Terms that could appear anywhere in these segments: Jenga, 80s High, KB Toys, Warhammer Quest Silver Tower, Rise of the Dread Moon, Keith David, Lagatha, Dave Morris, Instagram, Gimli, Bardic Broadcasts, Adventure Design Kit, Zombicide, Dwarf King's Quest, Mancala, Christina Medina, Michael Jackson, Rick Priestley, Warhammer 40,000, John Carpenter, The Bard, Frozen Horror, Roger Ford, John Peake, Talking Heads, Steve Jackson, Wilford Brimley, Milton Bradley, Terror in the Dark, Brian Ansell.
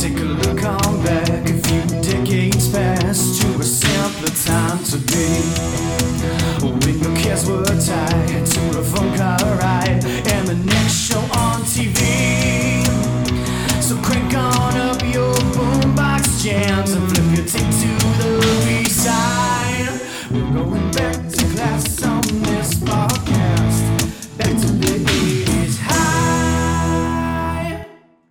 Take a look on back a few decades past to a simpler time to be. When your cares were tied to a phone call ride and the next show on TV. So crank on up your boombox jams and flip your tape to the B-side. We're going back to class on this podcast. Back to the 80s High.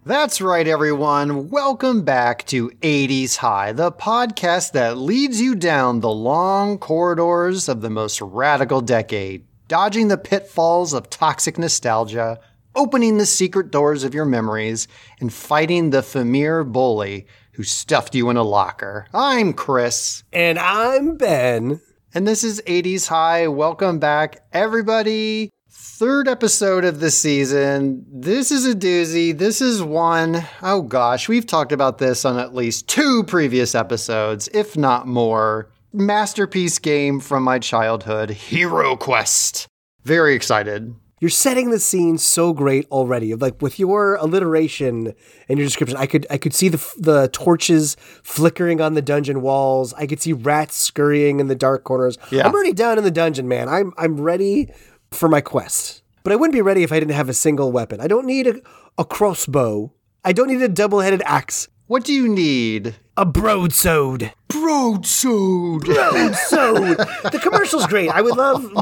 That's right, everyone. Welcome back to 80s High, the podcast that leads you down the long corridors of the most radical decade, dodging the pitfalls of toxic nostalgia, opening the secret doors of your memories, and fighting the familiar bully who stuffed you in a locker. I'm Chris. And I'm Ben. And this is 80s High. Welcome back, everybody. Third episode of the season. This is a doozy. This is one. Oh, gosh. We've talked about this on at least two previous episodes, if not more. Masterpiece game from my childhood, Hero Quest. Very excited. You're setting the scene so great already. Like, with your alliteration and your description, I could see the torches flickering on the dungeon walls. I could see rats scurrying in the dark corners. Yeah. I'm already down in the dungeon, man. I'm ready for my quest. But I wouldn't be ready if I didn't have a single weapon. I don't need a crossbow. I don't need a double-headed axe. What do you need? A broadsword. Broadsword. The commercial's great.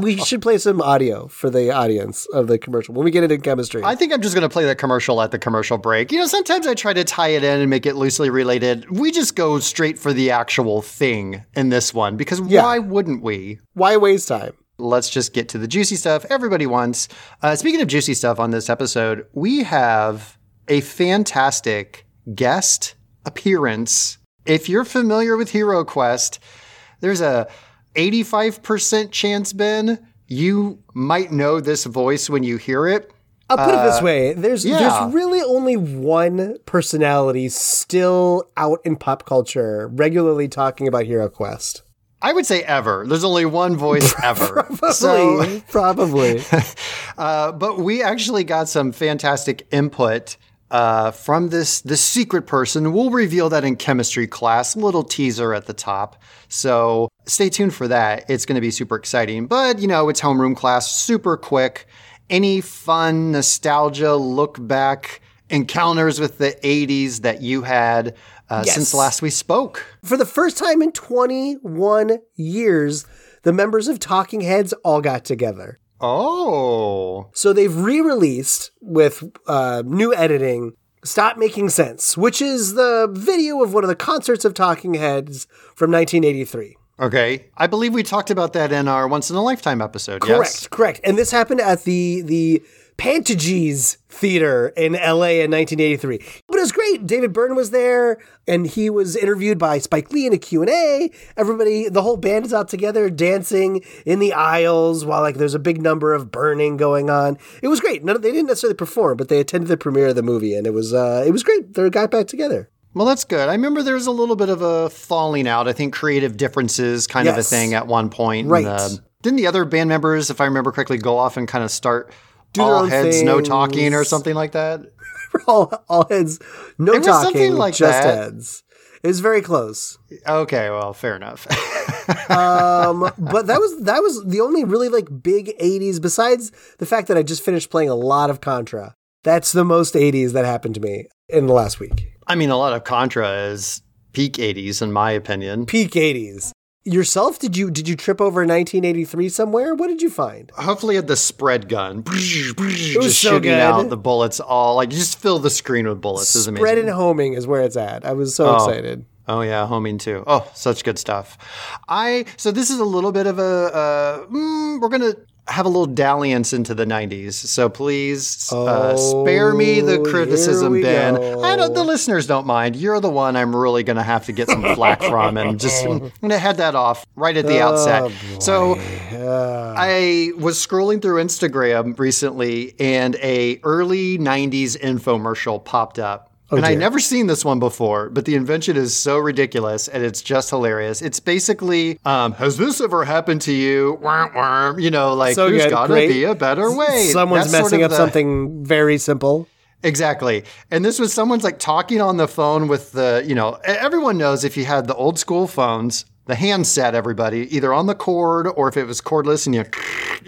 We should play some audio for the audience of the commercial when we get into chemistry. I think I'm just going to play that commercial at the commercial break. You know, sometimes I try to tie it in and make it loosely related. We just go straight for the actual thing in this one because Why wouldn't we? Why waste time? Let's just get to the juicy stuff everybody wants. Speaking of juicy stuff on this episode, we have a fantastic guest appearance. If you're familiar with HeroQuest, there's a 85% chance, Ben, you might know this voice when you hear it. I'll put it this way. There's really only one personality still out in pop culture regularly talking about HeroQuest. I would say ever. There's only one voice ever. Probably. But we actually got some fantastic input from this secret person. We'll reveal that in chemistry class, little teaser at the top. So stay tuned for that. It's going to be super exciting, but you know, it's homeroom class, super quick. Any fun nostalgia, look back, encounters with the 80s that you had since last we spoke. For the first time in 21 years, the members of Talking Heads all got together. Oh. So they've re-released with new editing, Stop Making Sense, which is the video of one of the concerts of Talking Heads from 1983. Okay. I believe we talked about that in our Once in a Lifetime episode, Correct. And this happened at the Pantages Theater in LA in 1983. But it was great. David Byrne was there, and he was interviewed by Spike Lee in a Q&A. Everybody, the whole band is out together dancing in the aisles while there's a big number of burning going on. It was great. They didn't necessarily perform, but they attended the premiere of the movie, and it was great. They got back together. Well, that's good. I remember there was a little bit of a falling out. I think creative differences kind of a thing at one point. Right. And didn't the other band members, if I remember correctly, go off and kind of start all heads, things. No talking, or something like that. all heads, no talking. It was something like just that. Heads. It was very close. Okay, well, fair enougf. But that was the only really big 80s. Besides the fact that I just finished playing a lot of Contra. That's the most 80s that happened to me in the last week. I mean, a lot of Contra is peak 80s, in my opinion. Peak 80s. Yourself, did you trip over 1983 somewhere? What did you find? Hopefully you had the spread gun. It was just so shooting good. Out the bullets all. You just fill the screen with bullets. Spread is amazing. And homing is where it's at. I was so excited. Oh, yeah, homing too. Oh, such good stuff. So this is a little bit of we're going to have a little dalliance into the 90s. So please spare me the criticism, Ben. Go. The listeners don't mind. You're the one I'm really going to have to get some flack from, and I'm going to head that off right at the outset. Boy. So I was scrolling through Instagram recently, and a early 90s infomercial popped up. I never seen this one before, but the invention is so ridiculous and it's just hilarious. It's basically, has this ever happened to you? There's got to be a better way. Someone's messing up something very simple. Exactly. And this was someone's like talking on the phone with the, you know, everyone knows if you had the old school phones, the handset, everybody, either on the cord or if it was cordless and you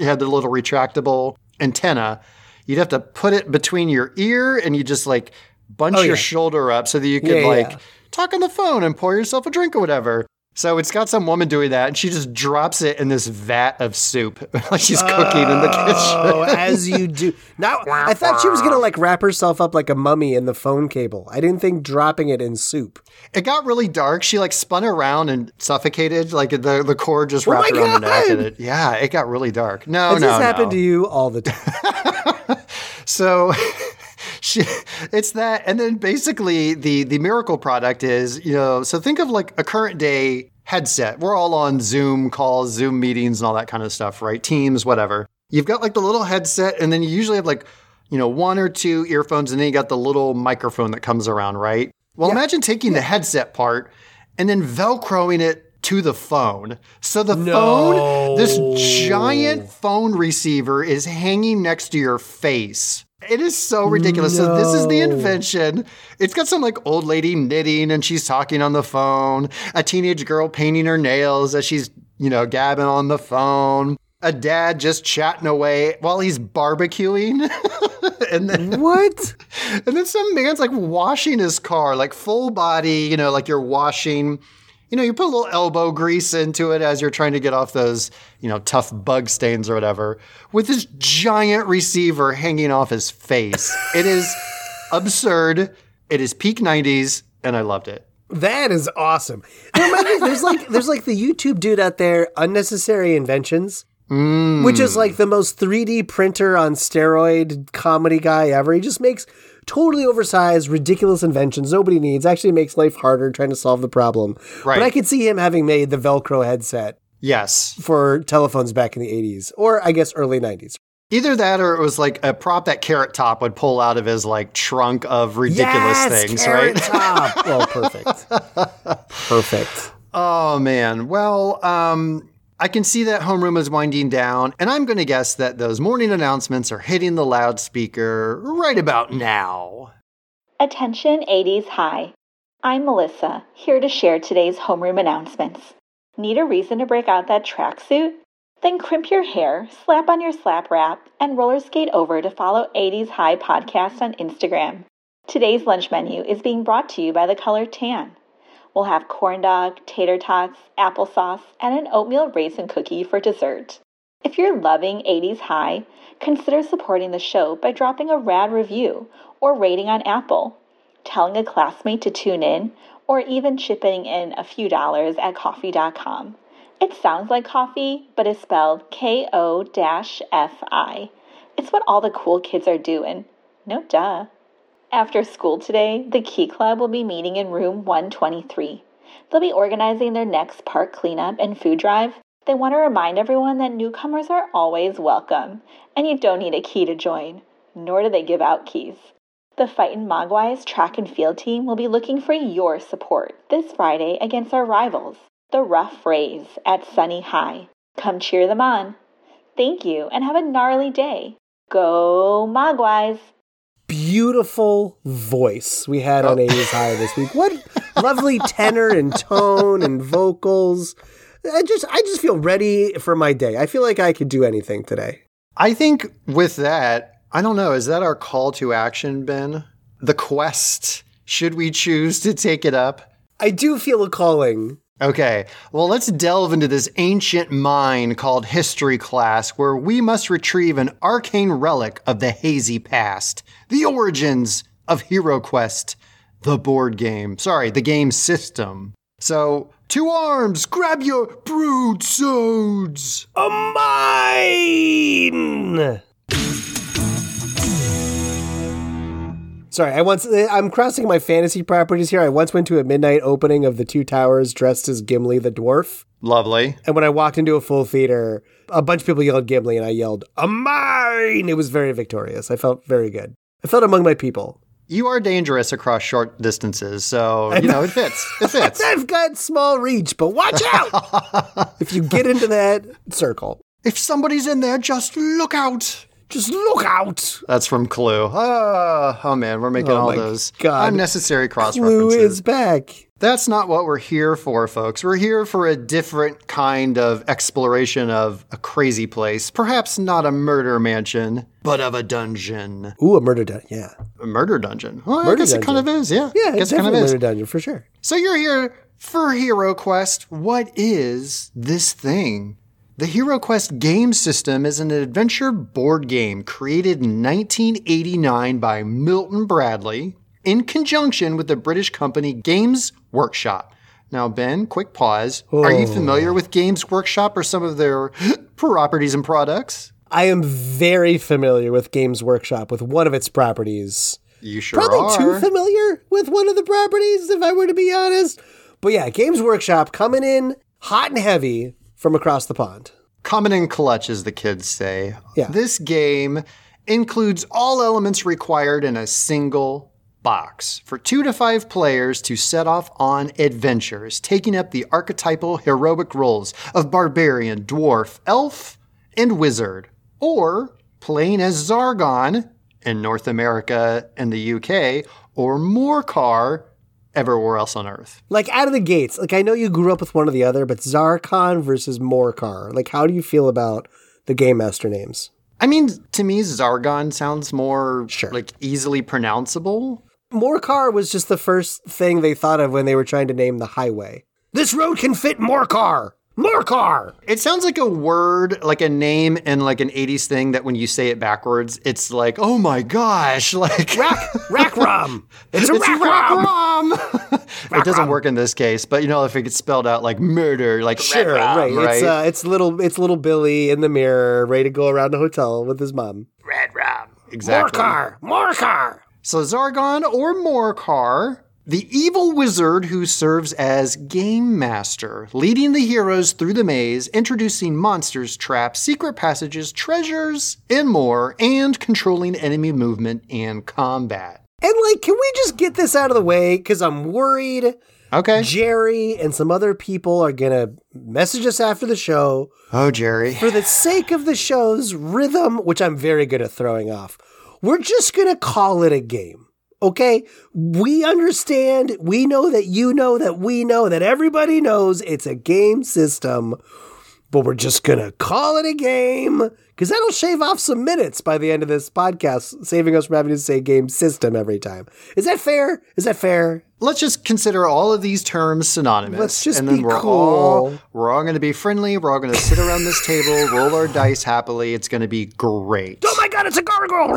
had the little retractable antenna, you'd have to put it between your ear and you just like bunch your shoulder up so that you could talk on the phone and pour yourself a drink or whatever. So it's got some woman doing that, and she just drops it in this vat of soup while she's cooking in the kitchen. Oh, as you do. Now, I thought she was going to, like, wrap herself up like a mummy in the phone cable. I didn't think dropping it in soup. It got really dark. She, like, spun around and suffocated. Like, the cord just wrapped around her neck. And it, yeah, it got really dark. Has this happened to you all the time? So... it's that, and then basically the miracle product is, you know, so think of like a current day headset. We're all on Zoom calls, Zoom meetings and all that kind of stuff, right? Teams, whatever. You've got like the little headset and then you usually have like, you know, one or two earphones and then you got the little microphone that comes around, right? Well, imagine taking the headset part and then Velcroing it to the phone. So the phone, this giant phone receiver is hanging next to your face. It is so ridiculous. So this is the invention. It's got some like old lady knitting and she's talking on the phone. A teenage girl painting her nails as she's, you know, gabbing on the phone. A dad just chatting away while he's barbecuing. And then what? And then some man's like washing his car, like full body, you know, like you're washing. You know, you put a little elbow grease into it as you're trying to get off those, you know, tough bug stains or whatever, with this giant receiver hanging off his face. It is absurd. It is peak 90s, and I loved it. That is awesome. There's like the YouTube dude out there, Unnecessary Inventions, which is like the most 3D printer on steroid comedy guy ever. He just makes totally oversized, ridiculous inventions nobody needs. Actually makes life harder trying to solve the problem. Right. But I could see him having made the Velcro headset. Yes. For telephones back in the 80s or I guess early 90s. Either that or it was like a prop that Carrot Top would pull out of his like trunk of ridiculous things, Carrot right? Top. Well, perfect. Perfect. Oh, man. Well, I can see that homeroom is winding down, and I'm going to guess that those morning announcements are hitting the loudspeaker right about now. Attention 80s High. I'm Melissa, here to share today's homeroom announcements. Need a reason to break out that tracksuit? Then crimp your hair, slap on your slap wrap, and roller skate over to follow 80s High podcast on Instagram. Today's lunch menu is being brought to you by the color tan. We'll have corn dog, tater tots, applesauce, and an oatmeal raisin cookie for dessert. If you're loving 80s High, consider supporting the show by dropping a rad review or rating on Apple, telling a classmate to tune in, or even chipping in a few dollars at ko-fi.com. It sounds like coffee, but it's spelled Ko-Fi. It's what all the cool kids are doing. No duh. After school today, the Key Club will be meeting in room 123. They'll be organizing their next park cleanup and food drive. They want to remind everyone that newcomers are always welcome, and you don't need a key to join, nor do they give out keys. The Fightin' Mogwai's track and field team will be looking for your support this Friday against our rivals, the Rough Rays at Sunny High. Come cheer them on. Thank you, and have a gnarly day. Go Mogwais! Beautiful voice we had on 80s High this week. What lovely tenor and tone and vocals. I just feel ready for my day. I feel like I could do anything today. I think with that, I don't know, is that our call to action, Ben? The quest. Should we choose to take it up? I do feel a calling. Okay, well, let's delve into this ancient mine called history class where we must retrieve an arcane relic of the hazy past, the origins of HeroQuest, the board game, the game system. So, to arms, grab your brood swords. A mine! I'm crossing my fantasy properties here. I once went to a midnight opening of The Two Towers dressed as Gimli the dwarf. Lovely. And when I walked into a full theater, a bunch of people yelled Gimli and I yelled, "A mine!" It was very victorious. I felt very good. I felt among my people. You are dangerous across short distances, so, you know, it fits. It fits. I've got small reach, but watch out! If you get into that circle. If somebody's in there, just look out! Just look out. That's from Clue. Oh man, we're making all those God. Unnecessary cross-references. Clue is back. That's not what we're here for, folks. We're here for a different kind of exploration of a crazy place. Perhaps not a murder mansion, but of a dungeon. Ooh, a murder dungeon, yeah. A murder dungeon. Well, murder I guess dungeon. It kind of is, yeah. Yeah, it's definitely a murder dungeon, for sure. So you're here for HeroQuest. What is this thing? The HeroQuest game system is an adventure board game created in 1989 by Milton Bradley in conjunction with the British company Games Workshop. Now, Ben, quick pause. Oh. Are you familiar with Games Workshop or some of their properties and products? I am very familiar with Games Workshop, with one of its properties. You sure probably are. Probably too familiar with one of the properties, if I were to be honest. But yeah, Games Workshop coming in hot and heavy from across the pond. Coming in clutch, as the kids say. Yeah. This game includes all elements required in a single box for 2 to 5 players to set off on adventures, taking up the archetypal heroic roles of barbarian, dwarf, elf, and wizard, or playing as Zargon in North America and the UK, or Morcar everywhere else on Earth. Like, out of the gates, like, I know you grew up with one or the other, but Zargon versus Morcar, like, how do you feel about the game master names? I mean, to me, Zargon sounds more, sure, like, easily pronounceable. Morcar was just the first thing they thought of when they were trying to name the highway. This road can fit Morcar! Morcar! It sounds like a word, like a name in like an 80s thing that when you say it backwards, it's like, oh my gosh, like... Rack-rom! It's rack-rom! It doesn't work in this case, but you know, if it gets spelled out like murder, like sure, right. Right? It's little Billy in the mirror, ready to go around the hotel with his mom. Red-rom. Exactly. Morcar! So Zargon or Morcar... The evil wizard who serves as game master, leading the heroes through the maze, introducing monsters, traps, secret passages, treasures, and more, and controlling enemy movement and combat. And, like, can we just get this out of the way? Because I'm worried Jerry and some other people are going to message us after the show. Oh, Jerry. For the sake of the show's rhythm, which I'm very good at throwing off, we're just going to call it a game. Okay, we understand, we know that you know that we know that everybody knows it's a game system, but we're just going to call it a game because that'll shave off some minutes by the end of this podcast, saving us from having to say game system every time. Is that fair? Let's just consider all of these terms synonymous. Let's just be cool. We're all going to be friendly. We're all going to sit around this table, roll our dice happily. It's going to be great. Oh my God, it's a gargoyle!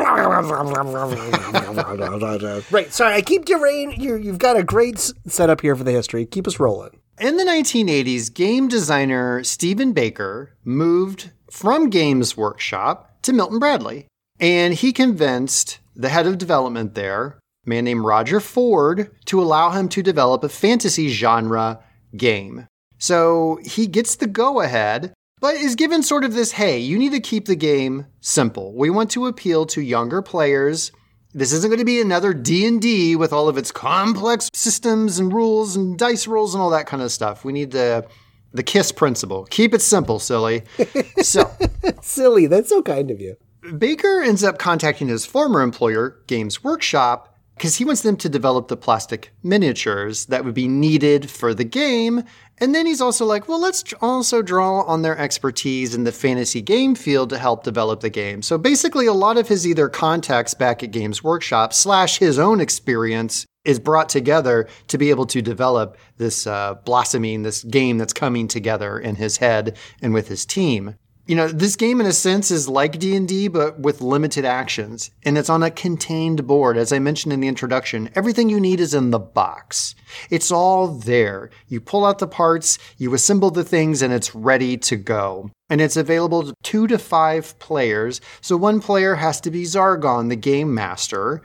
Right, sorry, I keep delaying. You've got a great setup here for the history. Keep us rolling. In the 1980s, game designer Stephen Baker moved from Games Workshop to Milton Bradley. And he convinced the head of development there, a man named Roger Ford, to allow him to develop a fantasy genre game. So he gets the go-ahead, but is given sort of this, hey, you need to keep the game simple. We want to appeal to younger players. This isn't going to be another D&D with all of its complex systems and rules and dice rolls and all that kind of stuff. We need to... The KISS principle. Keep it simple, silly. So silly, that's so kind of you. Baker ends up contacting his former employer, Games Workshop, because he wants them to develop the plastic miniatures that would be needed for the game. And then he's also like, well, let's also draw on their expertise in the fantasy game field to help develop the game. So basically a lot of his either contacts back at Games Workshop / his own experience is brought together to be able to develop this this game that's coming together in his head and with his team. You know, this game in a sense is like D&D, but with limited actions. And it's on a contained board. As I mentioned in the introduction, everything you need is in the box. It's all there. You pull out the parts, you assemble the things, and it's ready to go. And it's available to 2 to 5 players. So one player has to be Zargon, the game master.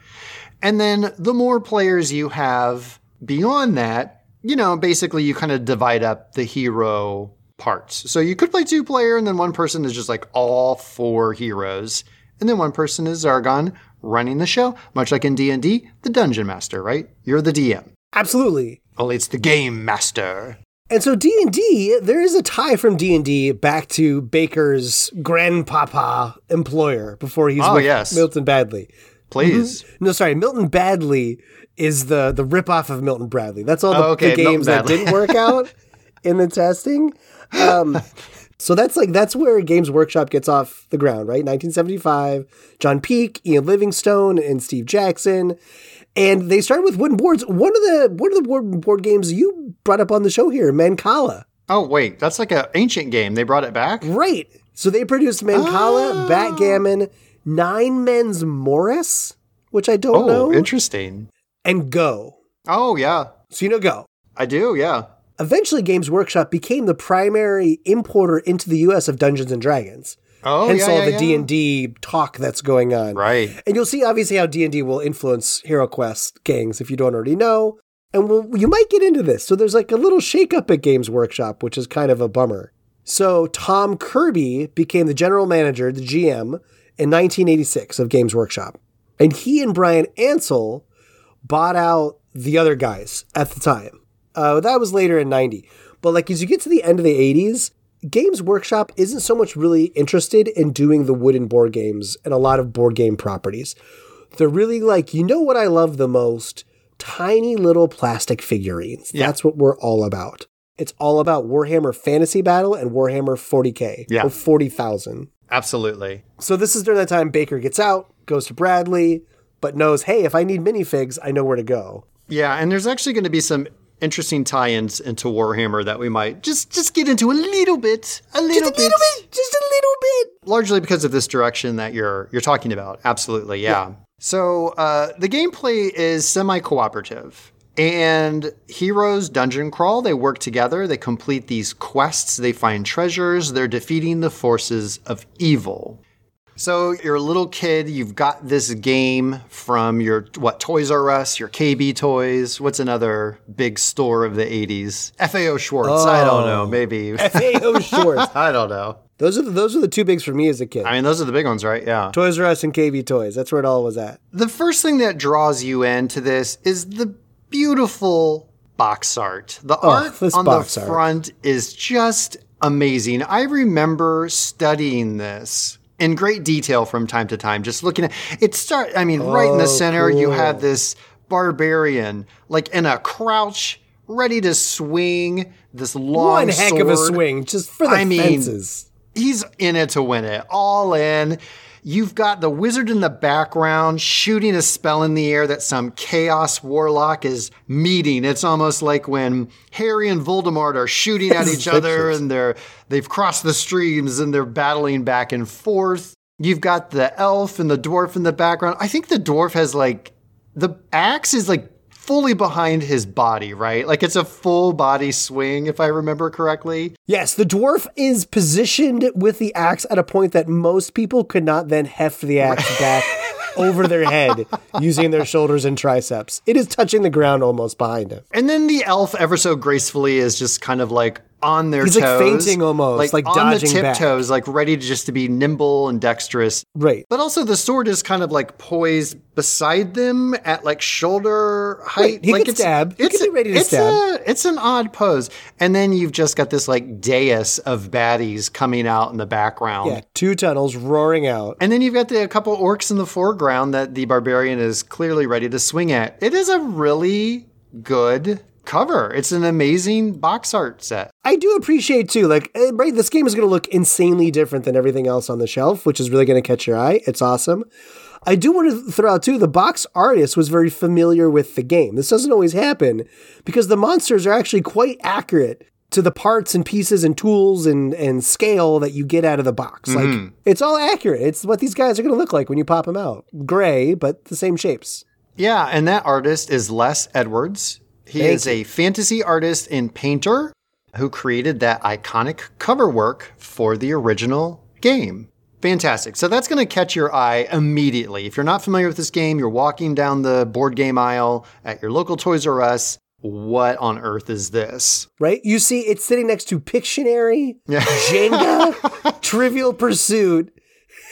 And then the more players you have beyond that, you know, basically you kind of divide up the hero parts. So you could play 2-player and then one person is just like all 4 heroes. And then one person is Zargon running the show, much like in D&D, the Dungeon Master, right? You're the DM. Absolutely. Well, it's the Game Master. And so D&D, there is a tie from D&D back to Baker's grandpapa employer before he's Milton Bradley. Please. Mm-hmm. No, sorry. Milton Bradley is the ripoff of Milton Bradley. That's all the games that didn't work out in the testing. So that's like, that's where Games Workshop gets off the ground, right? 1975, John Peake, Ian Livingstone, and Steve Jackson. And they started with wooden boards. One of the board games you brought up on the show here, Mancala. Oh, wait. That's like an ancient game. They brought it back? Right. So they produced Mancala, Backgammon, Nine Men's Morris, which I don't know. Oh, interesting. And Go. Oh, yeah. So you know Go. I do, yeah. Eventually, Games Workshop became the primary importer into the U.S. of Dungeons & Dragons. Oh, hence all the D&D talk that's going on. Right. And you'll see, obviously, how D&D will influence HeroQuest gangs, if you don't already know. And you might get into this. So there's like a little shakeup at Games Workshop, which is kind of a bummer. So Tom Kirby became the general manager, the GM, in 1986 of Games Workshop. And he and Brian Ansell bought out the other guys at the time. That was later in 90. But like as you get to the end of the 80s, Games Workshop isn't so much really interested in doing the wooden board games and a lot of board game properties. They're really like, you know what I love the most? Tiny little plastic figurines. Yeah. That's what we're all about. It's all about Warhammer Fantasy Battle and Warhammer 40K or 40,000. Absolutely. So this is during that time Baker gets out, goes to Bradley, but knows, hey, if I need minifigs, I know where to go. Yeah, and there's actually going to be some interesting tie-ins into Warhammer that we might just get into a little bit, largely because of this direction that you're talking about. Absolutely, yeah. So the gameplay is semi-cooperative, and heroes dungeon crawl. They work together. They complete these quests. They find treasures. They're defeating the forces of evil. So you're a little kid, you've got this game from your, Toys R Us, your KB Toys. What's another big store of the 80s? FAO Schwartz. Oh. I don't know, maybe. FAO Schwartz. I don't know. Those are the two bigs for me as a kid. I mean, those are the big ones, right? Yeah. Toys R Us and KB Toys. That's where it all was at. The first thing that draws you into this is the beautiful box art. The art on the front is just amazing. I remember studying this in great detail from time to time, just looking at it. Right in the center, cool. You have this barbarian, like in a crouch, ready to swing this long one heck sword. Of a swing, just for the fences. He's in it to win it, all in. You've got the wizard in the background shooting a spell in the air that some chaos warlock is meeting. It's almost like when Harry and Voldemort are shooting at each other and they've crossed the streams and they're battling back and forth. You've got the elf and the dwarf in the background. I think the dwarf has the axe is fully behind his body, right? Like it's a full body swing, if I remember correctly. Yes, the dwarf is positioned with the axe at a point that most people could not then heft the axe back over their head using their shoulders and triceps. It is touching the ground almost behind him. And then the elf ever so gracefully is just kind of on their toes. He's fainting almost, dodging back. On the tiptoes, ready to be nimble and dexterous. Right. But also the sword is kind of poised beside them at shoulder height. Right. He could stab. He could be ready to stab. It's an odd pose. And then you've just got this dais of baddies coming out in the background. Yeah, two tunnels roaring out. And then you've got a couple orcs in the foreground that the barbarian is clearly ready to swing at. It is a really good cover. It's an amazing box art set. I do appreciate too, this game is going to look insanely different than everything else on the shelf, which is really going to catch your eye. It's awesome. I do want to throw out too, the box artist was very familiar with the game. This doesn't always happen because the monsters are actually quite accurate to the parts and pieces and tools and scale that you get out of the box. Mm-hmm. It's all accurate. It's what these guys are going to look like when you pop them out. Gray, but the same shapes. Yeah, and that artist is Les Edwards. He is a fantasy artist and painter who created that iconic cover work for the original game. Fantastic. So that's going to catch your eye immediately. If you're not familiar with this game, you're walking down the board game aisle at your local Toys R Us. What on earth is this? Right? You see it's sitting next to Pictionary, Jenga, Trivial Pursuit,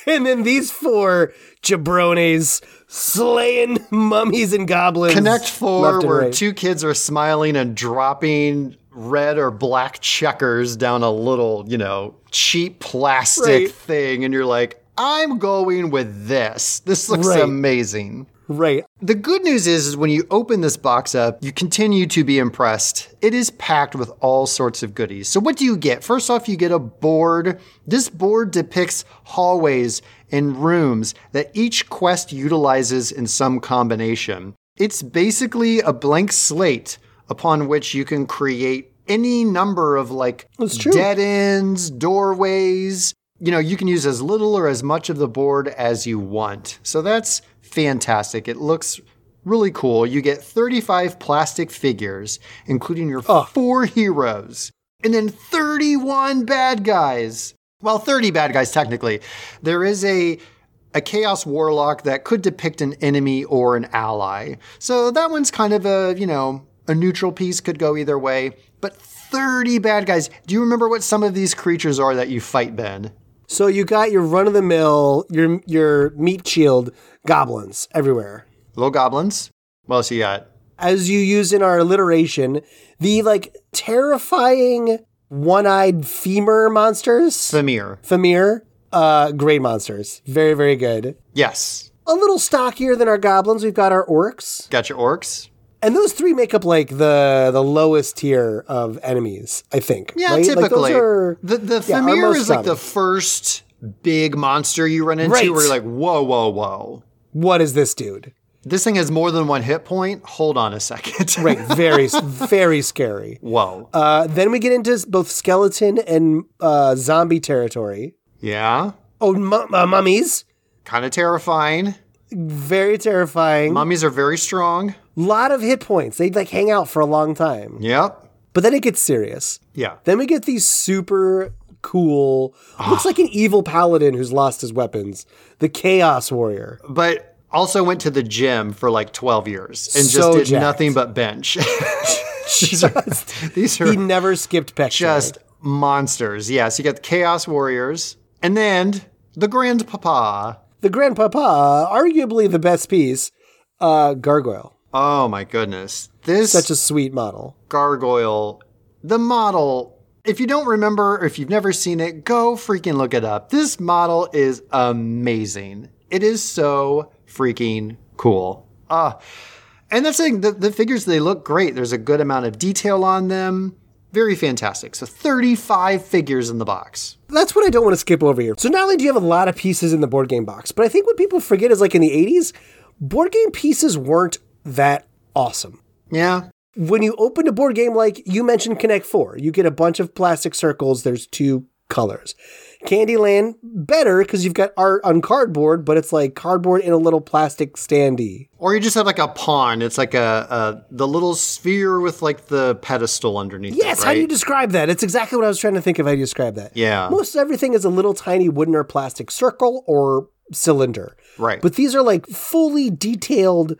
and then these four jabrones slaying mummies and goblins. Connect Four, where two kids are smiling and dropping red or black checkers down a little, you know, cheap plastic thing, and you're like, I'm going with this. This looks amazing. Right. The good news is when you open this box up, you continue to be impressed. It is packed with all sorts of goodies. So what do you get? First off, you get a board. This board depicts hallways and rooms that each quest utilizes in some combination. It's basically a blank slate upon which you can create any number of like dead ends, doorways. You know, you can use as little or as much of the board as you want. So that's fantastic. It looks really cool. You get 35 plastic figures, including your 4 heroes, and then 31 bad guys. Well, 30 bad guys, technically. There is a chaos warlock that could depict an enemy or an ally. So that one's kind of a neutral piece, could go either way. But 30 bad guys. Do you remember what some of these creatures are that you fight, Ben? So you got your run-of-the-mill, your meat shield goblins everywhere. Little goblins. What else you got? As you use in our alliteration, the like terrifying one-eyed femur monsters. Femur. Gray monsters. Very, very good. Yes. A little stockier than our goblins. We've got our orcs. Got your orcs. And those three make up like the lowest tier of enemies, I think. Yeah, right? Typically. Like, those are, the Femur is like the first big monster you run into where you're like, whoa, whoa, whoa. What is this dude? This thing has more than one hit point. Hold on a second. Right. Very, very scary. Whoa. Then we get into both skeleton and zombie territory. Yeah. Oh, mummies. Kind of terrifying. Very terrifying. Mummies are very strong. Lot of hit points. They like hang out for a long time. Yep. But then it gets serious. Yeah. Then we get these super cool, looks like an evil paladin who's lost his weapons. The Chaos Warrior. But also went to the gym for like 12 years and so just did jacked. Nothing but bench. These are he never skipped pec. Just monsters. Yes. Yeah, so you got the Chaos Warriors and then the Grandpapa. The Grandpapa, arguably the best piece, Gargoyle. Oh my goodness. This such a sweet model. Gargoyle. The model, if you don't remember, or if you've never seen it, go freaking look it up. This model is amazing. It is so freaking cool. And that's the figures, they look great. There's a good amount of detail on them. Very fantastic. So 35 figures in the box. That's what I don't want to skip over here. So not only do you have a lot of pieces in the board game box, but I think what people forget is like in the 80s, board game pieces weren't that awesome. Yeah. When you open a board game, like you mentioned Connect Four, you get a bunch of plastic circles. There's 2 colors. Candyland, better because you've got art on cardboard, but it's like cardboard in a little plastic standee. Or you just have like a pawn. It's like the little sphere with like the pedestal underneath. Yes, how do you describe that? It's exactly what I was trying to think of how you describe that. Yeah. Most everything is a little tiny wooden or plastic circle or cylinder. Right. But these are like fully detailed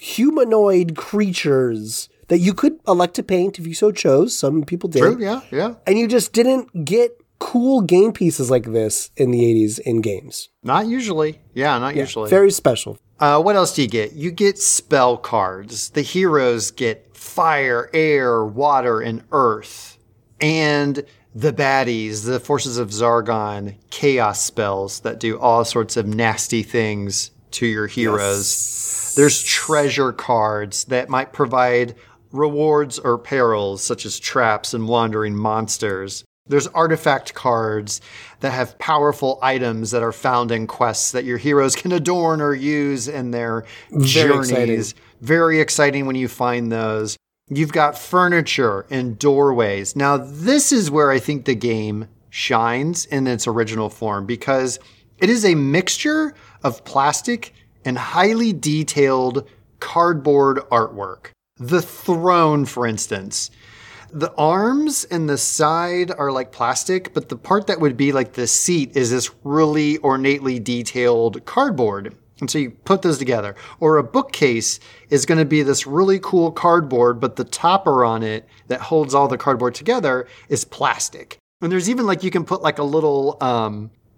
humanoid creatures that you could elect to paint if you so chose. Some people did. True, yeah. And you just didn't get cool game pieces like this in the 80s in games. Not usually. Yeah, not usually. Very special. What else do you get? You get spell cards. The heroes get fire, air, water, and earth. And the baddies, the forces of Zargon, chaos spells that do all sorts of nasty things to your heroes. Yes. There's treasure cards that might provide rewards or perils, such as traps and wandering monsters. There's artifact cards that have powerful items that are found in quests that your heroes can adorn or use in their journeys. Exciting. Very exciting when you find those. You've got furniture and doorways. Now, this is where I think the game shines in its original form, because it is a mixture of plastic and highly detailed cardboard artwork. The throne, for instance. The arms and the side are like plastic, but the part that would be like the seat is this really ornately detailed cardboard. And so you put those together. Or a bookcase is going to be this really cool cardboard, but the topper on it that holds all the cardboard together is plastic. And there's even like, you can put like a little,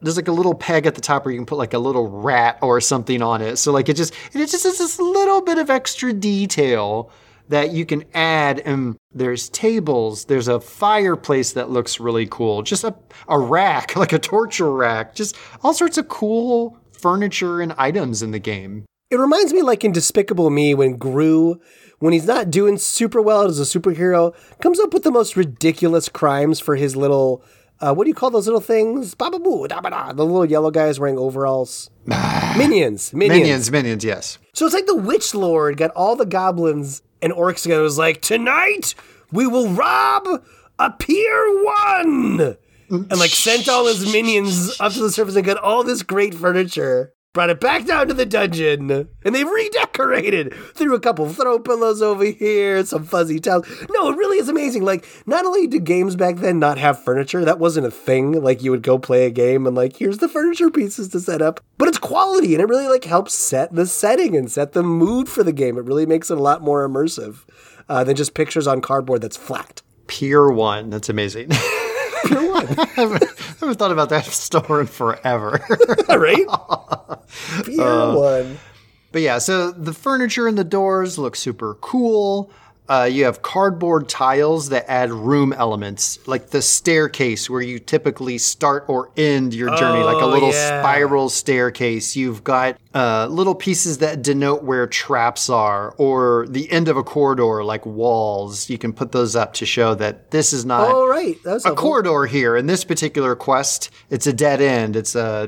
there's like a little peg at the top where you can put like a little rat or something on it. So like it just is this little bit of extra detail that you can add, and there's tables, there's a fireplace that looks really cool, just a rack, like a torture rack, just all sorts of cool furniture and items in the game. It reminds me like in Despicable Me when Gru, when he's not doing super well as a superhero, comes up with the most ridiculous crimes for his little, what do you call those little things? Ba-ba-boo, da-ba-da, the little yellow guys wearing overalls. Minions, yes. So it's like the Witch Lord got all the goblins and orcs together and was like, tonight we will rob a Pier 1! And like sent all his minions up to the surface and got all this great furniture. Brought it back down to the dungeon, and they redecorated. Threw a couple throw pillows over here, some fuzzy towels. No, it really is amazing. Like, not only did games back then not have furniture, that wasn't a thing. Like, you would go play a game and like, here's the furniture pieces to set up. But it's quality, and it really like helps set the setting and set the mood for the game. It really makes it a lot more immersive than just pictures on cardboard that's flat. Pier 1, that's amazing. Pier 1. I haven't thought about that store in forever. Right? Pier 1. But yeah, so the furniture and the doors look super cool. You have cardboard tiles that add room elements, like the staircase where you typically start or end your journey, like a little spiral staircase. You've got little pieces that denote where traps are, or the end of a corridor, like walls. You can put those up to show that this is not a corridor here. In this particular quest, it's a dead end. It's a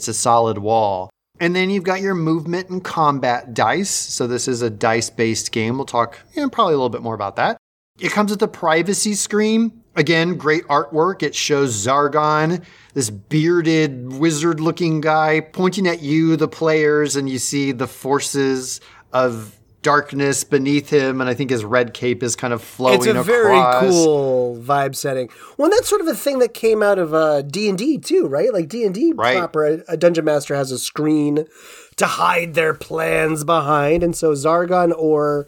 solid wall. And then you've got your movement and combat dice. So this is a dice-based game. We'll talk probably a little bit more about that. It comes with the privacy screen. Again, great artwork. It shows Zargon, this bearded wizard-looking guy, pointing at you, the players, and you see the forces of darkness beneath him, and I think his red cape is kind of flowing across. It's a very cool vibe setting. Well, that's sort of a thing that came out of D&D too, right? Like D&D proper, a dungeon master has a screen to hide their plans behind, and so Zargon or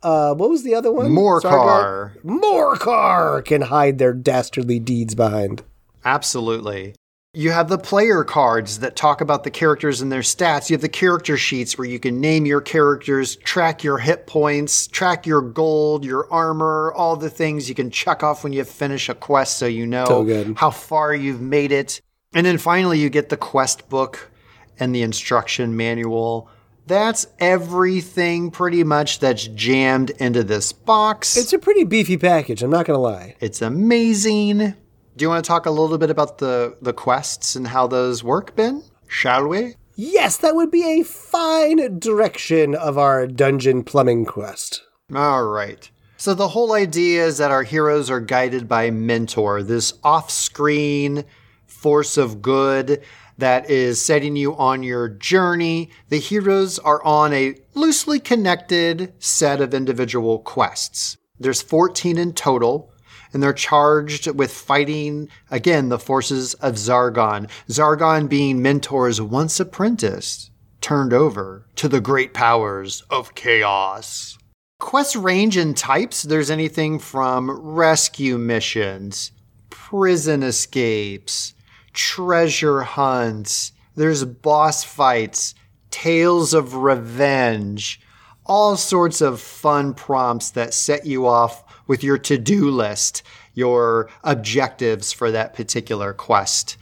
what was the other one? Morcar can hide their dastardly deeds behind. Absolutely. You have the player cards that talk about the characters and their stats. You have the character sheets where you can name your characters, track your hit points, track your gold, your armor, all the things you can check off when you finish a quest so you know how far you've made it. And then finally, you get the quest book and the instruction manual. That's everything pretty much that's jammed into this box. It's a pretty beefy package, I'm not going to lie. It's amazing. Do you want to talk a little bit about the quests and how those work, Ben? Shall we? Yes, that would be a fine direction of our dungeon plumbing quest. All right. So the whole idea is that our heroes are guided by Mentor, this off-screen force of good that is setting you on your journey. The heroes are on a loosely connected set of individual quests. There's 14 in total. And they're charged with fighting, again, the forces of Zargon. Zargon being Mentor's once apprentice, turned over to the great powers of chaos. Quest range and types, there's anything from rescue missions, prison escapes, treasure hunts, there's boss fights, tales of revenge, all sorts of fun prompts that set you off with your to-do list, your objectives for that particular quest.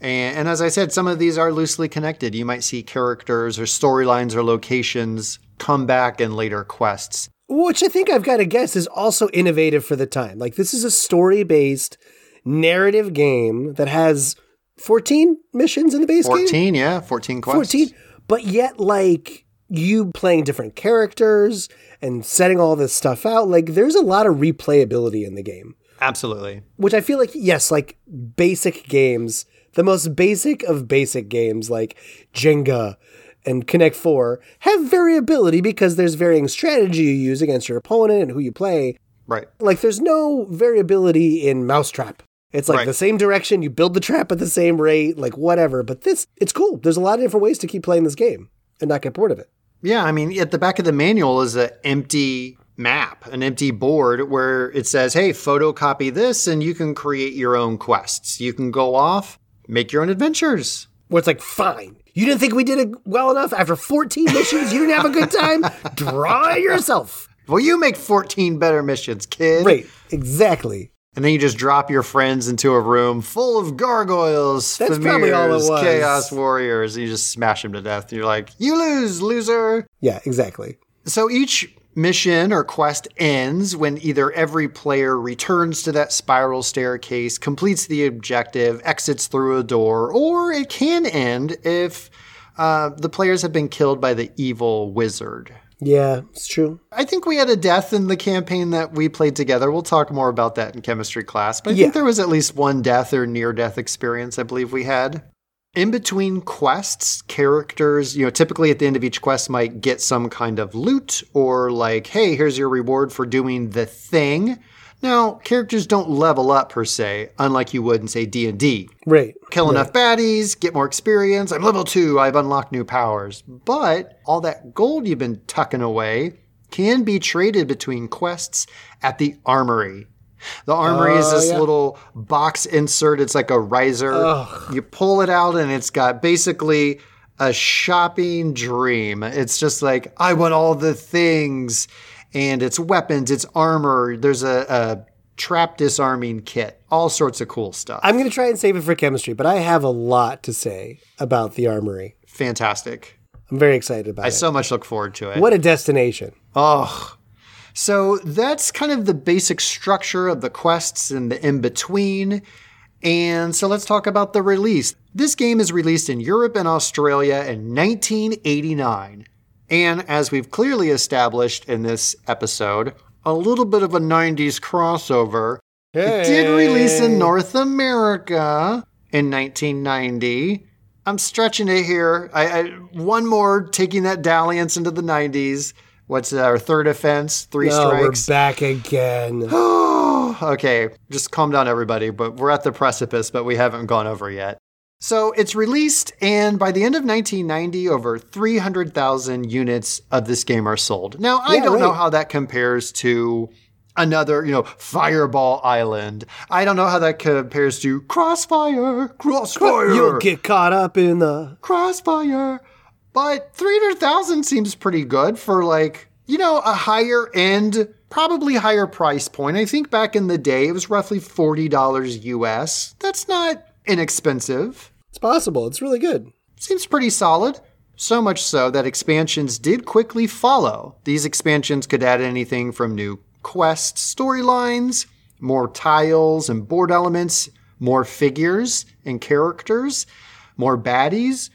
And as I said, some of these are loosely connected. You might see characters or storylines or locations come back in later quests. Which I think I've got to guess is also innovative for the time. Like, this is a story-based narrative game that has 14 missions in the base game? 14, yeah. 14 quests. 14. But yet, like, you playing different characters and setting all this stuff out, like there's a lot of replayability in the game. Absolutely. Which I feel like, yes, like basic games, the most basic of basic games like Jenga and Connect 4 have variability because there's varying strategy you use against your opponent and who you play. Right. Like there's no variability in Mousetrap. It's like the same direction, you build the trap at the same rate, like whatever. But this, it's cool. There's a lot of different ways to keep playing this game and not get bored of it. Yeah, I mean, at the back of the manual is an empty map, an empty board where it says, hey, photocopy this and you can create your own quests. You can go off, make your own adventures. Where it's like, fine. You didn't think we did it well enough after 14 missions? You didn't have a good time? Draw it yourself. Well, you make 14 better missions, kid. Right, exactly. And then you just drop your friends into a room full of gargoyles, that's probably all it was. Chaos warriors, and you just smash them to death. You're like, you lose, loser. Yeah, exactly. So each mission or quest ends when either every player returns to that spiral staircase, completes the objective, exits through a door, or it can end if the players have been killed by the evil wizard. Yeah, it's true. I think we had a death in the campaign that we played together. We'll talk more about that in chemistry class. But I think there was at least one death or near-death experience I believe we had. In between quests, characters, typically at the end of each quest might get some kind of loot or like, hey, here's your reward for doing the thing. Now, characters don't level up per se, unlike you would in, say, D&D. Right. Kill enough baddies, get more experience. I'm level 2. I've unlocked new powers. But all that gold you've been tucking away can be traded between quests at the armory. The armory is this little box insert. It's like a riser. Ugh. You pull it out, and it's got basically a shopping dream. It's just like, I want all the things. And it's weapons, it's armor. There's a trap disarming kit, all sorts of cool stuff. I'm going to try and save it for chemistry, but I have a lot to say about the armory. Fantastic. I'm very excited about it. I so much look forward to it. What a destination. Oh, so that's kind of the basic structure of the quests and the in-between. And so let's talk about the release. This game is released in Europe and Australia in 1989. And as we've clearly established in this episode, a little bit of a 90s crossover. Hey. It did release in North America in 1990. I'm stretching it here. I one more taking that dalliance into the 90s. What's our third offense? Three strikes. We're back again. Okay, just calm down, everybody. But we're at the precipice, but we haven't gone over yet. So it's released, and by the end of 1990, over 300,000 units of this game are sold. Now, I don't know how that compares to another, Fireball Island. I don't know how that compares to Crossfire. You'll get caught up in the Crossfire. But 300,000 seems pretty good for a higher end, probably higher price point. I think back in the day, it was roughly $40 US. That's not inexpensive. It's possible. It's really good. Seems pretty solid. So much so that expansions did quickly follow. These expansions could add anything from new quests, storylines, more tiles and board elements, more figures and characters, more baddies,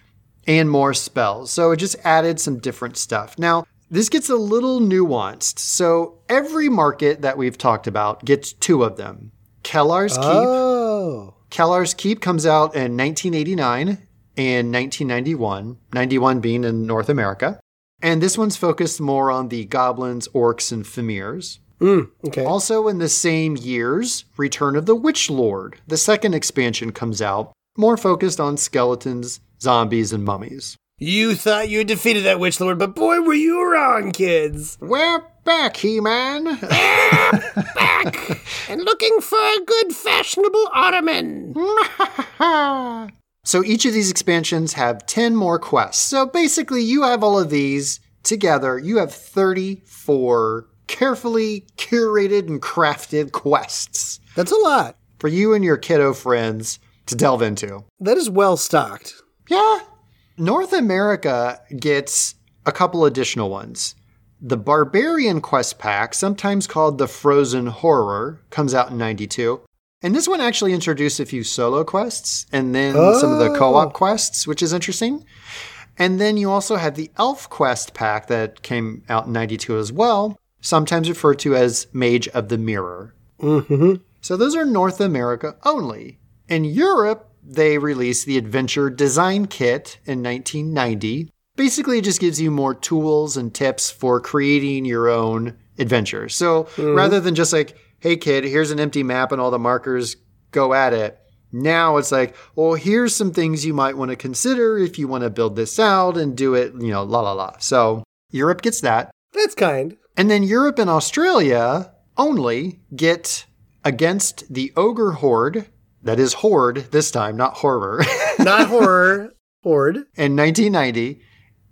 and more spells. So it just added some different stuff. Now, this gets a little nuanced. So every market that we've talked about gets two of them. Kellar's Keep. Oh. Kellar's Keep comes out in 1989 and 1991, 91 being in North America. And this one's focused more on the goblins, orcs, and Femirs. Okay. Also in the same years, Return of the Witch Lord, the second expansion, comes out, more focused on skeletons, zombies, and mummies. You thought you had defeated that Witch Lord, but boy, were you wrong, kids. We're back, He-Man. We're back and looking for a good fashionable ottoman. So each of these expansions have 10 more quests. So basically, you have all of these together. You have 34 carefully curated and crafted quests. That's a lot. For you and your kiddo friends to delve into. That is well stocked. Yeah. North America gets a couple additional ones. The Barbarian Quest Pack, sometimes called the Frozen Horror, comes out in 92. And this one actually introduced a few solo quests and then some of the co-op quests, which is interesting. And then you also have the Elf Quest Pack that came out in 92 as well, sometimes referred to as Mage of the Mirror. Mm-hmm. So those are North America only. In Europe, they released the Adventure Design Kit in 1990. Basically, it just gives you more tools and tips for creating your own adventure. So rather than just like, hey, kid, here's an empty map and all the markers, go at it. Now it's like, well, here's some things you might want to consider if you want to build this out and do it, So Europe gets that. That's kind. And then Europe and Australia only get Against the Ogre Horde. That is Horde this time, not horror. Not horror. Horde. In 1990.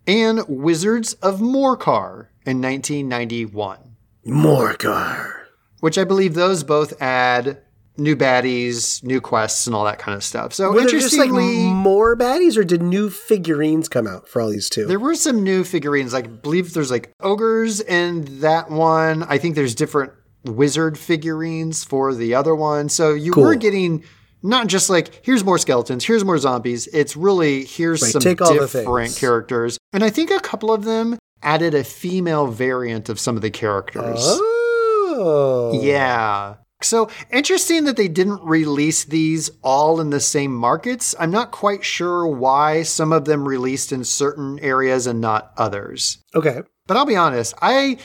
And Wizards of Morcar in 1991. Morcar. Which I believe those both add new baddies, new quests, and all that kind of stuff. So were interestingly, there just like more baddies, or did new figurines come out for all these two? There were some new figurines. I believe there's like ogres in that one. I think there's different wizard figurines for the other one. So you were getting not just like, here's more skeletons, here's more zombies. It's really, here's some different characters. And I think a couple of them added a female variant of some of the characters. Oh. Yeah. So interesting that they didn't release these all in the same markets. I'm not quite sure why some of them released in certain areas and not others. Okay. But I'll be honest, I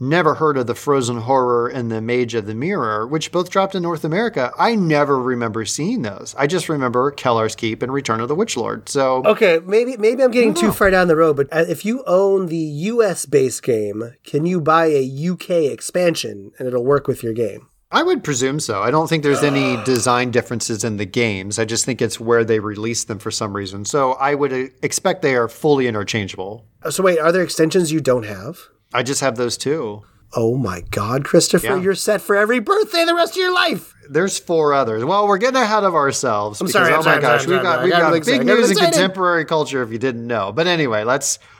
never heard of the Frozen Horror and the Mage of the Mirror, which both dropped in North America. I never remember seeing those. I just remember Kellar's Keep and Return of the Witch Lord. So okay, maybe I'm getting too far down the road, but if you own the US base game, can you buy a UK expansion and it'll work with your game? I would presume so. I don't think there's any design differences in the games. I just think it's where they released them for some reason. So I would expect they are fully interchangeable. So wait, are there extensions you don't have? I just have those two. Oh my God, Christopher, you're set for every birthday the rest of your life. There's four others. Well, we're getting ahead of ourselves. We've got big news in contemporary culture if you didn't know. But anyway,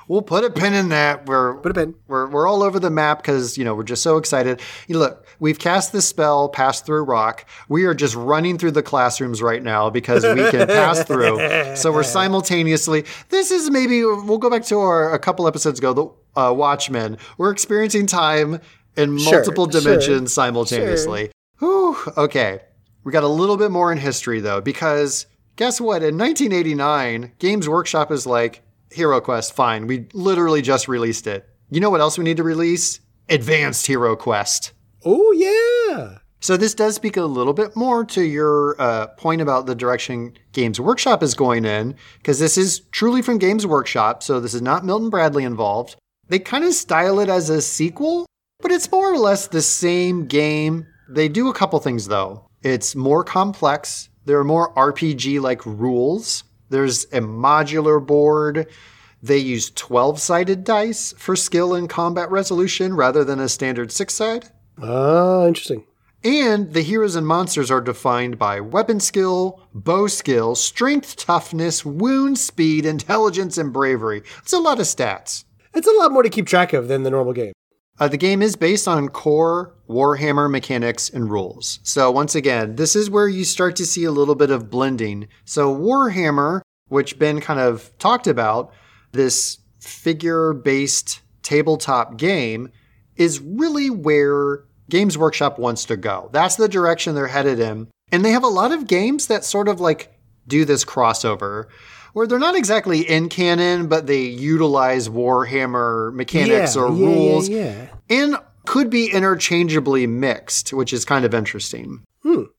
we'll put a pin in that. We're all over the map because, we're just so excited. Look, we've cast the spell Pass Through Rock. We are just running through the classrooms right now because we can pass through. So we're simultaneously, we'll go back to a couple episodes ago, the Watchmen. We're experiencing time in multiple dimensions simultaneously. Whew, okay. We got a little bit more in history though, because guess what? In 1989, Games Workshop is like, HeroQuest, fine. We literally just released it. You know what else we need to release? Advanced Hero Quest. Oh, yeah. So this does speak a little bit more to your point about the direction Games Workshop is going in, because this is truly from Games Workshop, so this is not Milton Bradley involved. They kind of style it as a sequel, but it's more or less the same game. They do a couple things, though. It's more complex. There are more RPG-like rules. There's a modular board. They use 12-sided dice for skill and combat resolution rather than a standard 6-side. Ah, interesting. And the heroes and monsters are defined by weapon skill, bow skill, strength, toughness, wound speed, intelligence, and bravery. It's a lot of stats. It's a lot more to keep track of than the normal game. The game is based on core Warhammer mechanics and rules. So once again, this is where you start to see a little bit of blending. So Warhammer, which Ben kind of talked about, this figure-based tabletop game, is really where Games Workshop wants to go. That's the direction they're headed in. And they have a lot of games that sort of like do this crossover, where they're not exactly in canon, but they utilize Warhammer mechanics or rules. And could be interchangeably mixed, which is kind of interesting.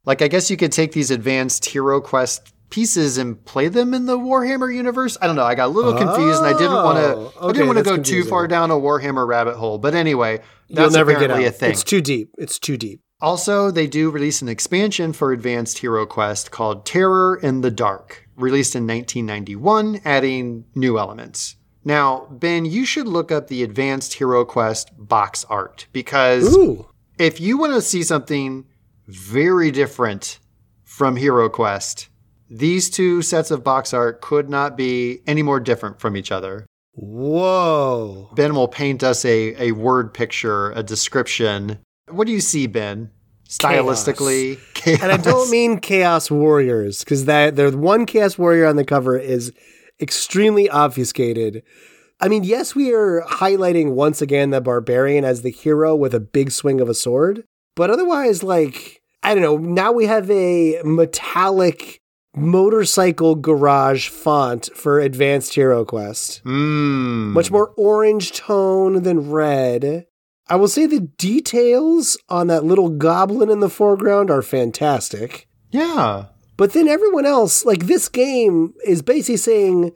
Like, I guess you could take these Advanced Hero Quest pieces and play them in the Warhammer universe. I don't know. I got a little confused, and I didn't want to. Okay, I didn't want to go too far down a Warhammer rabbit hole. But anyway, that's apparently a thing. It's too deep. Also, they do release an expansion for Advanced Hero Quest called Terror in the Dark, released in 1991, adding new elements. Now, Ben, you should look up the Advanced Hero Quest box art, because if you want to see something very different from Hero Quest, these two sets of box art could not be any more different from each other. Whoa. Ben will paint us a word picture, a description. What do you see, Ben? Stylistically, chaos. And I don't mean Chaos Warriors, because the one Chaos Warrior on the cover is extremely obfuscated. I mean, yes, we are highlighting once again the barbarian as the hero with a big swing of a sword, but otherwise, like, I don't know, now we have a metallic motorcycle garage font for Advanced Hero Quest. Much more orange tone than red. I will say the details on that little goblin in the foreground are fantastic. Yeah. But then everyone else, like, this game is basically saying,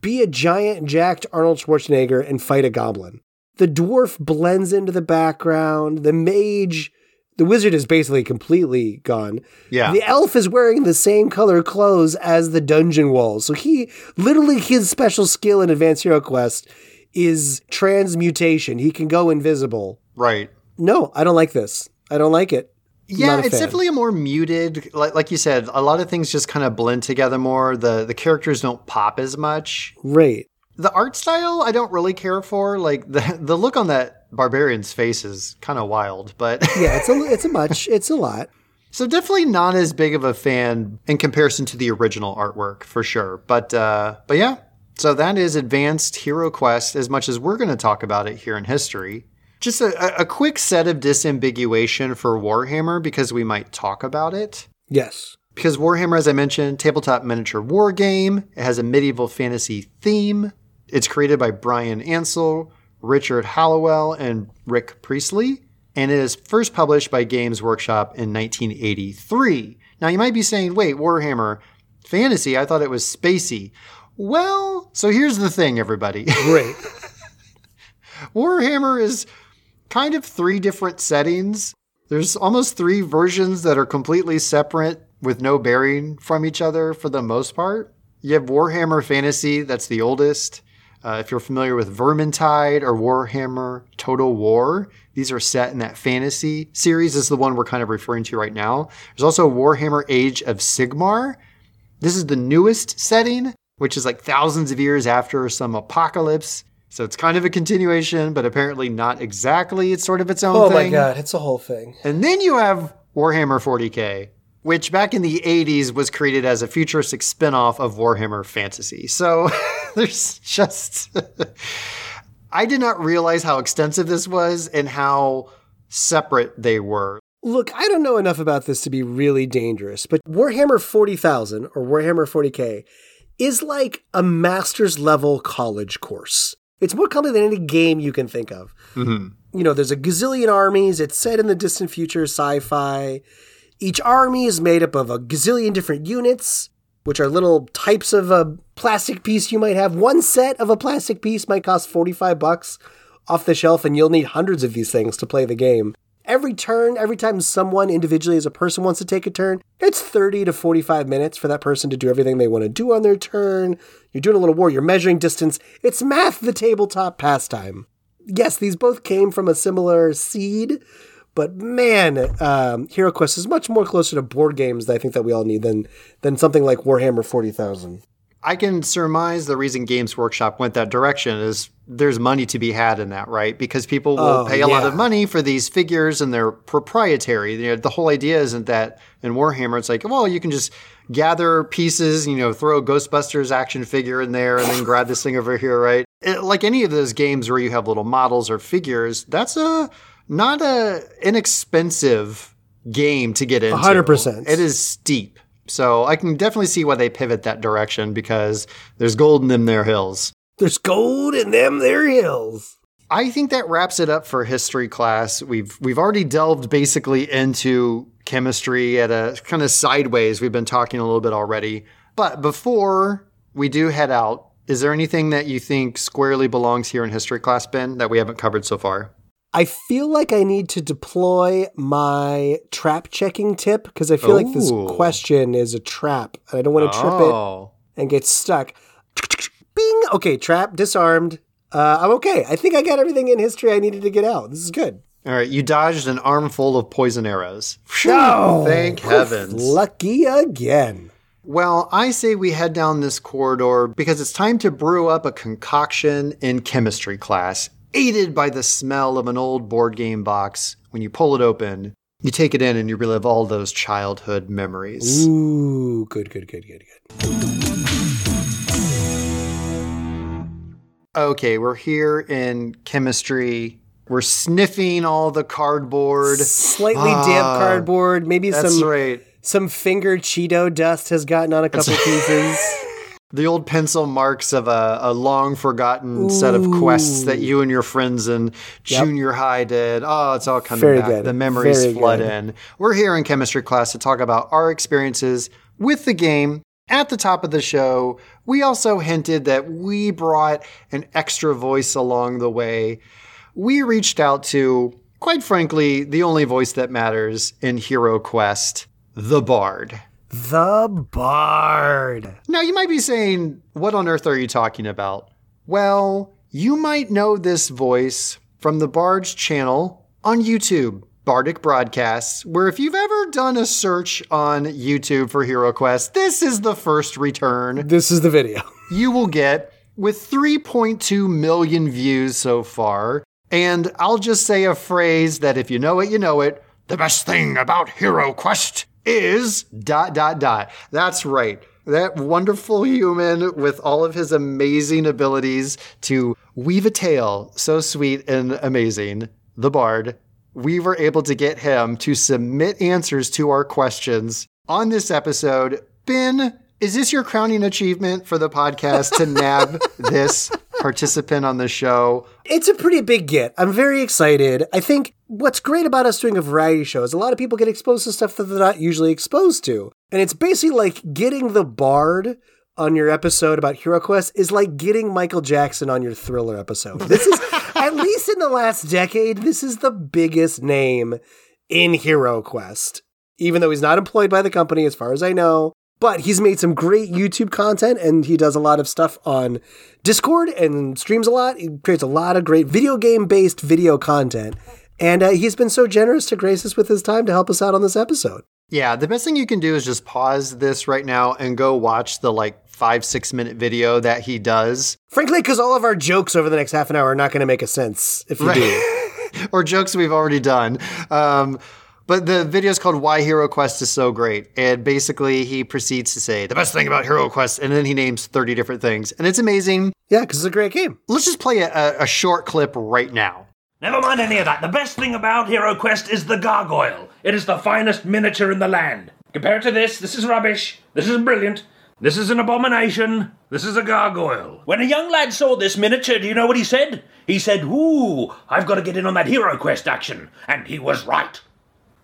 be a giant jacked Arnold Schwarzenegger and fight a goblin. The dwarf blends into the background. The mage, the wizard is basically completely gone. Yeah. The elf is wearing the same color clothes as the dungeon walls. So his special skill in Advanced Hero Quest is transmutation. He can go invisible. Right. no, I don't like this. I don't like it. Yeah, it's definitely a more muted, like you said, a lot of things just kind of blend together more. The characters don't pop as much. Right. The art style, I don't really care for. Like the look on that barbarian's face is kind of wild, but yeah, it's a lot. So definitely not as big of a fan in comparison to the original artwork for sure. But yeah, so that is Advanced Hero Quest. As much as we're going to talk about it here in history. Just a quick set of disambiguation for Warhammer because we might talk about it. Yes. Because Warhammer, as I mentioned, tabletop miniature war game. It has a medieval fantasy theme. It's created by Brian Ansell, Richard Hallowell, and Rick Priestley. And it is first published by Games Workshop in 1983. Now, you might be saying, wait, Warhammer fantasy? I thought it was spacey. Well, so here's the thing, everybody. Right. Warhammer is kind of three different settings. There's almost three versions that are completely separate with no bearing from each other for the most part. You have Warhammer Fantasy, that's the oldest. If you're familiar with Vermintide or Warhammer Total War, these are set in that fantasy series. This is the one we're kind of referring to right now. There's also Warhammer Age of Sigmar. This is the newest setting, which is like thousands of years after some apocalypse. So it's kind of a continuation, but apparently not exactly. It's sort of its own thing. Oh my God, it's a whole thing. And then you have Warhammer 40K, which back in the 80s was created as a futuristic spinoff of Warhammer Fantasy. So there's just... I did not realize how extensive this was and how separate they were. Look, I don't know enough about this to be really dangerous, but Warhammer 40,000 or Warhammer 40K is like a master's level college course. It's more complicated than any game you can think of. Mm-hmm. You know, there's a gazillion armies. It's set in the distant future, sci-fi. Each army is made up of a gazillion different units, which are little types of a plastic piece you might have. One set of a plastic piece might cost $45 off the shelf, and you'll need hundreds of these things to play the game. Every turn, every time someone individually as a person wants to take a turn, it's 30 to 45 minutes for that person to do everything they want to do on their turn. You're doing a little war. You're measuring distance. It's math, the tabletop pastime. Yes, these both came from a similar seed, but man, HeroQuest is much more closer to board games that I think that we all need than something like Warhammer 40,000. I can surmise the reason Games Workshop went that direction is there's money to be had in that, right? Because people will pay a lot of money for these figures and they're proprietary. You know, the whole idea isn't that in Warhammer, it's like, well, you can just gather pieces, you know, throw a Ghostbusters action figure in there and then grab this thing over here, right? Like any of those games where you have little models or figures, that's not an inexpensive game to get into. 100%. It is steep. So I can definitely see why they pivot that direction because there's gold in them there hills. There's gold in them there hills. I think that wraps it up for history class. We've already delved basically into chemistry at a kind of sideways. We've been talking a little bit already. But before we do head out, is there anything that you think squarely belongs here in history class, Ben, that we haven't covered so far? I feel like I need to deploy my trap checking tip because I feel like this question is a trap. I don't want to trip it and get stuck. Bing! Okay, trap, disarmed. I'm okay. I think I got everything in history I needed to get out. This is good. All right, you dodged an armful of poison arrows. Oh, thank heavens. Lucky again. Well, I say we head down this corridor because it's time to brew up a concoction in chemistry class. Aided by the smell of an old board game box, when you pull it open, you take it in and you relive all those childhood memories. Ooh, good. Okay, we're here in chemistry. We're sniffing all the cardboard. Slightly damp cardboard. Maybe some finger Cheeto dust has gotten on a couple pieces. The old pencil marks of a long-forgotten set of quests that you and your friends in junior high did. Oh, it's all coming back. Good. The memories flood in. We're here in chemistry class to talk about our experiences with the game. At the top of the show, we also hinted that we brought an extra voice along the way. We reached out to, quite frankly, the only voice that matters in HeroQuest, the Bard. The Bard. Now, you might be saying, what on earth are you talking about? Well, you might know this voice from the Bard's channel on YouTube, Bardic Broadcasts, where if you've ever done a search on YouTube for HeroQuest, this is the first return. This is the video. You will get, with 3.2 million views so far. And I'll just say a phrase that if you know it, you know it. The best thing about HeroQuest is ... That's right. That wonderful human with all of his amazing abilities to weave a tale so sweet and amazing, the Bard, we were able to get him to submit answers to our questions on this episode. Ben, is this your crowning achievement for the podcast to nab this participant on the show? It's a pretty big get. I'm very excited. I think what's great about us doing a variety show is a lot of people get exposed to stuff that they're not usually exposed to. And it's basically like getting the Bard on your episode about HeroQuest is like getting Michael Jackson on your Thriller episode. This is, at least in the last decade, this is the biggest name in HeroQuest. Even though he's not employed by the company, as far as I know. But he's made some great YouTube content, and he does a lot of stuff on Discord and streams a lot. He creates a lot of great video game-based video content. And he's been so generous to grace us with his time to help us out on this episode. Yeah, the best thing you can do is just pause this right now and go watch the, 5-6 minute video that he does. Frankly, because all of our jokes over the next half an hour are not going to make a sense if you do. Or jokes we've already done. But the video is called Why HeroQuest is So Great. And basically, he proceeds to say, the best thing about HeroQuest, and then he names 30 different things. And it's amazing. Yeah, because it's a great game. Let's just play a short clip right now. Never mind any of that. The best thing about HeroQuest is the gargoyle. It is the finest miniature in the land. Compare it to this. This is rubbish. This is brilliant. This is an abomination. This is a gargoyle. When a young lad saw this miniature, do you know what he said? He said, ooh, I've got to get in on that HeroQuest action. And he was right.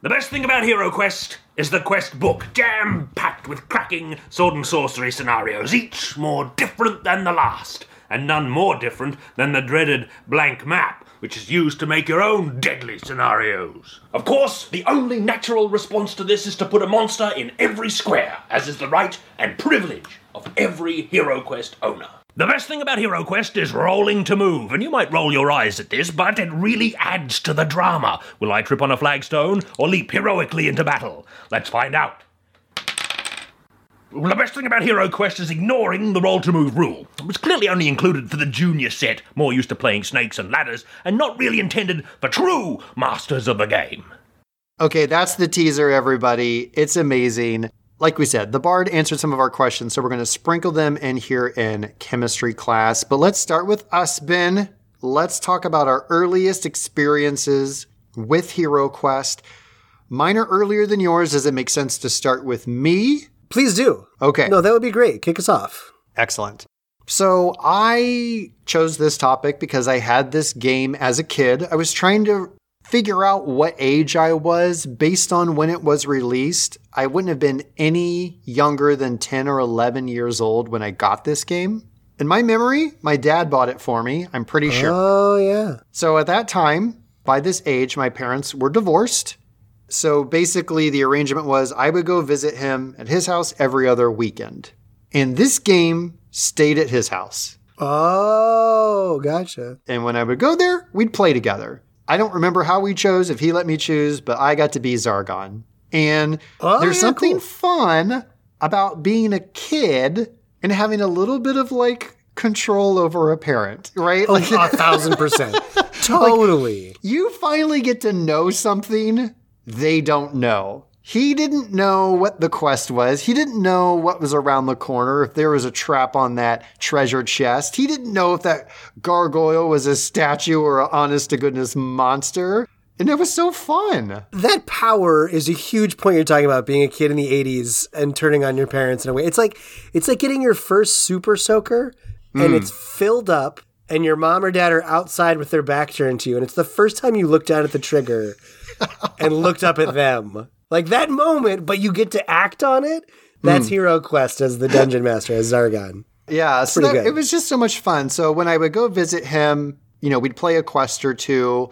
The best thing about HeroQuest is the quest book, jam-packed with cracking sword and sorcery scenarios, each more different than the last, and none more different than the dreaded blank map, which is used to make your own deadly scenarios. Of course, the only natural response to this is to put a monster in every square, as is the right and privilege of every HeroQuest owner. The best thing about HeroQuest is rolling to move, and you might roll your eyes at this, but it really adds to the drama. Will I trip on a flagstone or leap heroically into battle? Let's find out. Well, the best thing about HeroQuest is ignoring the roll to move rule. It was clearly only included for the junior set, more used to playing snakes and ladders, and not really intended for true masters of the game. Okay, that's the teaser, everybody. It's amazing. Like we said, the Bard answered some of our questions, so we're going to sprinkle them in here in chemistry class. But let's start with us, Ben. Let's talk about our earliest experiences with HeroQuest. Mine are earlier than yours. Does it make sense to start with me? Please do. Okay. No, that would be great. Kick us off. Excellent. So I chose this topic because I had this game as a kid. I was trying to figure out what age I was based on when it was released. I wouldn't have been any younger than 10 or 11 years old when I got this game. In my memory, my dad bought it for me, I'm pretty sure. Oh, yeah. So at that time, by this age, my parents were divorced. So basically the arrangement was I would go visit him at his house every other weekend. And this game stayed at his house. Oh, gotcha. And when I would go there, we'd play together. I don't remember how we chose, if he let me choose, but I got to be Zargon. And there's something fun about being a kid and having a little bit of, control over a parent, right? 1,000%. Totally. You finally get to know something they don't know. He didn't know what the quest was. He didn't know what was around the corner, if there was a trap on that treasure chest. He didn't know if that gargoyle was a statue or an honest-to-goodness monster. And it was so fun. That power is a huge point you're talking about, being a kid in the 80s and turning on your parents in a way. It's like getting your first super soaker, and it's filled up, and your mom or dad are outside with their back turned to you, and it's the first time you look down at the trigger and looked up at them. That moment, but you get to act on it. That's HeroQuest as the dungeon master, as Zargon. Yeah, so that, it was just so much fun. So when I would go visit him, we'd play a quest or two.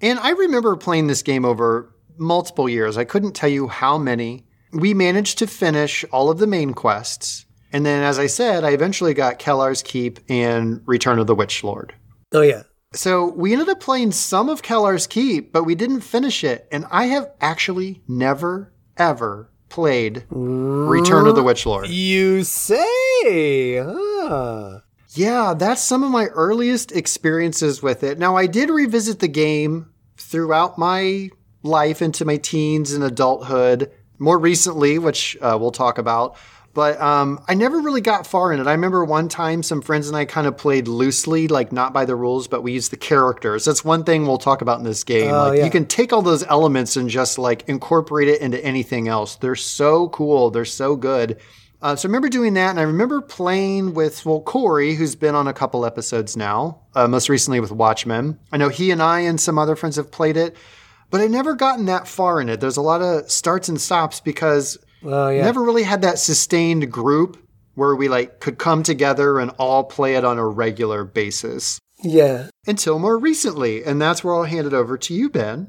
And I remember playing this game over multiple years. I couldn't tell you how many. We managed to finish all of the main quests. And then, as I said, I eventually got Kellar's Keep and Return of the Witch Lord. Oh, yeah. So we ended up playing some of Kellar's Keep, but we didn't finish it. And I have actually never, ever played Return of the Witch Lord. You say? Huh. Yeah, that's some of my earliest experiences with it. Now, I did revisit the game throughout my life into my teens and adulthood, more recently, which we'll talk about. But I never really got far in it. I remember one time some friends and I kind of played loosely, like not by the rules, but we used the characters. That's one thing we'll talk about in this game. You can take all those elements and just like incorporate it into anything else. They're so cool. They're so good. So I remember doing that, and I remember playing with, Corey, who's been on a couple episodes now, most recently with Watchmen. I know he and I and some other friends have played it, but I've never gotten that far in it. There's a lot of starts and stops because... never really had that sustained group where we like could come together and all play it on a regular basis. Yeah. Until more recently. And that's where I'll hand it over to you, Ben.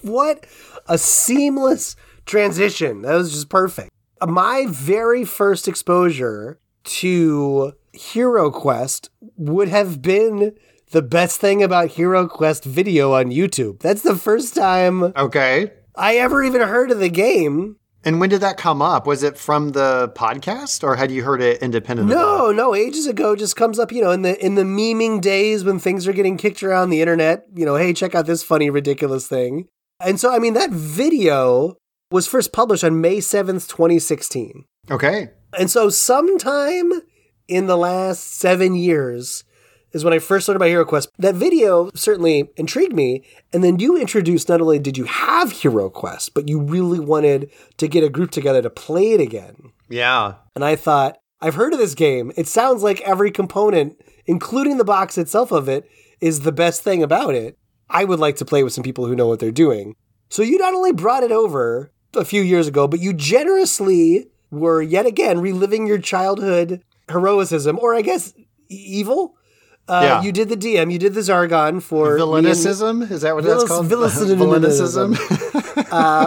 What a seamless transition. That was just perfect. My very first exposure to HeroQuest would have been the best thing about HeroQuest video on YouTube. That's the first time I ever even heard of the game. And when did that come up? Was it from the podcast, or had you heard it independently? No, ages ago. Just comes up, in the memeing days when things are getting kicked around the internet. Hey, check out this funny, ridiculous thing. And so, that video was first published on May 7th, 2016. Okay. And so sometime in the last 7 years is when I first learned about HeroQuest. That video certainly intrigued me. And then you introduced, not only did you have HeroQuest, but you really wanted to get a group together to play it again. Yeah. And I thought, I've heard of this game. It sounds like every component, including the box itself of it, is the best thing about it. I would like to play with some people who know what they're doing. So you not only brought it over a few years ago, but you generously were yet again reliving your childhood heroism, or I guess evil. You did the DM. You did the Zargon for... Villainicism? Is that what that's called? Villainicism.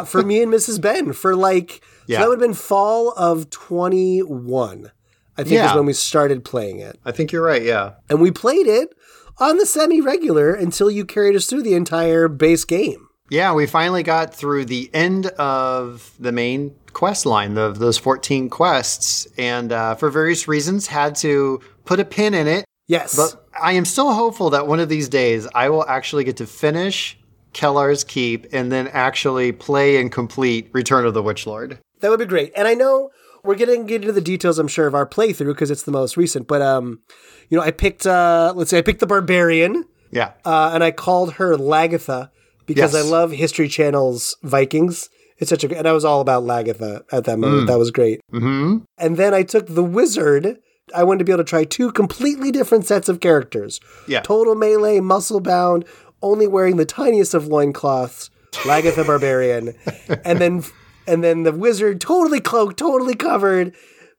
For me and Mrs. Ben. For So that would have been fall of 21, I think is when we started playing it. I think you're right, yeah. And we played it on the semi-regular until you carried us through the entire base game. Yeah, we finally got through the end of the main quest line, those 14 quests, and for various reasons had to put a pin in it. Yes. But I am so hopeful that one of these days I will actually get to finish Kellar's Keep and then actually play and complete Return of the Witch Lord. That would be great. And I know we're going to get into the details, I'm sure, of our playthrough because it's the most recent. But, I picked, I picked the Barbarian. Yeah. And I called her Lagatha because I love History Channel's Vikings. It's such and I was all about Lagatha at that moment. That was great. Mm-hmm. And then I took the Wizard. I wanted to be able to try two completely different sets of characters. Yeah. Total melee, muscle-bound, only wearing the tiniest of loincloths, Lagatha Barbarian. And then the Wizard, totally cloaked, totally covered,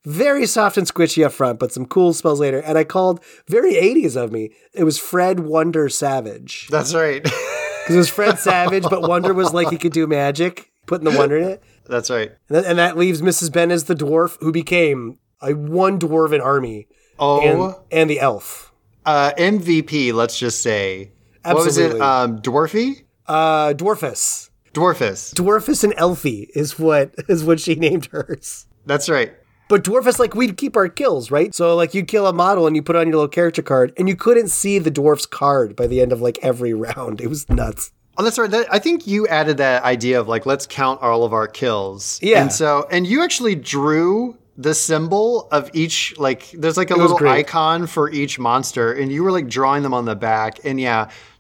very soft and squishy up front, but some cool spells later. And I called, very 80s of me, it was Fred Wonder Savage. That's right. Because it was Fred Savage, but Wonder was like he could do magic, putting the Wonder in it. That's right. And that leaves Mrs. Ben as the dwarf, who became... a one dwarven army. Oh. And the elf. MVP, let's just say. Absolutely. What was it? Dwarfy? Dwarfus. Dwarfus. Dwarfus and Elfie is what she named hers. That's right. But Dwarfus, we'd keep our kills, right? So, you'd kill a model and you put on your little character card, and you couldn't see the dwarf's card by the end of, every round. It was nuts. Oh, that's right. I think you added that idea of, let's count all of our kills. Yeah. And you actually drew... the symbol of each, there's a little icon for each monster, and you were drawing them on the back. And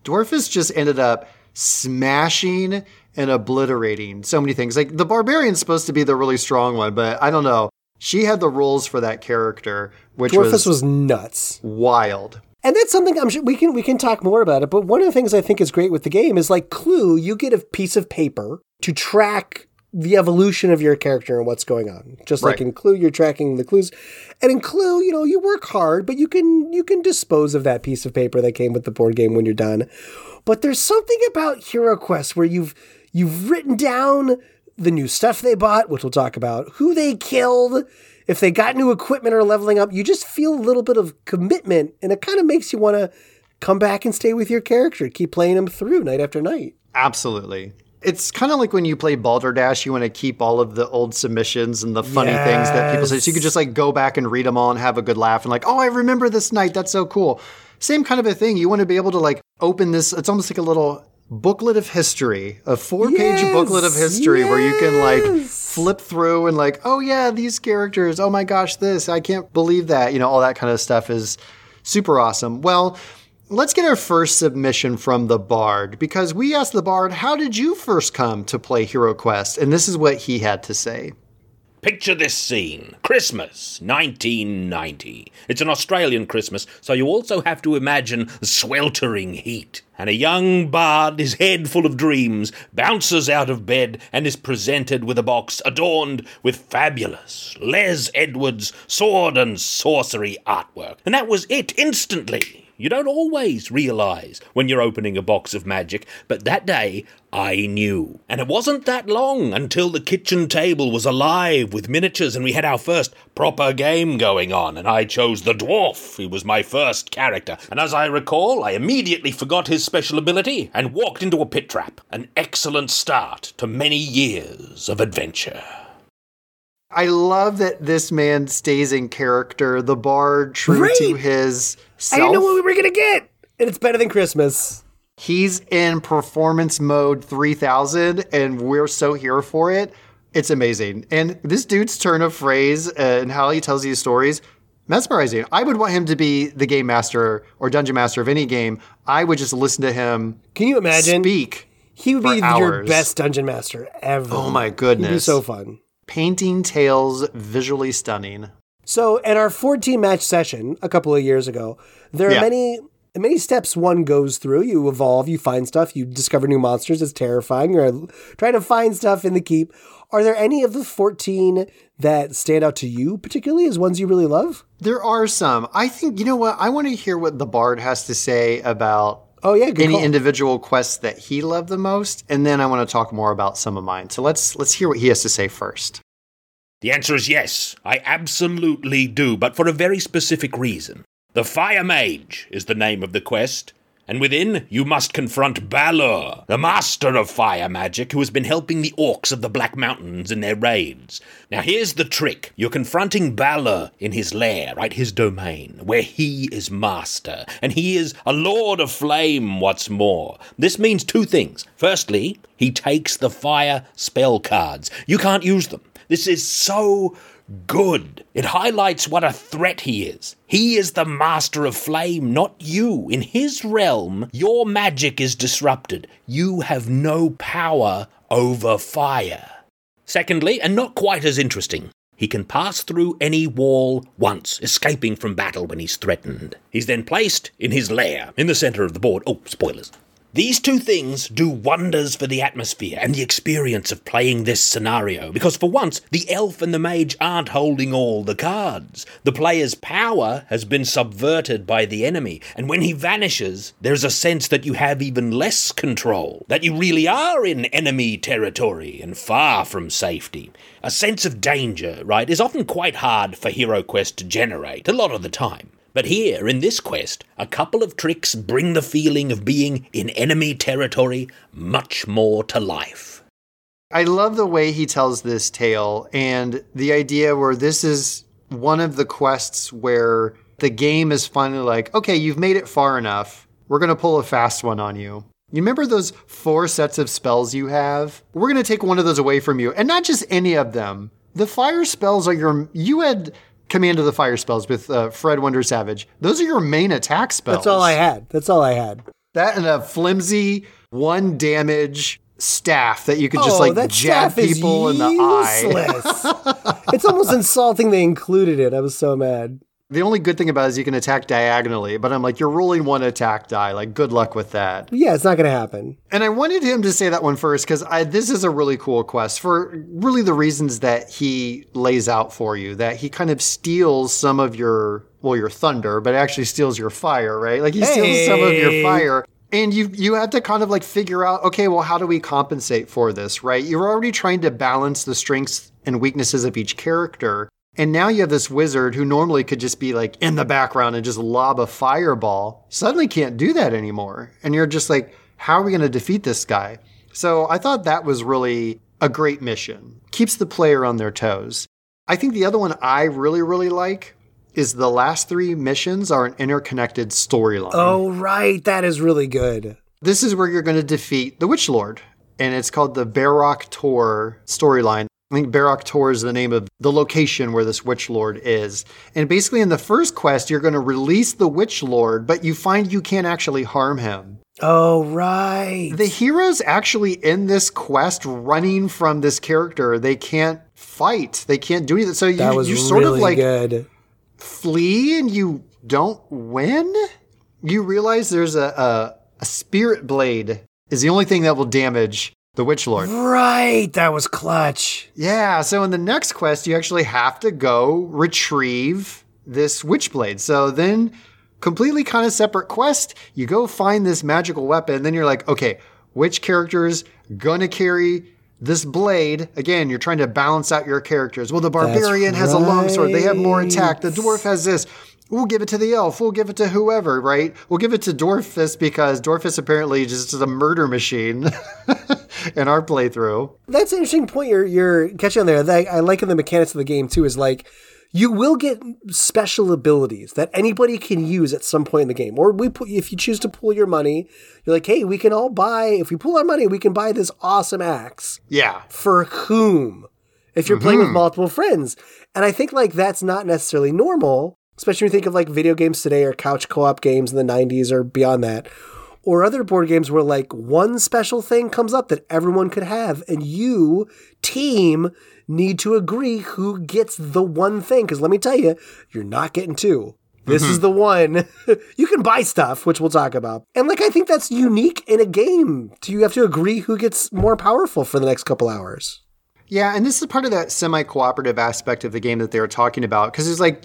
Dwarfus just ended up smashing and obliterating so many things. The Barbarian's supposed to be the really strong one, but I don't know. She had the rules for that character, which Dwarfus was nuts, wild. And that's something I'm sure we can talk more about it. But one of the things I think is great with the game is Clue. You get a piece of paper to track the evolution of your character and what's going on. Just right. In Clue, you're tracking the clues. And in Clue, you work hard, but you can dispose of that piece of paper that came with the board game when you're done. But there's something about HeroQuest where you've written down the new stuff they bought, which we'll talk about, who they killed, if they got new equipment or leveling up. You just feel a little bit of commitment, and it kind of makes you want to come back and stay with your character. Keep playing them through night after night. Absolutely. It's kind of like when you play Balderdash, you want to keep all of the old submissions and the funny things that people say. So you could just like go back and read them all and have a good laugh and like, oh, I remember this night. That's so cool. Same kind of a thing. You want to be able to like open this. It's almost like a little booklet of history, a four-page booklet of history where you can like flip through and like, oh yeah, these characters. Oh my gosh, this. I can't believe that. You know, all that kind of stuff is super awesome. Well, let's get our first submission from The Bard, because we asked The Bard, how did you first come to play HeroQuest? And this is what he had to say. Picture this scene. Christmas, 1990. It's an Australian Christmas, so you also have to imagine sweltering heat. And a young bard, his head full of dreams, bounces out of bed and is presented with a box adorned with fabulous Les Edwards Sword and Sorcery artwork. And that was it, instantly. You don't always realize when you're opening a box of magic, but that day I knew. And it wasn't that long until the kitchen table was alive with miniatures and we had our first proper game going on, and I chose the dwarf. He was my first character, and as I recall, I immediately forgot his special ability and walked into a pit trap. An excellent start to many years of adventure. I love that this man stays in character, the bard, true to his self. I didn't know what we were going to get, and it's better than Christmas. He's in performance mode 3000, and we're so here for it. It's amazing. And this dude's turn of phrase and how he tells these stories, mesmerizing. I would want him to be the game master or dungeon master of any game. I would just listen to him Can you imagine? Speak He would be your best dungeon master ever. Oh, my goodness. He'd be so fun. Painting tales, visually stunning. So at our 14-match session a couple of years ago, there are many steps one goes through. You evolve, you find stuff, you discover new monsters. It's terrifying. You're trying to find stuff in the keep. Are there any of the 14 that stand out to you particularly as ones you really love? There are some. I think, you know what? I want to hear what the Bard has to say about any individual quests that he loved the most, and then I want to talk more about some of mine. So let's hear what he has to say first. The answer is yes, I absolutely do, but for a very specific reason. The Fire Mage is the name of the quest, and within you must confront Balor, the master of fire magic, who has been helping the orcs of the Black Mountains in their raids. Now here's the trick. You're confronting Balor in his lair, right, his domain, where he is master, and he is a lord of flame, what's more. This means two things. Firstly, he takes the fire spell cards. You can't use them. This is so good. It highlights what a threat he is. He is the master of flame, not you. In his realm, your magic is disrupted. You have no power over fire. Secondly, and not quite as interesting, he can pass through any wall once, escaping from battle when he's threatened. He's then placed in his lair, in the center of the board. Oh, spoilers. These two things do wonders for the atmosphere and the experience of playing this scenario, because for once, the elf and the mage aren't holding all the cards. The player's power has been subverted by the enemy, and when he vanishes, there's a sense that you have even less control, that you really are in enemy territory and far from safety. A sense of danger, right, is often quite hard for HeroQuest to generate, a lot of the time. But here, in this quest, a couple of tricks bring the feeling of being in enemy territory much more to life. I love the way he tells this tale and the idea where this is one of the quests where the game is finally like, okay, you've made it far enough. We're going to pull a fast one on you. You remember those 4 sets of spells you have? We're going to take one of those away from you. And not just any of them. The fire spells are you had Command of the Fire spells with Fred Wonder Savage. Those are your main attack spells. That's all I had. That and a flimsy 1 damage staff that you could just like jab people in the eye. It's almost insulting they included it. I was so mad. The only good thing about it is you can attack diagonally, but I'm like, you're rolling 1 attack die. Like, good luck with that. Yeah, it's not going to happen. And I wanted him to say that one first because this is a really cool quest for really the reasons that he lays out for you, that he kind of steals some of your thunder, but actually steals your fire, right? Like, he steals some of your fire. And you have to kind of like figure out, okay, well, how do we compensate for this, right? You're already trying to balance the strengths and weaknesses of each character. And now you have this wizard who normally could just be like in the background and just lob a fireball, suddenly can't do that anymore. And you're just like, how are we going to defeat this guy? So I thought that was really a great mission. Keeps the player on their toes. I think the other one I really, really like is the last three missions are an interconnected storyline. Oh, right. That is really good. This is where you're going to defeat the Witch Lord. And it's called the Barok Tor storyline. I think Barok Tor is the name of the location where this Witch Lord is. And basically in the first quest, you're going to release the Witch Lord, but you find you can't actually harm him. Oh, right. The heroes actually in this quest running from this character. They can't fight. They can't do anything. So you sort of like flee and you don't win. You realize there's a spirit blade is the only thing that will damage the Witch Lord. Right, that was clutch. Yeah, so in the next quest, you actually have to go retrieve this Witchblade. So then, completely kind of separate quest, you go find this magical weapon, then you're like, okay, which character's gonna carry this blade? Again, you're trying to balance out your characters. Well, the Barbarian has a longsword, they have more attack, the Dwarf has this. We'll give it to the elf. We'll give it to whoever, right? We'll give it to Dorfus because Dorfus apparently just is a murder machine in our playthrough. That's an interesting point you're catching on there. I like in the mechanics of the game too is like you will get special abilities that anybody can use at some point in the game. Or if you choose to pool your money, you're like, hey, we can all buy. If we pool our money, we can buy this awesome axe. Yeah. For whom? If you're playing with multiple friends, and I think like that's not necessarily normal. Especially when you think of like video games today or couch co-op games in the 90s or beyond that, or other board games where like one special thing comes up that everyone could have and you, team, need to agree who gets the one thing. Because let me tell you, you're not getting two. This is the one. You can buy stuff, which we'll talk about. And like I think that's unique in a game. You have to agree who gets more powerful for the next couple hours. Yeah, and this is part of that semi-cooperative aspect of the game that they were talking about. Because it's like,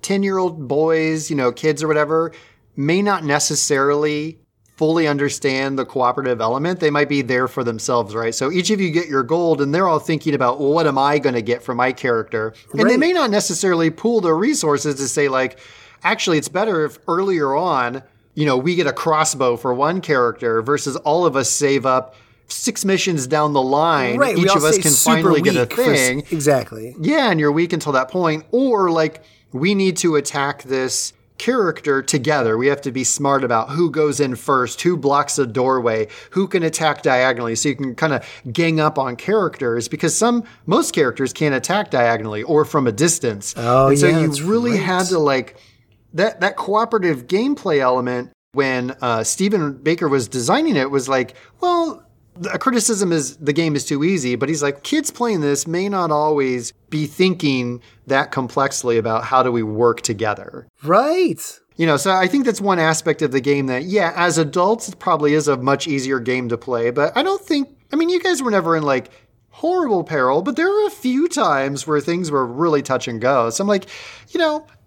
10-year-old boys, kids or whatever, may not necessarily fully understand the cooperative element. They might be there for themselves, right? So each of you get your gold and they're all thinking about, well, what am I going to get for my character? And They may not necessarily pool their resources to say like, actually, it's better if earlier on, we get a crossbow for one character versus all of us save up 6 missions down the line. Right. Each of us can finally get a thing. Exactly. Yeah, and you're weak until that point. Or like, we need to attack this character together. We have to be smart about who goes in first, who blocks a doorway, who can attack diagonally. So you can kind of gang up on characters because most characters can't attack diagonally or from a distance. Oh, and so you really had to like that cooperative gameplay element when Stephen Baker was designing it was like, well, a criticism is the game is too easy, but he's like, kids playing this may not always be thinking that complexly about how do we work together. Right. So I think that's one aspect of the game that, yeah, as adults, it probably is a much easier game to play, but you guys were never in like horrible peril, but there were a few times where things were really touch and go. So I'm like,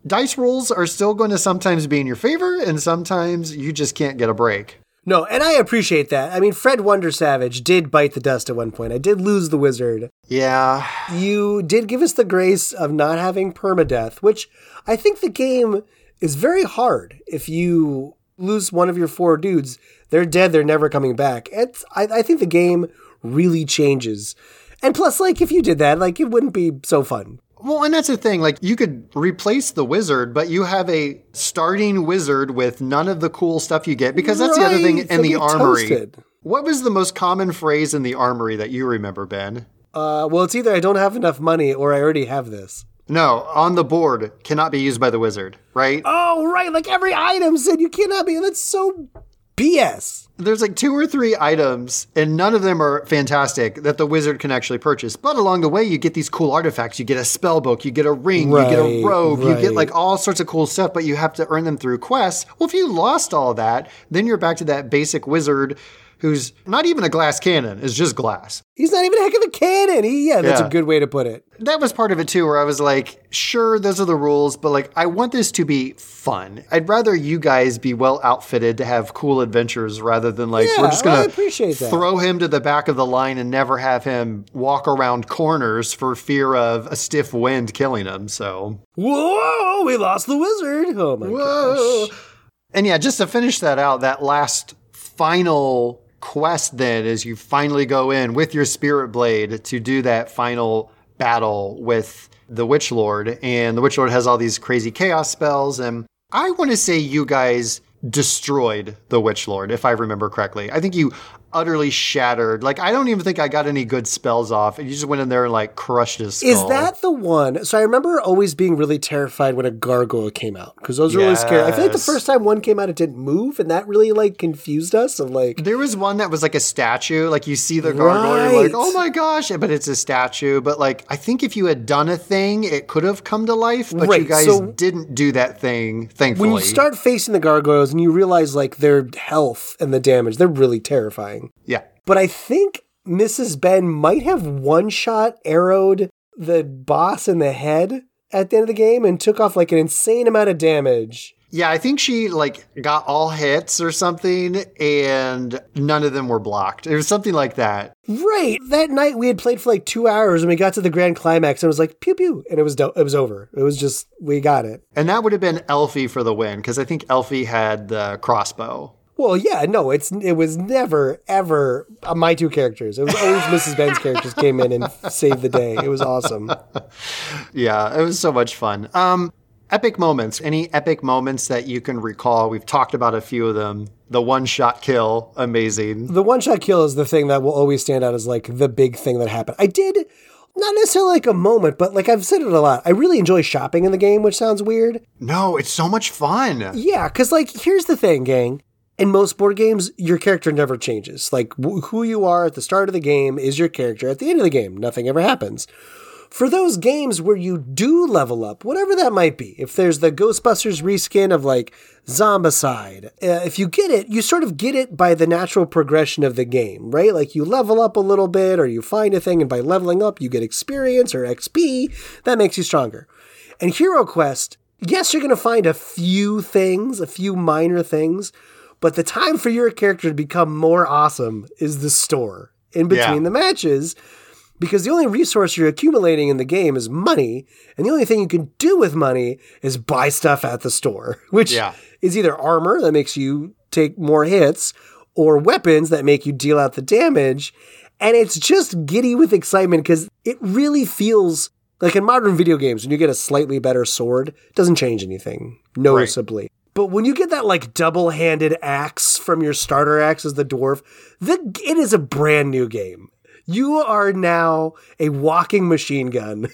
dice rolls are still going to sometimes be in your favor and sometimes you just can't get a break. No, and I appreciate that. I mean, Fred Wonder Savage did bite the dust at one point. I did lose the wizard. Yeah. You did give us the grace of not having permadeath, which I think the game is very hard. If you lose one of your 4 dudes, they're dead, they're never coming back. I think the game really changes. And plus, like, if you did that, like, it wouldn't be so fun. Well, and that's the thing, like you could replace the wizard, but you have a starting wizard with none of the cool stuff you get because that's the other thing in the armory. Toasted. What was the most common phrase in the armory that you remember, Ben? Well, it's either I don't have enough money or I already have this. No, on the board cannot be used by the wizard, right? Oh, right. Like every item said you cannot be. That's so BS. There's like 2 or 3 items, and none of them are fantastic that the wizard can actually purchase. But along the way, you get these cool artifacts. You get a spell book, you get a ring, you get a robe, you get like all sorts of cool stuff, but you have to earn them through quests. Well, if you lost all that, then you're back to that basic wizard who's not even a glass cannon, is just glass. He's not even a heck of a cannon. That's a good way to put it. That was part of it too, where I was like, sure, those are the rules, but like, I want this to be fun. I'd rather you guys be well outfitted to have cool adventures rather than like, we're just going to throw him to the back of the line and never have him walk around corners for fear of a stiff wind killing him. So, whoa, we lost the wizard. Oh my gosh. And yeah, just to finish that out, that last final quest then is you finally go in with your spirit blade to do that final battle with the Witch Lord. And the Witch Lord has all these crazy chaos spells. And I want to say you guys destroyed the Witch Lord, if I remember correctly. I think you utterly shattered. Like, I don't even think I got any good spells off. And you just went in there and like crushed his skull. Is that the one? So I remember always being really terrified when a gargoyle came out, because those were really scary. I feel like the first time one came out, it didn't move, and that really like confused us. Of like, there was one that was like a statue. Like you see the gargoyle, you're like, oh my gosh! But it's a statue. But like, I think if you had done a thing, it could have come to life. But you guys didn't do that thing. Thankfully, when you start facing the gargoyles and you realize like their health and the damage, they're really terrifying. Yeah. But I think Mrs. Ben might have one-shot arrowed the boss in the head at the end of the game and took off like an insane amount of damage. Yeah, I think she like got all hits or something and none of them were blocked. It was something like that. Right. That night we had played for like 2 hours and we got to the grand climax and it was like pew pew and it was over. It was just, we got it. And that would have been Elfie for the win, because I think Elfie had the crossbow. Well, yeah, no, it was never, ever my two characters. It was always Mrs. Ben's characters came in and saved the day. It was awesome. Yeah, it was so much fun. Epic moments. Any epic moments that you can recall? We've talked about a few of them. The one-shot kill, amazing. The one-shot kill is the thing that will always stand out as like the big thing that happened. I did... not necessarily like a moment, but like I've said it a lot. I really enjoy shopping in the game, which sounds weird. No, it's so much fun. Yeah, because like, here's the thing, gang. In most board games, your character never changes. Like, who you are at the start of the game is your character at the end of the game. Nothing ever happens. For those games where you do level up, whatever that might be, if there's the Ghostbusters reskin of, like, Zombicide, if you get it, you sort of get it by the natural progression of the game, right? Like, you level up a little bit, or you find a thing, and by leveling up, you get experience or XP. That makes you stronger. And HeroQuest, yes, you're going to find a few things, a few minor things, but the time for your character to become more awesome is the store in between the matches, because the only resource you're accumulating in the game is money, and the only thing you can do with money is buy stuff at the store, which is either armor that makes you take more hits or weapons that make you deal out the damage. And it's just giddy with excitement, because it really feels like in modern video games, when you get a slightly better sword, it doesn't change anything noticeably. Right. But when you get that, like, double-handed axe from your starter axe as the dwarf, it is a brand new game. You are now a walking machine gun.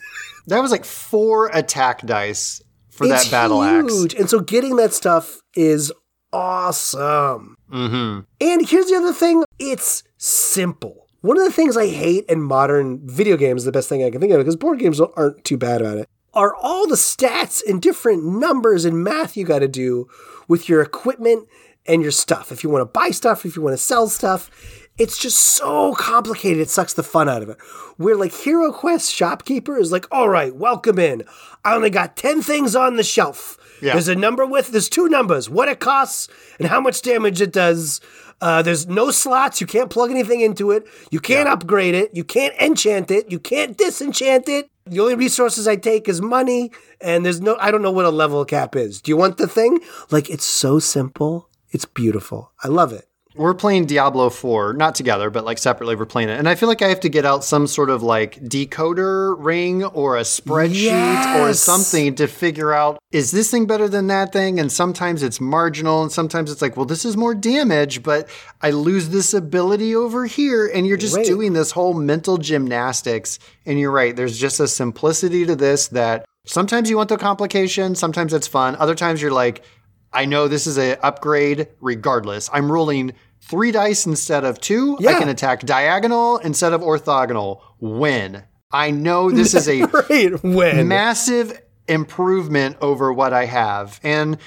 That was, like, 4 attack dice for that battle axe. It's huge. And so getting that stuff is awesome. Mm-hmm. And here's the other thing. It's simple. One of the things I hate in modern video games, the best thing I can think of, because board games aren't too bad about it, are all the stats and different numbers and math you got to do with your equipment and your stuff. If you want to buy stuff, if you want to sell stuff, it's just so complicated. It sucks the fun out of it. Where like HeroQuest shopkeeper is like, all right, welcome in. I only got 10 things on the shelf. Yeah. There's 2 numbers, what it costs and how much damage it does. There's no slots. You can't plug anything into it. You can't upgrade it. You can't enchant it. You can't disenchant it. The only resources I take is money, and I don't know what a level cap is. Do you want the thing? Like, it's so simple. It's beautiful. I love it. We're playing Diablo 4, not together, but like separately we're playing it. And I feel like I have to get out some sort of like decoder ring or a spreadsheet or something to figure out, is this thing better than that thing? And sometimes it's marginal. And sometimes it's like, well, this is more damage, but I lose this ability over here. And you're just doing this whole mental gymnastics. And you're right. There's just a simplicity to this that sometimes you want the complication. Sometimes it's fun. Other times you're like, I know this is an upgrade regardless. I'm rolling 3 dice instead of 2. Yeah. I can attack diagonal instead of orthogonal. Win. I know this is a massive improvement over what I have. And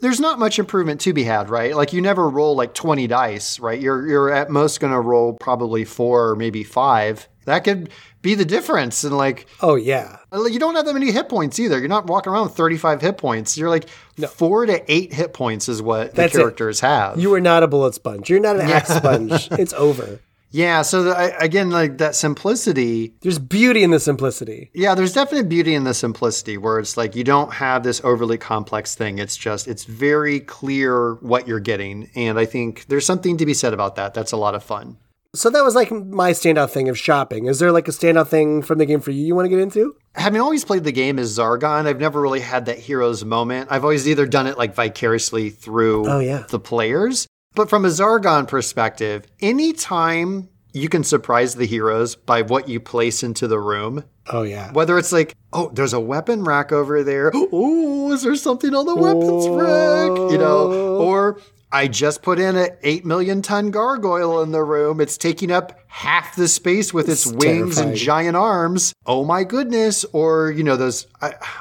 there's not much improvement to be had, right? Like you never roll like 20 dice, right? You're at most going to roll probably 4 or maybe 5. That could be the difference. And like, oh yeah, you don't have that many hit points either. You're not walking around with 35 hit points. You're like 4 to 8 hit points is what the characters have. You are not a bullet sponge. You're not an axe sponge. It's over. Yeah. So again, like that simplicity. There's beauty in the simplicity. Yeah. There's definite beauty in the simplicity where it's like, you don't have this overly complex thing. It's just, it's very clear what you're getting. And I think there's something to be said about that. That's a lot of fun. So that was like my standout thing of shopping. Is there like a standout thing from the game for you want to get into? Having always played the game as Zargon, I've never really had that hero's moment. I've always either done it like vicariously through the players. But from a Zargon perspective, anytime you can surprise the heroes by what you place into the room. Oh, yeah. Whether it's like, oh, there's a weapon rack over there. Oh, is there something on the weapons rack? You know, or I just put in an 8 million ton gargoyle in the room. It's taking up half the space with its wings and giant arms. Oh, my goodness. Or, you know,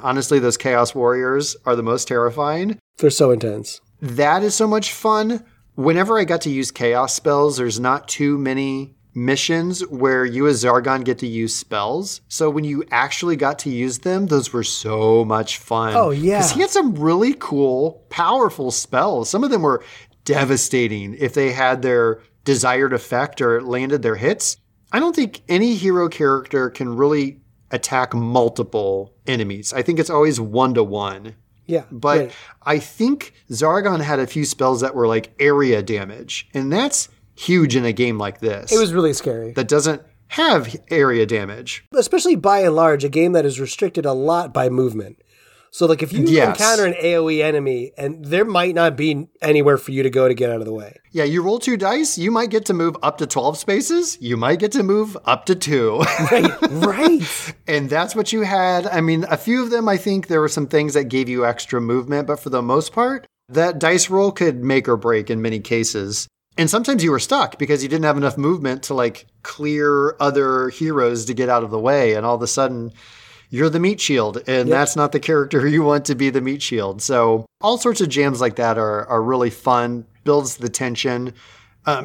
honestly, those Chaos Warriors are the most terrifying. They're so intense. That is so much fun. Whenever I got to use chaos spells, there's not too many missions where you as Zargon get to use spells. So when you actually got to use them, those were so much fun. Oh, yeah. Because he had some really cool, powerful spells. Some of them were devastating if they had their desired effect or landed their hits. I don't think any hero character can really attack multiple enemies. I think it's always 1-to-1. Yeah, but right. I think Zargon had a few spells that were like area damage, and that's huge in a game like this. It was really scary. That doesn't have area damage. Especially by and large, a game that is restricted a lot by movement. So like if you encounter an AoE enemy, and there might not be anywhere for you to go to get out of the way. Yeah, you roll 2 dice, you might get to move up to 12 spaces, you might get to move up to 2. Right. And that's what you had. I mean, a few of them, I think there were some things that gave you extra movement, but for the most part, that dice roll could make or break in many cases. And sometimes you were stuck because you didn't have enough movement to like clear other heroes to get out of the way, and all of a sudden you're the meat shield, and that's not the character you want to be the meat shield. So all sorts of jams like that are really fun, builds the tension.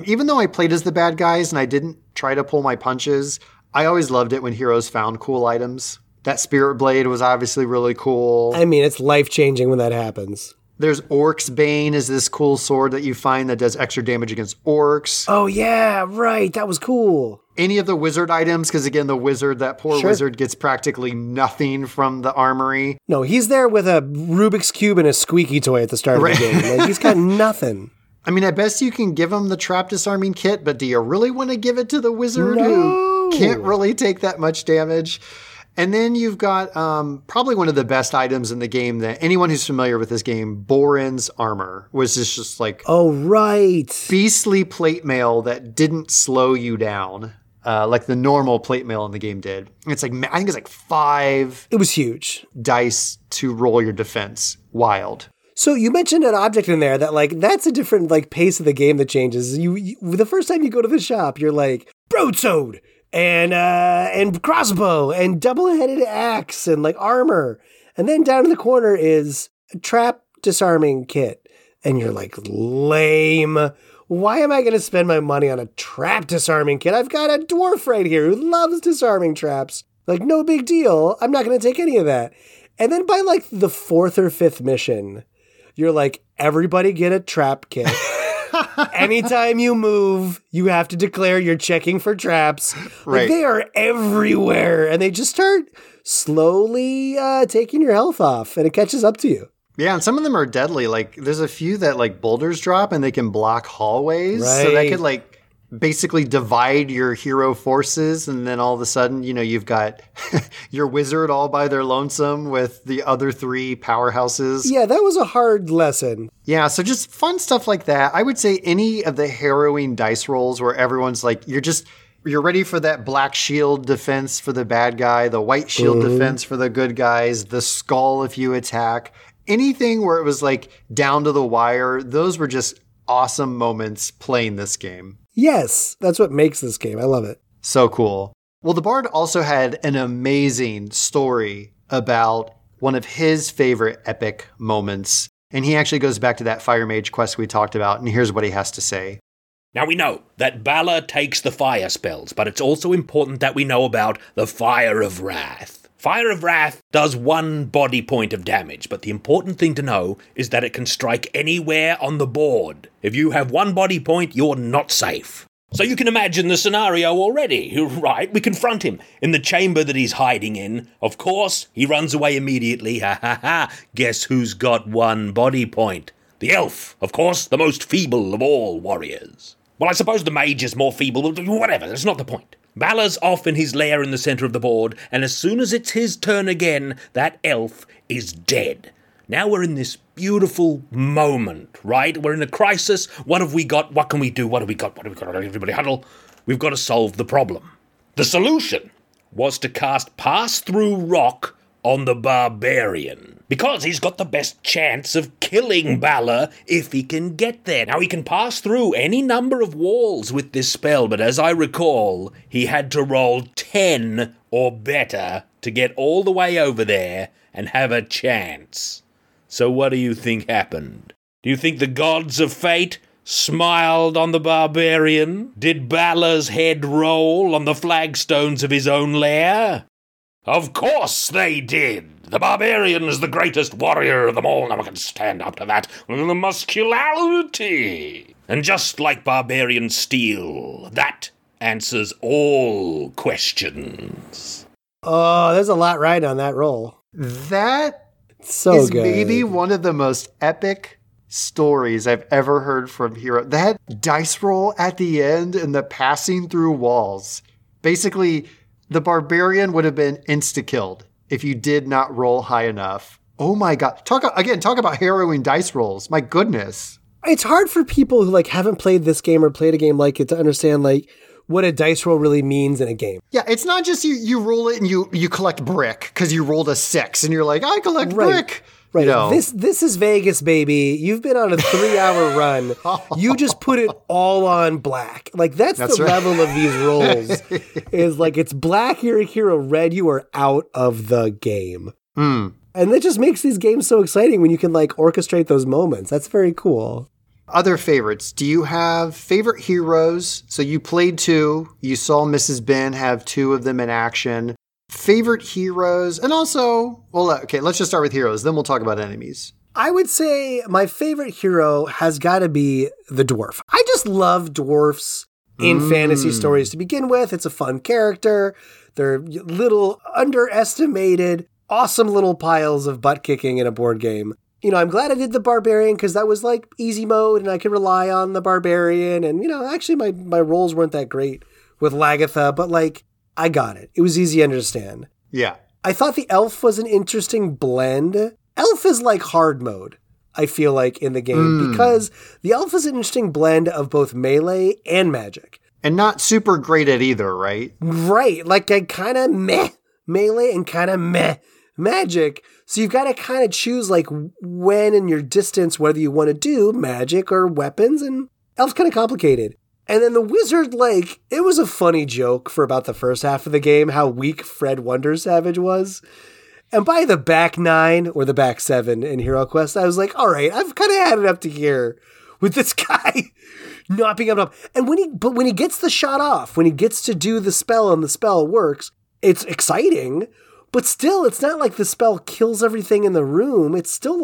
Even though I played as the bad guys and I didn't try to pull my punches, I always loved it when heroes found cool items. That spirit blade was obviously really cool. I mean, it's life-changing when that happens. There's Orc's Bane is this cool sword that you find that does extra damage against orcs. Oh, yeah, right. That was cool. Any of the wizard items, because again, the wizard, that poor wizard gets practically nothing from the armory. No, he's there with a Rubik's Cube and a squeaky toy at the start of the game. Like, he's got nothing. I mean, at best you can give him the trap disarming kit, but do you really want to give it to the wizard who can't really take that much damage? And then you've got probably one of the best items in the game that anyone who's familiar with this game, Boren's armor, was just like beastly plate mail that didn't slow you down like the normal plate mail in the game did. And it's like, I think it's like 5. It was huge. Dice to roll your defense. Wild. So you mentioned an object in there that like, that's a different like pace of the game that changes. You the first time you go to the shop, you're like, broadsword! And crossbow and double-headed axe and like armor. And then down in the corner is a trap disarming kit. And you're like, lame. Why am I going to spend my money on a trap disarming kit? I've got a dwarf right here who loves disarming traps. Like, no big deal. I'm not going to take any of that. And then by like the 4th or 5th mission, you're like, everybody get a trap kit. Anytime you move, you have to declare you're checking for traps. Right. Like, they are everywhere, and they just start slowly taking your health off, and it catches up to you. Yeah, and some of them are deadly. Like, there's a few that, like, boulders drop, and they can block hallways. Right. So that could, like, basically divide your hero forces, and then all of a sudden, you know, you've got your wizard all by their lonesome with the other 3 powerhouses. Yeah, that was a hard lesson. Yeah, so just fun stuff like that. I would say any of the harrowing dice rolls where everyone's like, you're ready for that black shield defense for the bad guy, the white shield defense for the good guys, the skull if you attack, anything where it was like down to the wire, those were just awesome moments playing this game. Yes, that's what makes this game. I love it. So cool. Well, The Bard also had an amazing story about one of his favorite epic moments. And he actually goes back to that Fire Mage quest we talked about, and here's what he has to say. Now we know that Balor takes the fire spells, but it's also important that we know about the Fire of Wrath. Fire of Wrath does one body point of damage, but the important thing to know is that it can strike anywhere on the board. If you have one body point, you're not safe. So you can imagine the scenario already, right? We confront him in the chamber that he's hiding in. Of course, he runs away immediately. Ha ha ha. Guess who's got one body point? The elf, of course, the most feeble of all warriors. Well, I suppose the mage is more feeble, but whatever, that's not the point. Balor's off in his lair in the centre of the board, and as soon as it's his turn again, that elf is dead. Now we're in this beautiful moment, right? We're in a crisis. What have we got? What can we do? What have we got? What have we got? Everybody huddle. We've got to solve the problem. The solution was to cast Pass Through Rock on the Barbarian, because he's got the best chance of killing Balor if he can get there. Now, he can pass through any number of walls with this spell, but as I recall, he had to roll 10 or better to get all the way over there and have a chance. So what do you think happened? Do you think the gods of fate smiled on the barbarian? Did Balor's head roll on the flagstones of his own lair? Of course they did! The barbarian is the greatest warrior of them all. No one can stand up to that. The muscularity! And just like barbarian steel, that answers all questions. Oh, there's a lot right on that roll. That... so is good. Maybe one of the most epic stories I've ever heard from Hero. That dice roll at the end and the passing through walls. Basically, the barbarian would have been insta-killed if you did not roll high enough. Oh my God. Talk about harrowing dice rolls. My goodness. It's hard for people who haven't played this game or played a game like it to understand what a dice roll really means in a game. Yeah, it's not just you roll it and you collect brick because you rolled a 6 and you're like, I collect brick. Right. This is Vegas, baby. You've been on a 3-hour run. You just put it all on black. That's the right level of these rolls. Is it's black, you're a hero, red, you are out of the game. Mm. And that just makes these games so exciting when you can orchestrate those moments. That's very cool. Other favorites. Do you have favorite heroes? So you played 2. You saw Mrs. Ben have 2 of them in action. Favorite heroes. And also, let's just start with heroes. Then we'll talk about enemies. I would say my favorite hero has got to be the dwarf. I just love dwarfs in fantasy stories to begin with. It's a fun character. They're little underestimated, awesome little piles of butt kicking in a board game. I'm glad I did the barbarian because that was easy mode and I could rely on the barbarian. And, actually my rolls weren't that great with Lagatha, but I got it. It was easy to understand. Yeah. I thought the elf was an interesting blend. Elf is hard mode, I feel in the game because the elf is an interesting blend of both melee and magic. And not super great at either, right? Right. I kind of meh melee and kind of meh magic. So you've got to kind of choose when and your distance, whether you want to do magic or weapons, and elf's kind of complicated. And then the wizard, it was a funny joke for about the first half of the game, how weak Fred Wonder Savage was. And by the back 9 or the back 7 in HeroQuest, I was like, all right, I've kind of had it up to here with this guy not being able to. And when he gets the shot off, when he gets to do the spell and the spell works, it's exciting. But still, it's not the spell kills everything in the room. It's still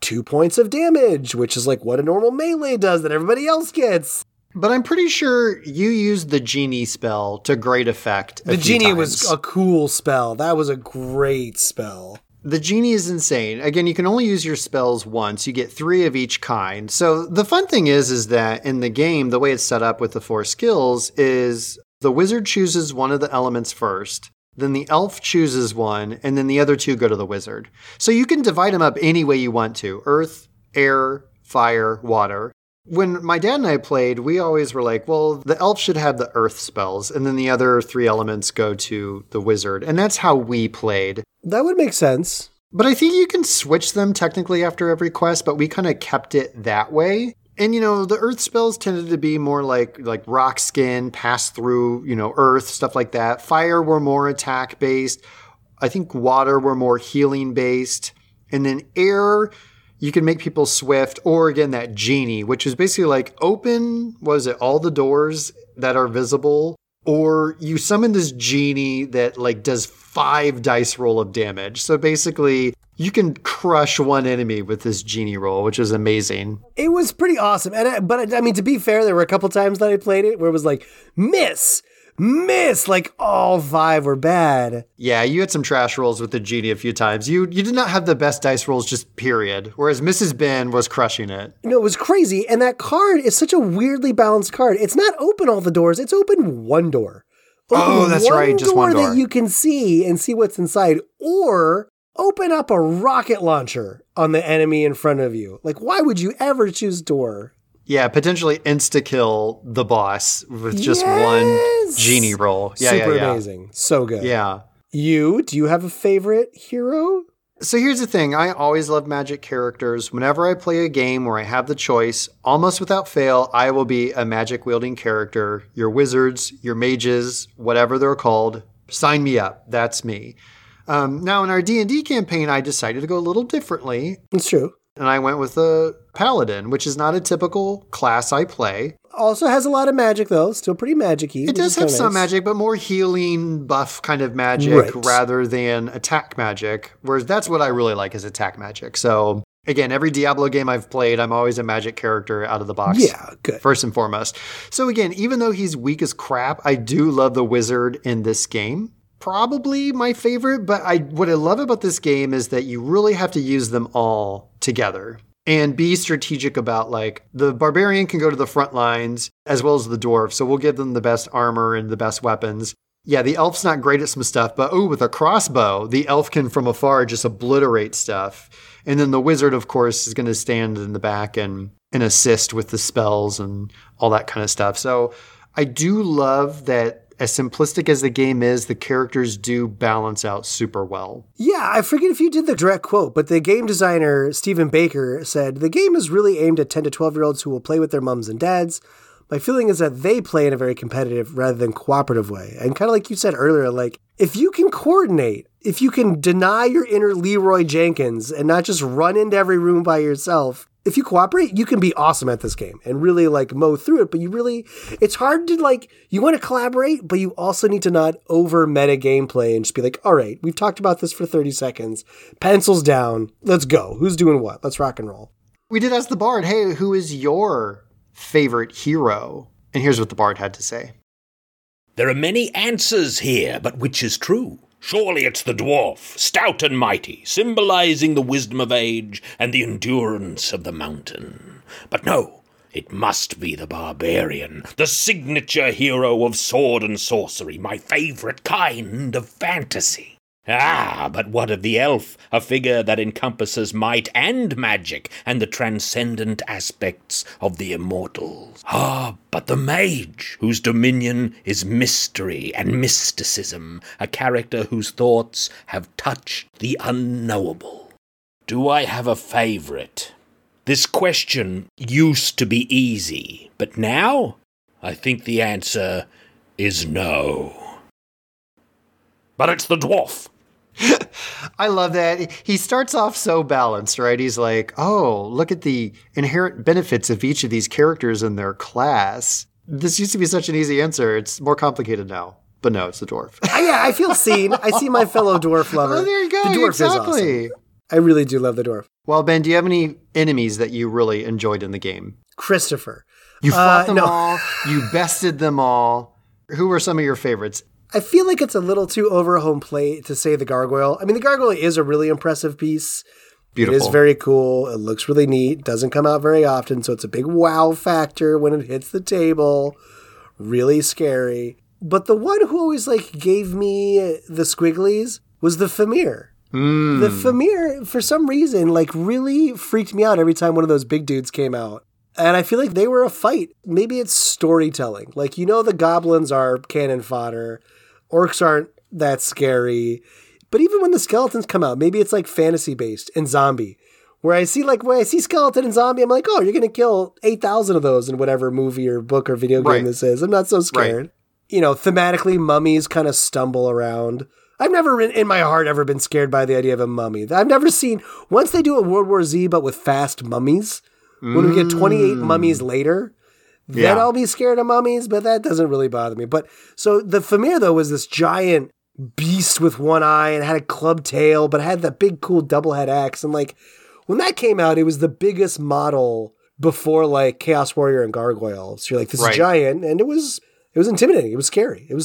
2 points of damage, which is what a normal melee does that everybody else gets. But I'm pretty sure you used the genie spell to great effect. The genie was a cool spell. That was a great spell. The genie is insane. Again, you can only use your spells once. You get 3 of each kind. So the fun thing is that in the game, the way it's set up with the 4 skills is the wizard chooses one of the elements first. Then the elf chooses one, and then the other 2 go to the wizard. So you can divide them up any way you want to. Earth, air, fire, water. When my dad and I played, we always were the elf should have the earth spells, and then the other 3 elements go to the wizard. And that's how we played. That would make sense. But I think you can switch them technically after every quest, but we kind of kept it that way. And, the earth spells tended to be more like rock skin, pass through, earth, stuff like that. Fire were more attack based. I think water were more healing based. And then air, you can make people swift, or again, that genie, which is basically like open, what is it, all the doors that are visible, or you summon this genie that like does 5 dice roll of damage. So basically, you can crush one enemy with this genie roll, which is amazing. It was pretty awesome. But to be fair, there were a couple times that I played it where it was like, miss, like all 5 were bad. Yeah, you had some trash rolls with the genie a few times. You did not have the best dice rolls, just period. Whereas Mrs. Ben was crushing it. No, it was crazy. And that card is such a weirdly balanced card. It's not open all the doors. It's open one door. Just one door that you can see and see what's inside, or open up a rocket launcher on the enemy in front of you. Like, why would you ever choose door? Yeah, potentially insta-kill the boss with just one genie roll. Yeah, Super amazing. So good. Yeah. Do you have a favorite hero? So here's the thing. I always love magic characters. Whenever I play a game where I have the choice, almost without fail, I will be a magic-wielding character. Your wizards, your mages, whatever they're called, sign me up. That's me. Now, in our D&D campaign, I decided to go a little differently. It's true. And I went with a paladin, which is not a typical class I play. Also has a lot of magic, though. Still pretty magic-y. It does have some magic, but more healing buff kind of magic rather than attack magic, whereas that's what I really like is attack magic. So, again, every Diablo game I've played, I'm always a magic character out of the box. Yeah, good. First and foremost. So, again, even though he's weak as crap, I do love the wizard in this game. Probably my favorite, but what I love about this game is that you really have to use them all together and be strategic about, like, the barbarian can go to the front lines as well as the dwarf, so we'll give them the best armor and the best weapons. Yeah, the elf's not great at some stuff, but with a crossbow, the elf can from afar just obliterate stuff. And then the wizard, of course, is going to stand in the back and assist with the spells and all that kind of stuff. So I do love that. As simplistic as the game is, the characters do balance out super well. Yeah, I forget if you did the direct quote, but the game designer, Stephen Baker, said, "The game is really aimed at 10 to 12-year-olds who will play with their moms and dads. My feeling is that they play in a very competitive rather than cooperative way." And kind of like you said earlier, like, if you can coordinate, if you can deny your inner Leroy Jenkins and not just run into every room by yourself, if you cooperate, you can be awesome at this game and really, like, mow through it. But it's hard to, like, you want to collaborate, but you also need to not over meta gameplay and just be like, all right, we've talked about this for 30 seconds. Pencils down. Let's go. Who's doing what? Let's rock and roll. We did ask the Bard, hey, who is your favorite hero? And here's what the Bard had to say. "There are many answers here, but which is true? Surely it's the dwarf, stout and mighty, symbolizing the wisdom of age and the endurance of the mountain. But no, it must be the barbarian, the signature hero of Sword and Sorcery, my favorite kind of fantasy. Ah, but what of the elf, a figure that encompasses might and magic and the transcendent aspects of the immortals? Ah, but the mage, whose dominion is mystery and mysticism, a character whose thoughts have touched the unknowable. Do I have a favorite? This question used to be easy, but now I think the answer is no. But it's the dwarf." I love that. He starts off so balanced, right? He's like, oh, look at the inherent benefits of each of these characters in their class. This used to be such an easy answer. It's more complicated now. But no, it's the dwarf. Yeah, I feel seen. I see my fellow dwarf lover. Oh, there you go. The dwarf is awesome. I really do love the dwarf. Well, Ben, do you have any enemies that you really enjoyed in the game? Christopher. You fought them all. You bested them all. Who were some of your favorites? I feel like it's a little too over home plate to say the gargoyle. I mean, the gargoyle is a really impressive piece. Beautiful. It is very cool. It looks really neat. Doesn't come out very often, so it's a big wow factor when it hits the table. Really scary. But the one who always, like, gave me the squigglies was the Famir. Mm. The Famir, for some reason, like, really freaked me out every time one of those big dudes came out. And I feel like they were a fight. Maybe it's storytelling. Like, you know the goblins are cannon fodder. Orcs aren't that scary. But even when the skeletons come out, maybe it's like fantasy-based and zombie. Where I see skeleton and zombie, I'm like, oh, you're going to kill 8,000 of those in whatever movie or book or video game this is. I'm not so scared. Right. You know, thematically, mummies kind of stumble around. I've never in my heart ever been scared by the idea of a mummy. I've never seen, once they do a World War Z, but with fast mummies, when we get 28 mummies later, then I'll be scared of mummies, but that doesn't really bother me. But so the Famir, though, was this giant beast with one eye and had a club tail, but had that big, cool double head axe. And like, when that came out, it was the biggest model before like Chaos Warrior and Gargoyle. So you're like, this is giant. And it was intimidating. It was scary. That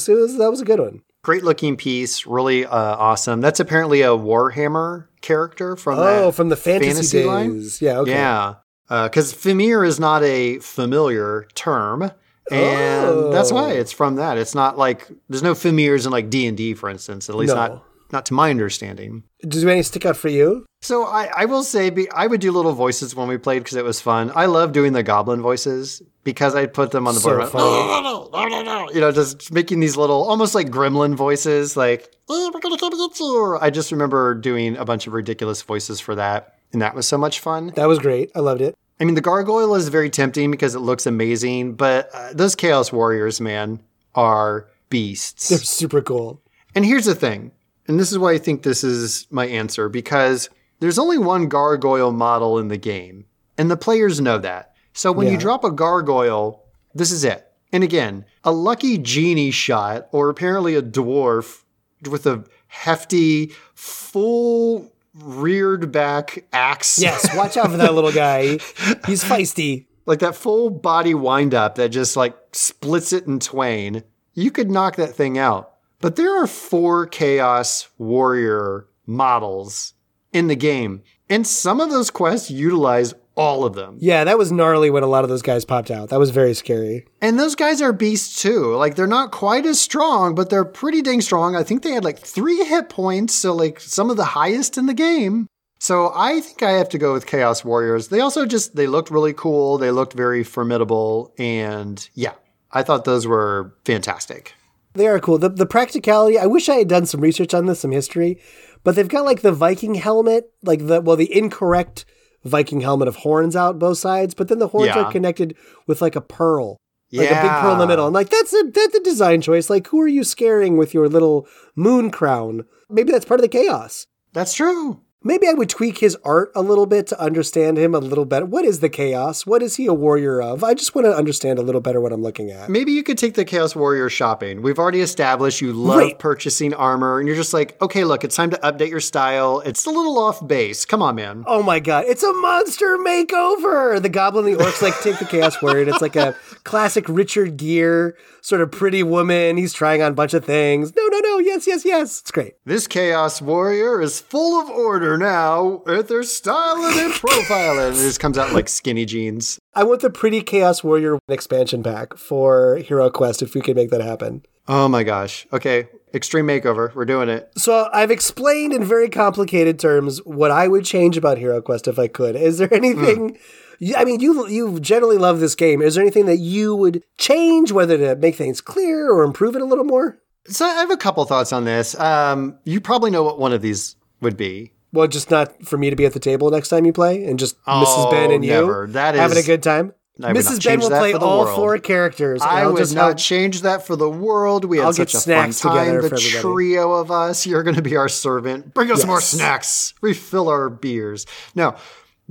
was a good one. Great looking piece, really awesome. That's apparently a Warhammer character from the fantasy line. Yeah, okay. Yeah, because Famir is not a familiar term, and that's why it's from that. It's not like there's no Famirs in like D&D, for instance. At least not to my understanding. Does any stick out for you? So I will say I would do little voices when we played because it was fun. I love doing the goblin voices because I put them on the board. Funny. You know, just making these little, almost like gremlin voices, like, hey, we're going to come get you. I just remember doing a bunch of ridiculous voices for that. And that was so much fun. That was great. I loved it. I mean, the gargoyle is very tempting because it looks amazing. But those Chaos Warriors, man, are beasts. They're super cool. And here's the thing. And this is why I think this is my answer, because there's only one gargoyle model in the game, and the players know that. So when you drop a gargoyle, this is it. And again, a lucky genie shot, or apparently a dwarf with a hefty, full reared back axe. Yes, watch out for that little guy. He's feisty. Like that full body wind up that just like splits it in twain. You could knock that thing out. But there are 4 Chaos Warrior models in the game, and some of those quests utilize all of them. Yeah, that was gnarly when a lot of those guys popped out. That was very scary. And those guys are beasts too. Like, they're not quite as strong, but they're pretty dang strong. I think they had like 3 hit points, so like some of the highest in the game. So I think I have to go with Chaos Warriors. They also they looked really cool. They looked very formidable, and yeah, I thought those were fantastic. They are cool. The practicality, I wish I had done some research on this, some history, but they've got like the Viking helmet, like the incorrect Viking helmet of horns out both sides, but then the horns are connected with like a pearl, like a big pearl in the middle. And like, that's a design choice. Like, who are you scaring with your little moon crown? Maybe that's part of the chaos. That's true. Maybe I would tweak his art a little bit to understand him a little better. What is the chaos? What is he a warrior of? I just want to understand a little better what I'm looking at. Maybe you could take the Chaos Warrior shopping. We've already established you love purchasing armor, and you're just like, okay, look, it's time to update your style. It's a little off base. Come on, man. Oh my God. It's a monster makeover. The goblin and the orc's like, take the Chaos Warrior. And it's like a classic Richard Gere sort of pretty woman. He's trying on a bunch of things. No. Yes. It's great. This Chaos Warrior is full of order. Now at their styling and profiling, and it just comes out like skinny jeans. I want the pretty Chaos Warrior expansion pack for Hero Quest if we can make that happen. Oh my gosh. Okay. Extreme makeover. We're doing it. So I've explained in very complicated terms what I would change about Hero Quest if I could. Is there anything I mean, you generally love this game. Is there anything that you would change, whether to make things clear or improve it a little more? So I have a couple thoughts on this. You probably know what one of these would be. Well, just not for me to be at the table next time you play, and just Mrs. Ben and never. You that is, having a good time. Mrs. Ben will play all 4 characters. I would just not change that for the world. We had such a fun time. The trio of us. You're going to be our servant. Bring us more snacks. Refill our beers. No,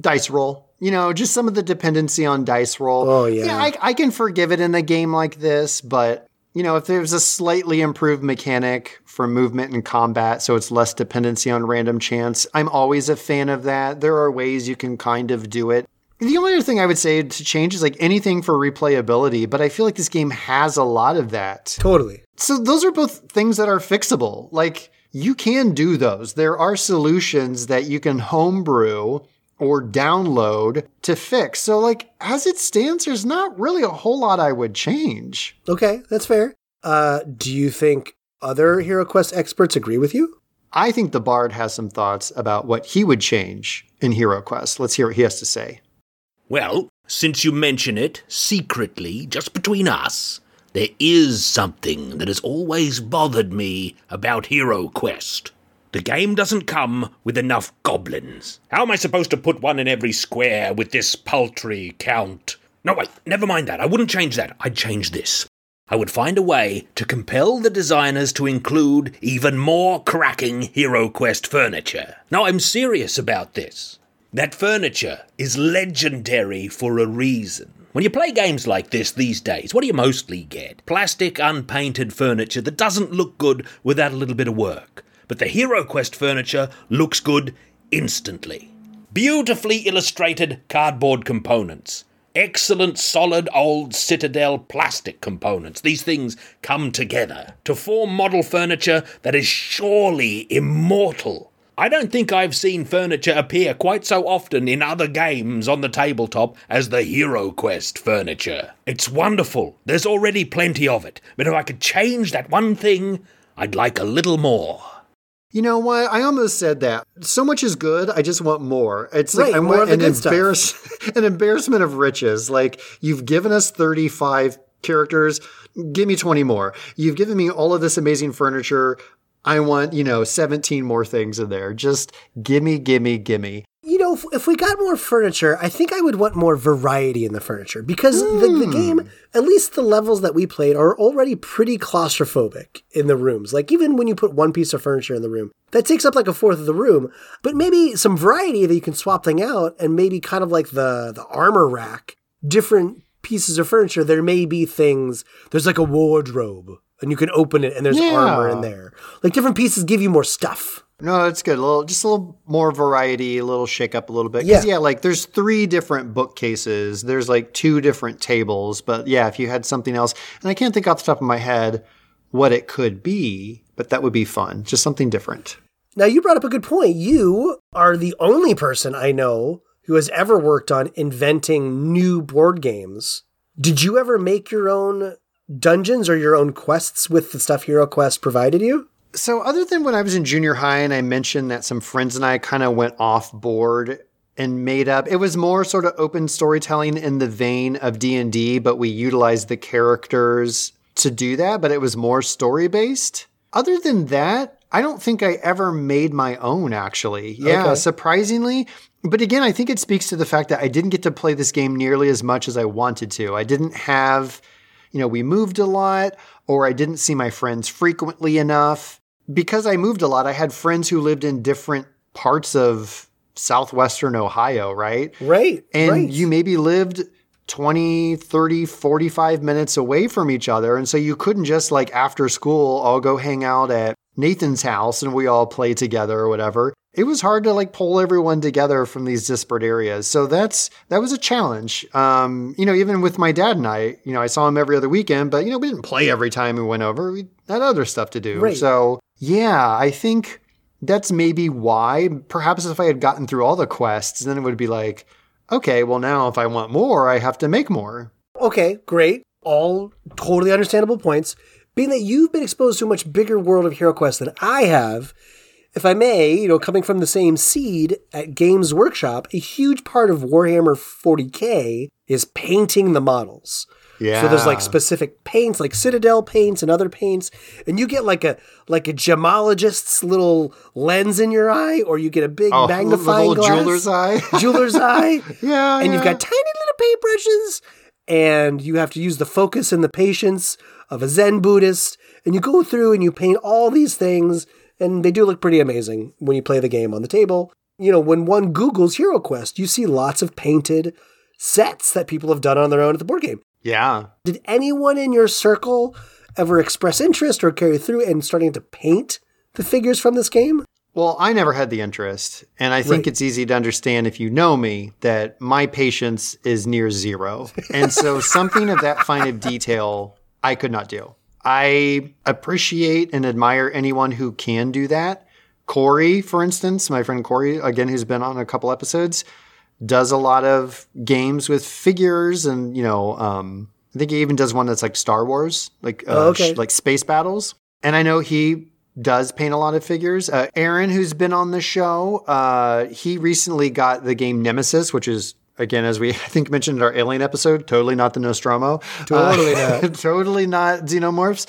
dice roll. You know, just some of the dependency on dice roll. Oh, yeah. I can forgive it in a game like this, but... You know, if there's a slightly improved mechanic for movement and combat, so it's less dependency on random chance, I'm always a fan of that. There are ways you can kind of do it. The only other thing I would say to change is like anything for replayability, but I feel like this game has a lot of that. Totally. So those are both things that are fixable. Like, you can do those. There are solutions that you can homebrew or download to fix. So like, as it stands, there's not really a whole lot I would change. Okay, that's fair. Do you think other HeroQuest experts agree with you? I think the Bard has some thoughts about what he would change in HeroQuest. Let's hear what he has to say. Well, since you mention it, secretly, just between us, there is something that has always bothered me about HeroQuest. The game doesn't come with enough goblins. How am I supposed to put one in every square with this paltry count? No, wait, never mind that. I wouldn't change that. I'd change this. I would find a way to compel the designers to include even more cracking HeroQuest furniture. Now, I'm serious about this. That furniture is legendary for a reason. When you play games like this these days, what do you mostly get? Plastic, unpainted furniture that doesn't look good without a little bit of work. But the HeroQuest furniture looks good instantly. Beautifully illustrated cardboard components. Excellent, solid, old Citadel plastic components. These things come together to form model furniture that is surely immortal. I don't think I've seen furniture appear quite so often in other games on the tabletop as the HeroQuest furniture. It's wonderful. There's already plenty of it. But if I could change that one thing, I'd like a little more. You know what? I almost said that. So much is good, I just want more. It's right, like I want an embarrassment of riches. Like, you've given us 35 characters, give me 20 more. You've given me all of this amazing furniture. I want, 17 more things in there. Just gimme, gimme, gimme. If we got more furniture, I think I would want more variety in the furniture because the game, at least the levels that we played, are already pretty claustrophobic in the rooms. Like, even when you put one piece of furniture in the room, that takes up like a fourth of the room, but maybe some variety that you can swap thing out, and maybe kind of like the armor rack, different pieces of furniture. There may be things, there's like a wardrobe and you can open it and there's armor in there. Like, different pieces give you more stuff. No, that's good. Just a little more variety, a little shake up a little bit. Because, like, there's 3 different bookcases. There's, 2 different tables. But, if you had something else. And I can't think off the top of my head what it could be, but that would be fun. Just something different. Now, you brought up a good point. You are the only person I know who has ever worked on inventing new board games. Did you ever make your own dungeons or your own quests with the stuff HeroQuest provided you? So other than when I was in junior high and I mentioned that some friends and I kind of went off board and made up, it was more sort of open storytelling in the vein of D&D, but we utilized the characters to do that, but it was more story-based. Other than that, I don't think I ever made my own, actually. Yeah, okay. Surprisingly. But again, I think it speaks to the fact that I didn't get to play this game nearly as much as I wanted to. I didn't have, we moved a lot, or I didn't see my friends frequently enough. Because I moved a lot, I had friends who lived in different parts of southwestern Ohio, right? Right. And you maybe lived 20, 30, 45 minutes away from each other. And so you couldn't just after school, all go hang out at Nathan's house and we all play together or whatever. It was hard to pull everyone together from these disparate areas. So that was a challenge. Even with my dad and I, I saw him every other weekend, but we didn't play every time we went over. We had other stuff to do. Right. So I think that's maybe why. Perhaps if I had gotten through all the quests, then it would be okay, well now if I want more, I have to make more. Okay, great. All totally understandable points. Being that you've been exposed to a much bigger world of HeroQuest than I have, if I may, coming from the same seed at Games Workshop, a huge part of Warhammer 40K is painting the models. Yeah. So there's specific paints, like Citadel paints and other paints, and you get like a gemologist's little lens in your eye, or you get a big magnifying glass. Jeweler's eye. Jeweler's eye. Yeah. And you've got tiny little paintbrushes, and you have to use the focus and the patience of a Zen Buddhist, and you go through and you paint all these things. And they do look pretty amazing when you play the game on the table. When one Googles HeroQuest, you see lots of painted sets that people have done on their own at the board game. Yeah. Did anyone in your circle ever express interest or carry through and starting to paint the figures from this game? Well, I never had the interest. And I think it's easy to understand if you know me that my patience is near zero. And so something of that fine of detail I could not do. I appreciate and admire anyone who can do that. Corey, for instance, my friend Corey, again, who's been on a couple episodes, does a lot of games with figures and, I think he even does one that's like Star Wars, like space battles. And I know he does paint a lot of figures. Aaron, who's been on the show, he recently got the game Nemesis, which is, again, as we, I think, mentioned in our Alien episode, totally not the Nostromo. Totally not. Totally not Xenomorphs.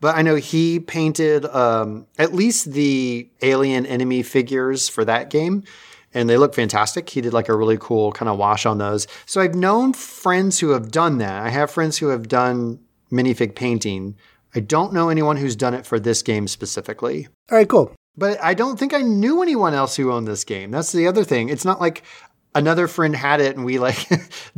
But I know he painted at least the alien enemy figures for that game. And they look fantastic. He did a really cool kind of wash on those. So I've known friends who have done that. I have friends who have done minifig painting. I don't know anyone who's done it for this game specifically. All right, cool. But I don't think I knew anyone else who owned this game. That's the other thing. It's not like another friend had it and we like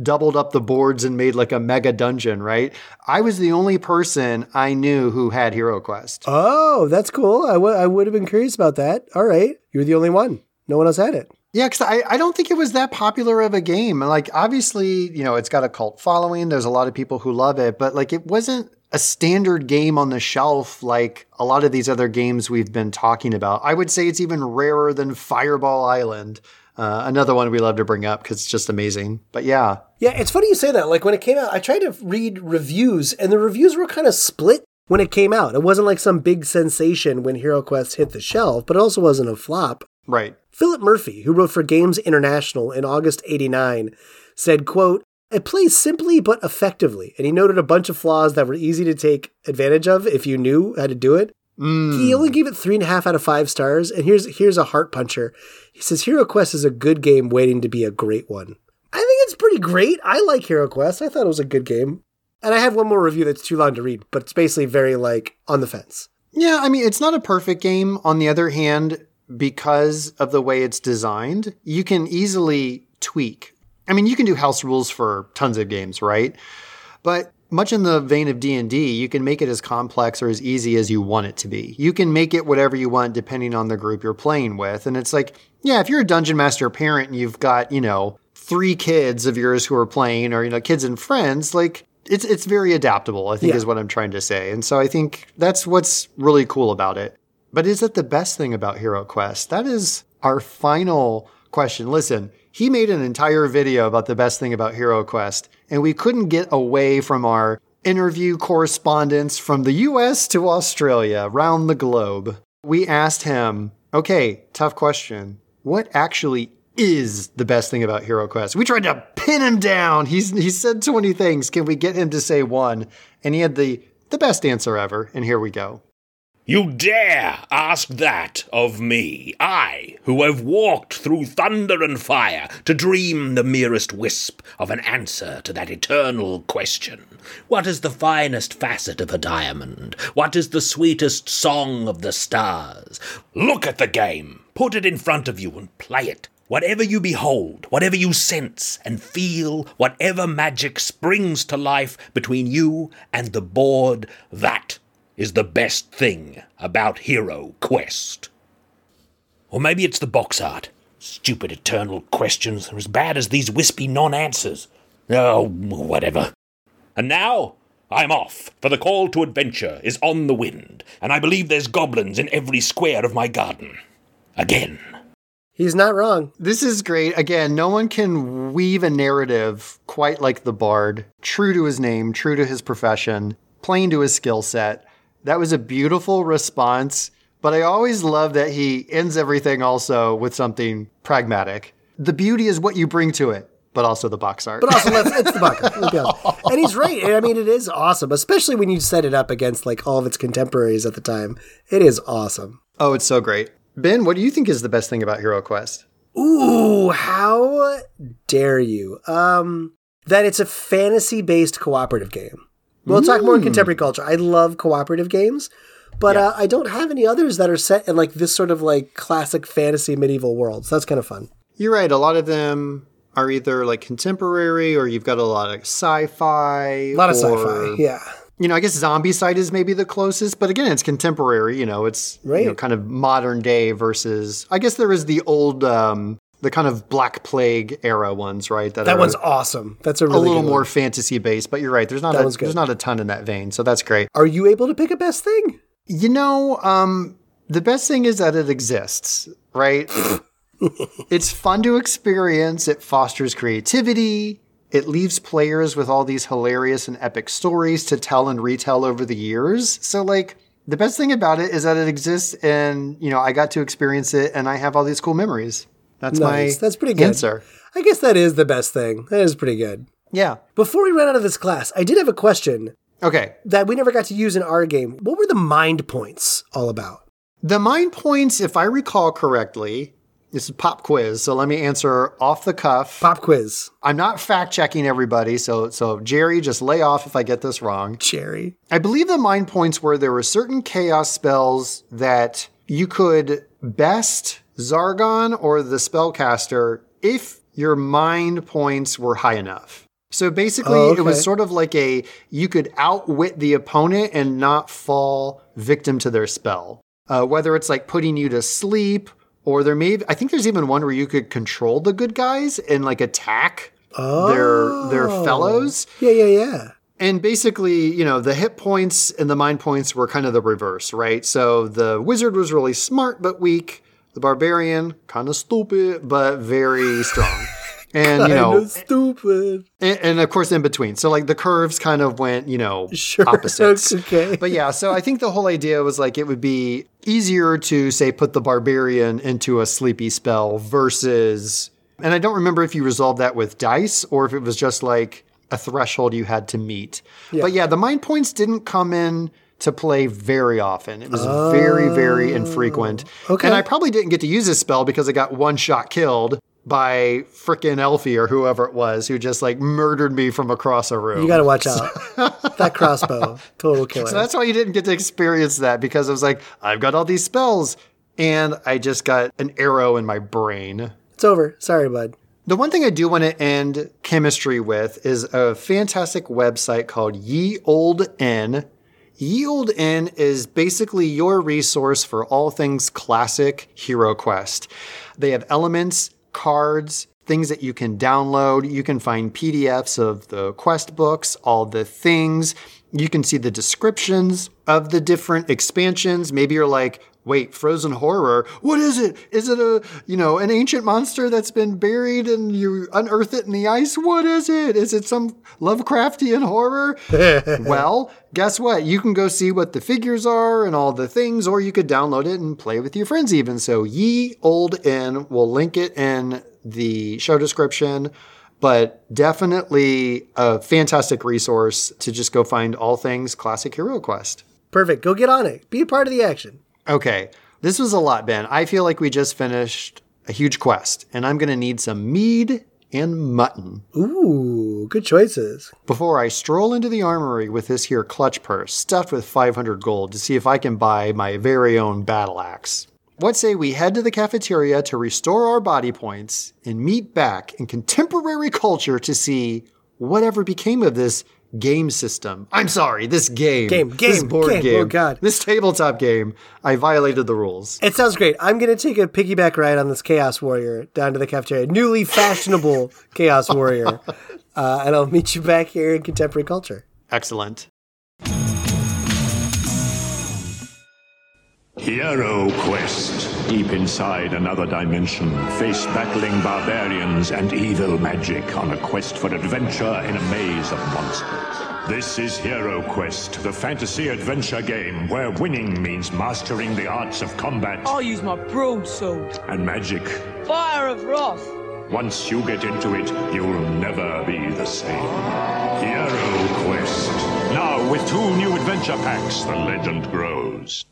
doubled up the boards and made like a mega dungeon, right? I was the only person I knew who had HeroQuest. Oh, that's cool. I would have been curious about that. All right. You're the only one. No one else had it. Yeah, because I don't think it was that popular of a game. Like, obviously, you know, it's got a cult following. There's a lot of people who love it. But, like, it wasn't a standard game on the shelf like a lot of these other games we've been talking about. I would say it's even rarer than Fireball Island, another one we love to bring up because it's just amazing. But, yeah. Yeah, it's funny you say that. Like, when it came out, I tried to read reviews, and the reviews were kind of split when it came out. It wasn't like some big sensation when HeroQuest hit the shelf, but it also wasn't a flop. Right. Philip Murphy, who wrote for Games International in August '89, said, quote, "It plays simply but effectively," and he noted a bunch of flaws that were easy to take advantage of if you knew how to do it. He only gave it 3.5 out of 5 stars, and here's a heart puncher. He says, HeroQuest is a good game waiting to be a great one. I think it's pretty great. I like HeroQuest. I thought it was a good game. And I have one more review that's too long to read, but it's basically very, like, on the fence. Yeah, I mean, it's not a perfect game. On the other hand, because of the way it's designed, you can easily tweak. I mean, you can do house rules for tons of games, right? But much in the vein of D&D, you can make it as complex or as easy as you want it to be. You can make it whatever you want depending on the group you're playing with. And it's like, yeah, if you're a dungeon master parent and you've got, you know, 3 kids of yours who are playing, or, you know, kids and friends, like, it's very adaptable, I think, is what I'm trying to say. And so I think that's what's really cool about it. But is it the best thing about HeroQuest? That is our final question. Listen, he made an entire video about the best thing about HeroQuest, and we couldn't get away from our interview correspondence from the US to Australia, round the globe. We asked him, okay, tough question. What actually is the best thing about HeroQuest? We tried to pin him down. He said 20 things. Can we get him to say one? And he had the best answer ever, and here we go. You dare ask that of me, I, who have walked through thunder and fire to dream the merest wisp of an answer to that eternal question. What is the finest facet of a diamond? What is the sweetest song of the stars? Look at the game, put it in front of you and play it. Whatever you behold, whatever you sense and feel, whatever magic springs to life between you and the board, that is the best thing about HeroQuest. Or maybe it's the box art. Stupid eternal questions are as bad as these wispy non-answers. Oh, whatever. And now, I'm off, for the call to adventure is on the wind, and I believe there's goblins in every square of my garden. Again. He's not wrong. This is great. Again, no one can weave a narrative quite like the Bard. True to his name, true to his profession, plain to his skill set. That was a beautiful response, but I always love that he ends everything also with something pragmatic. The beauty is what you bring to it, but also the box art. But also, it's the box art. And he's right. I mean, it is awesome, especially when you set it up against like all of its contemporaries at the time. It is awesome. Oh, it's so great. Ben, what do you think is the best thing about HeroQuest? Ooh, how dare you? That it's a fantasy-based cooperative game. We'll talk more in contemporary culture. I love cooperative games, but I don't have any others that are set in like this sort of like classic fantasy medieval world. So that's kind of fun. You're right. A lot of them are either like contemporary or you've got a lot of sci-fi. Yeah. You know, I guess Zombicide is maybe the closest, but again, it's contemporary. You know, it's you know, kind of modern day versus, I guess there is the old, the kind of Black Plague era ones, right? That one's awesome. That's a little more fantasy based, but you're right. There's not a ton in that vein, so that's great. Are you able to pick a best thing? You know, the best thing is that it exists, right? It's fun to experience. It fosters creativity. It leaves players with all these hilarious and epic stories to tell and retell over the years. So, like, the best thing about it is that it exists, and you know, I got to experience it, and I have all these cool memories. That's nice. That's pretty good. Answer. I guess that is the best thing. That is pretty good. Yeah. Before we ran out of this class, I did have a question. Okay. That we never got to use in our game. What were the mind points all about? The mind points, if I recall correctly, This is pop quiz, so let me answer off the cuff. Pop quiz. I'm not fact-checking everybody, so Jerry, just lay off if I get this wrong. Jerry. I believe the mind points were there were certain chaos spells that you could best Zargon or the spellcaster if your mind points were high enough. So basically, it was sort of like you could outwit the opponent and not fall victim to their spell. Whether it's like putting you to sleep, or I think there's even one where you could control the good guys and like attack their fellows. Yeah. And basically, the hit points and the mind points were kind of the reverse, right? So the wizard was really smart but weak. The barbarian, kind of stupid but very strong. And stupid. And of course in between. So like the curves kind of went, opposites. Okay. But yeah, so I think the whole idea was like it would be easier to say put the barbarian into a sleepy spell versus, and I don't remember if you resolved that with dice or if it was just like a threshold you had to meet. Yeah. But yeah, the mind points didn't come in to play very often. It was very, very infrequent. Okay. And I probably didn't get to use this spell because I got one shot killed by frickin' Elfie or whoever it was who just like murdered me from across a room. You got to watch out. That crossbow, total killer. So that's why you didn't get to experience that, because I was like, I've got all these spells and I just got an arrow in my brain. It's over. Sorry, bud. The one thing I do want to end chemistry with is a fantastic website called Ye Olde Inn. Ye Olde Inn is basically your resource for all things classic HeroQuest. They have elements, cards, things that you can download. You can find PDFs of the quest books, all the things. You can see the descriptions of the different expansions. Maybe you're like, wait, Frozen Horror, what is it? Is it an ancient monster that's been buried and you unearth it in the ice? What is it? Is it some Lovecraftian horror? Well, guess what? You can go see what the figures are and all the things, or you could download it and play with your friends even. So Ye Olde Inn, we'll link it in the show description, but definitely a fantastic resource to just go find all things classic HeroQuest. Perfect. Go get on it. Be a part of the action. Okay, this was a lot, Ben. I feel like we just finished a huge quest, and I'm going to need some mead and mutton. Ooh, good choices. Before I stroll into the armory with this here clutch purse stuffed with 500 gold to see if I can buy my very own battle axe. What say we head to the cafeteria to restore our body points and meet back in contemporary culture to see whatever became of this game system. I'm sorry, this game. This board game. Oh, God. This tabletop game. I violated the rules. It sounds great. I'm going to take a piggyback ride on this Chaos Warrior down to the cafeteria. Newly fashionable Chaos Warrior. And I'll meet you back here in contemporary culture. Excellent. Hero Quest. Deep inside another dimension, face battling barbarians and evil magic on a quest for adventure in a maze of monsters. This is Hero Quest, the fantasy adventure game where winning means mastering the arts of combat. I'll use my broadsword. And magic. Fire of wrath. Once you get into it, you'll never be the same. Hero Quest. Now with 2 new adventure packs, the legend grows.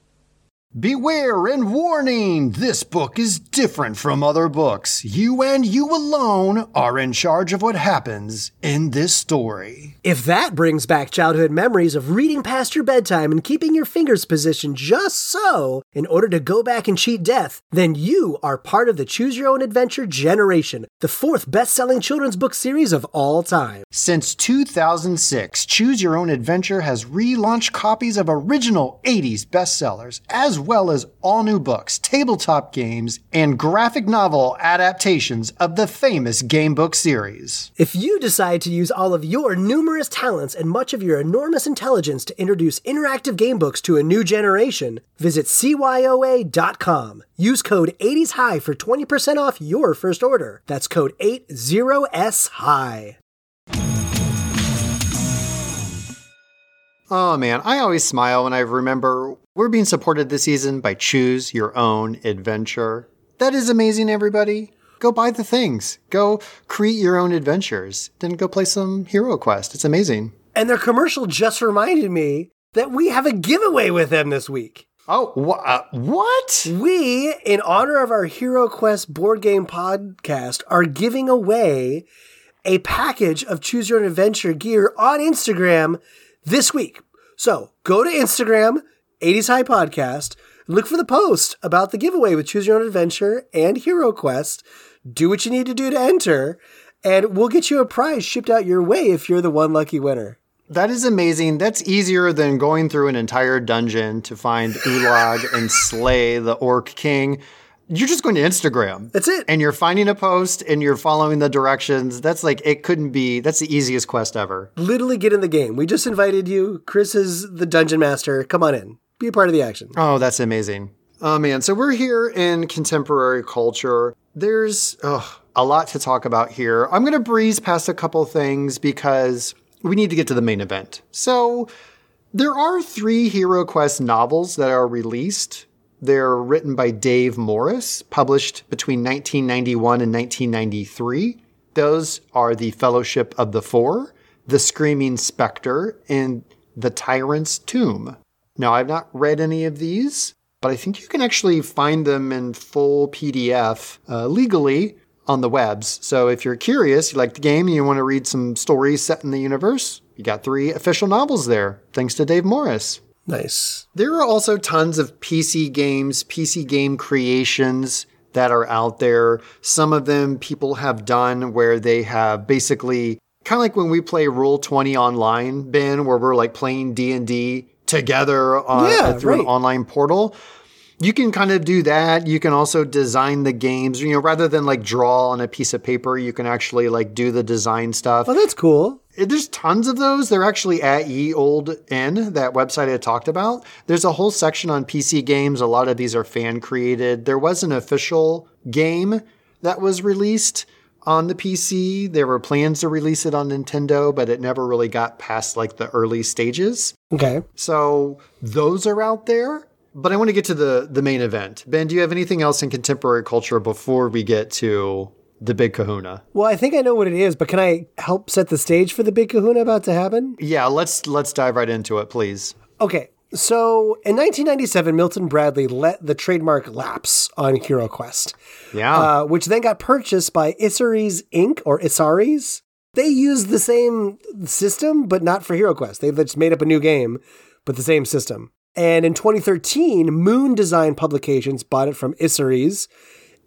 Beware and warning! This book is different from other books. You and you alone are in charge of what happens in this story. If that brings back childhood memories of reading past your bedtime and keeping your fingers positioned just so in order to go back and cheat death, then you are part of the Choose Your Own Adventure generation, the 4th best-selling children's book series of all time. Since 2006, Choose Your Own Adventure has relaunched copies of original 80s bestsellers, as well as all new books, tabletop games, and graphic novel adaptations of the famous game book series. If you decide to use all of your numerous talents and much of your enormous intelligence to introduce interactive game books to a new generation, visit CYOA.com. Use code 80s High for 20% off your first order. That's code 80s High. Oh man, I always smile when I remember we're being supported this season by Choose Your Own Adventure. That is amazing, everybody. Go buy the things. Go create your own adventures. Then go play some HeroQuest. It's amazing. And their commercial just reminded me that we have a giveaway with them this week. Oh, what? We, in honor of our HeroQuest board game podcast, are giving away a package of Choose Your Own Adventure gear on Instagram this week. So go to Instagram, 80s High Podcast, look for the post about the giveaway with Choose Your Own Adventure and HeroQuest. Do what you need to do to enter, and we'll get you a prize shipped out your way if you're the one lucky winner. That is amazing. That's easier than going through an entire dungeon to find Ulog and slay the Orc King. You're just going to Instagram. That's it. And you're finding a post and you're following the directions. That's like, it couldn't be, that's the easiest quest ever. Literally get in the game. We just invited you. Chris is the dungeon master. Come on in. Be a part of the action. Oh, that's amazing. Oh man. So we're here in contemporary culture. There's a lot to talk about here. I'm going to breeze past a couple things because we need to get to the main event. So there are 3 HeroQuest novels that are released. They're written by Dave Morris, published between 1991 and 1993. Those are The Fellowship of the Four, The Screaming Spectre, and The Tyrant's Tomb. Now, I've not read any of these, but I think you can actually find them in full PDF legally on the webs. So if you're curious, you like the game, and you want to read some stories set in the universe, you got 3 official novels there, thanks to Dave Morris. Nice. There are also tons of PC games, PC game creations that are out there. Some of them people have done where they have basically, kind of like when we play Rule 20 online, Ben, where we're like playing D&D together through an online portal. You can kind of do that. You can also design the games, you know, rather than like draw on a piece of paper, you can actually like do the design stuff. Oh, that's cool. There's tons of those. They're actually at Ye Olde Inn, that website I talked about. There's a whole section on PC games. A lot of these are fan created. There was an official game that was released on the PC. There were plans to release it on Nintendo, but it never really got past like the early stages. Okay. So those are out there. But I want to get to the main event. Ben, do you have anything else in contemporary culture before we get to the Big Kahuna? Well, I think I know what it is, but can I help set the stage for the Big Kahuna about to happen? Yeah, let's dive right into it, please. Okay, so in 1997, Milton Bradley let the trademark lapse on HeroQuest, which then got purchased by Isaries Inc., or Isaries. They used the same system, but not for HeroQuest. They just made up a new game, but the same system. And in 2013, Moon Design Publications bought it from Isaries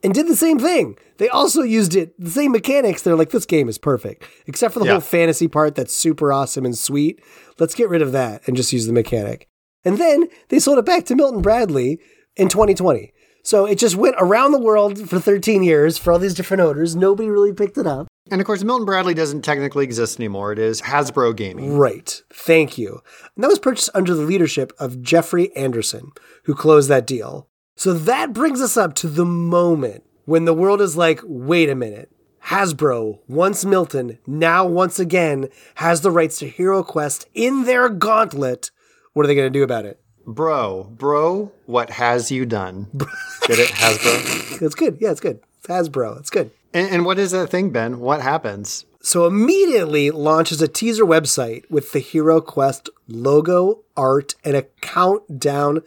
and did the same thing. They also used it, the same mechanics. They're like, this game is perfect, except for the whole fantasy part that's super awesome and sweet. Let's get rid of that and just use the mechanic. And then they sold it back to Milton Bradley in 2020. So it just went around the world for 13 years for all these different owners. Nobody really picked it up. And of course, Milton Bradley doesn't technically exist anymore. It is Hasbro Gaming. Right. Thank you. And that was purchased under the leadership of Jeffrey Anderson, who closed that deal. So that brings us up to the moment when the world is like, wait a minute. Hasbro, once Milton, now once again, has the rights to HeroQuest in their gauntlet. What are they going to do about it? Bro, what has you done? Get it, Hasbro? It's good. Yeah, it's good. It's Hasbro. It's good. And what is that thing, Ben? What happens? So immediately launches a teaser website with the HeroQuest logo, art, and a countdown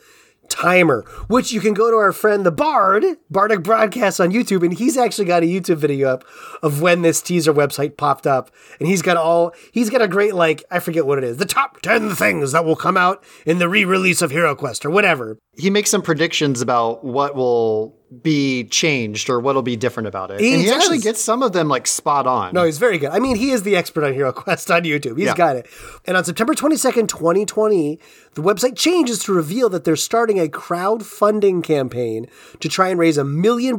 timer, which you can go to our friend, The Bard, Bardic Broadcast on YouTube, and he's actually got a YouTube video up of when this teaser website popped up. And he's got a great, like, I forget what it is, the top 10 things that will come out in the re-release of HeroQuest or whatever. He makes some predictions about what will be changed or what'll be different about it. He actually gets some of them like spot on. No, he's very good. I mean, he is the expert on HeroQuest on YouTube. He's got it. And on September 22nd, 2020, the website changes to reveal that they're starting a crowdfunding campaign to try and raise $1 million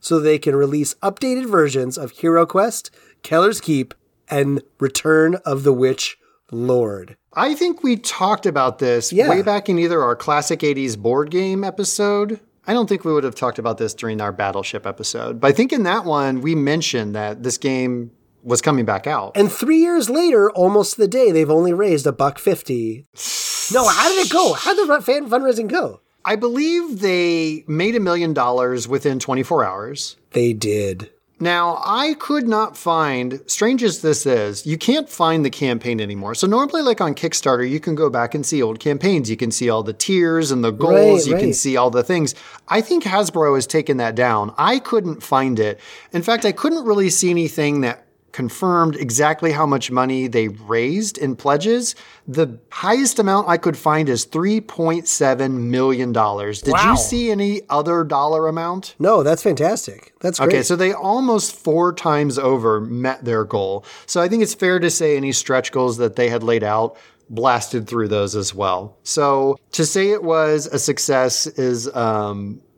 so they can release updated versions of HeroQuest, Kellar's Keep, and Return of the Witch Lord. I think we talked about this way back in either our classic 80s board game episode. I don't think we would have talked about this during our Battleship episode, but I think in that one, we mentioned that this game was coming back out. And 3 years later, almost to the day, they've only raised $1.50. No, how did it go? How did the fundraising go? I believe they made $1 million within 24 hours. They did. Now, I could not find, strange as this is, you can't find the campaign anymore. So normally, like on Kickstarter, you can go back and see old campaigns. You can see all the tiers and the goals. Right, you can see all the things. I think Hasbro has taken that down. I couldn't find it. In fact, I couldn't really see anything that confirmed exactly how much money they raised in pledges. The highest amount I could find is $3.7 million. Did you see any other dollar amount? No, that's fantastic. That's great. Okay, so they almost 4 times over met their goal. So I think it's fair to say any stretch goals that they had laid out blasted through those as well. So to say it was a success is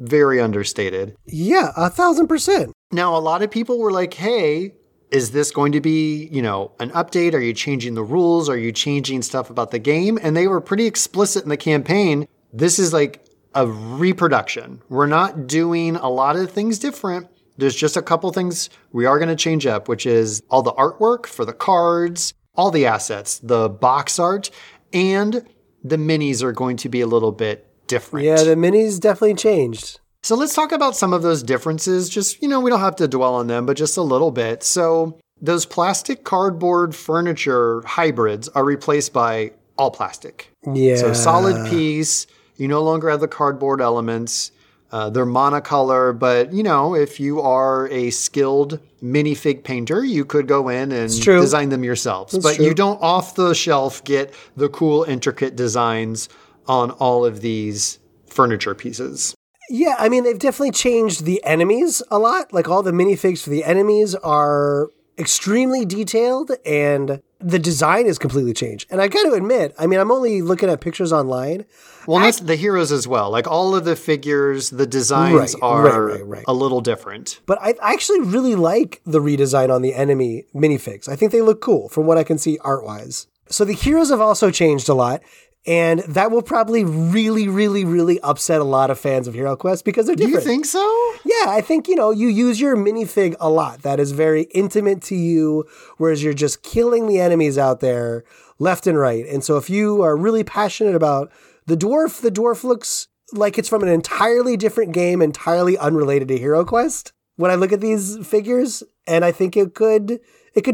very understated. Yeah, 1,000%. Now, a lot of people were like, hey, is this going to be, you know, an update? Are you changing the rules? Are you changing stuff about the game? And they were pretty explicit in the campaign. This is like a reproduction. We're not doing a lot of things different. There's just a couple things we are going to change up, which is all the artwork for the cards, all the assets, the box art, and the minis are going to be a little bit different. Yeah, the minis definitely changed. So let's talk about some of those differences. Just, you know, we don't have to dwell on them, but just a little bit. So those plastic cardboard furniture hybrids are replaced by all plastic. Yeah. So solid piece. You no longer have the cardboard elements. They're monocolor, but, you know, if you are a skilled minifig painter, you could go in and design them yourselves. You don't off the shelf get the cool, intricate designs on all of these furniture pieces. Yeah, I mean, they've definitely changed the enemies a lot. Like, all the minifigs for the enemies are extremely detailed, and the design is completely changed. And I got to admit, I mean, I'm only looking at pictures online. Well, that's the heroes as well. Like, all of the figures, the designs are a little different. But I actually really like the redesign on the enemy minifigs. I think they look cool from what I can see art-wise. So the heroes have also changed a lot. And that will probably really, really, really upset a lot of fans of HeroQuest because they're different. You think so? Yeah, I think, you know, you use your minifig a lot. That is very intimate to you, whereas you're just killing the enemies out there left and right. And so if you are really passionate about the dwarf looks like it's from an entirely different game, entirely unrelated to HeroQuest. When I look at these figures, and I think it could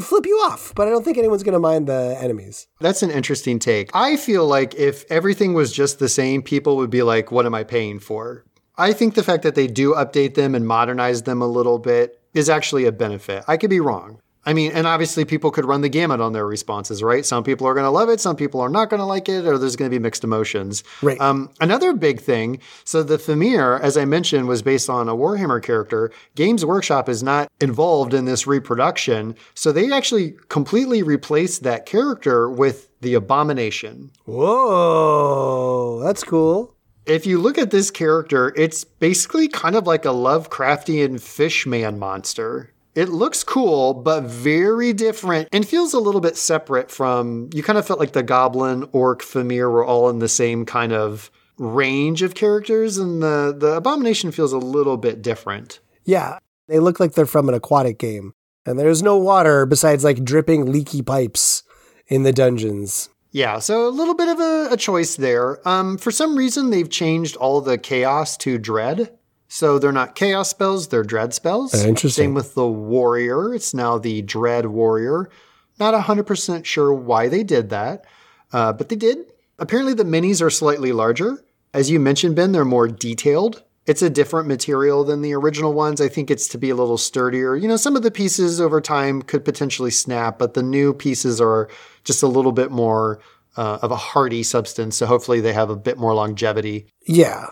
flip you off, but I don't think anyone's going to mind the enemies. That's an interesting take. I feel like if everything was just the same, people would be like, what am I paying for? I think the fact that they do update them and modernize them a little bit is actually a benefit. I could be wrong. I mean, and obviously people could run the gamut on their responses, right? Some people are going to love it. Some people are not going to like it, or there's going to be mixed emotions. Right. Another big thing. So the Famir, as I mentioned, was based on a Warhammer character. Games Workshop is not involved in this reproduction. So they actually completely replaced that character with the Abomination. Whoa, that's cool. If you look at this character, it's basically kind of like a Lovecraftian fishman monster. It looks cool, but very different and feels a little bit separate from, you kind of felt like the Goblin, Orc, Famir were all in the same kind of range of characters, and the Abomination feels a little bit different. Yeah, they look like they're from an aquatic game, and there's no water besides like dripping leaky pipes in the dungeons. Yeah, so a little bit of a choice there. For some reason, they've changed all the chaos to dread. So they're not chaos spells, they're dread spells. Interesting. Same with the warrior. It's now the dread warrior. Not 100% sure why they did that, but they did. Apparently the minis are slightly larger. As you mentioned, Ben, they're more detailed. It's a different material than the original ones. I think it's to be a little sturdier. You know, some of the pieces over time could potentially snap, but the new pieces are just a little bit more of a hardy substance. So hopefully they have a bit more longevity. Yeah.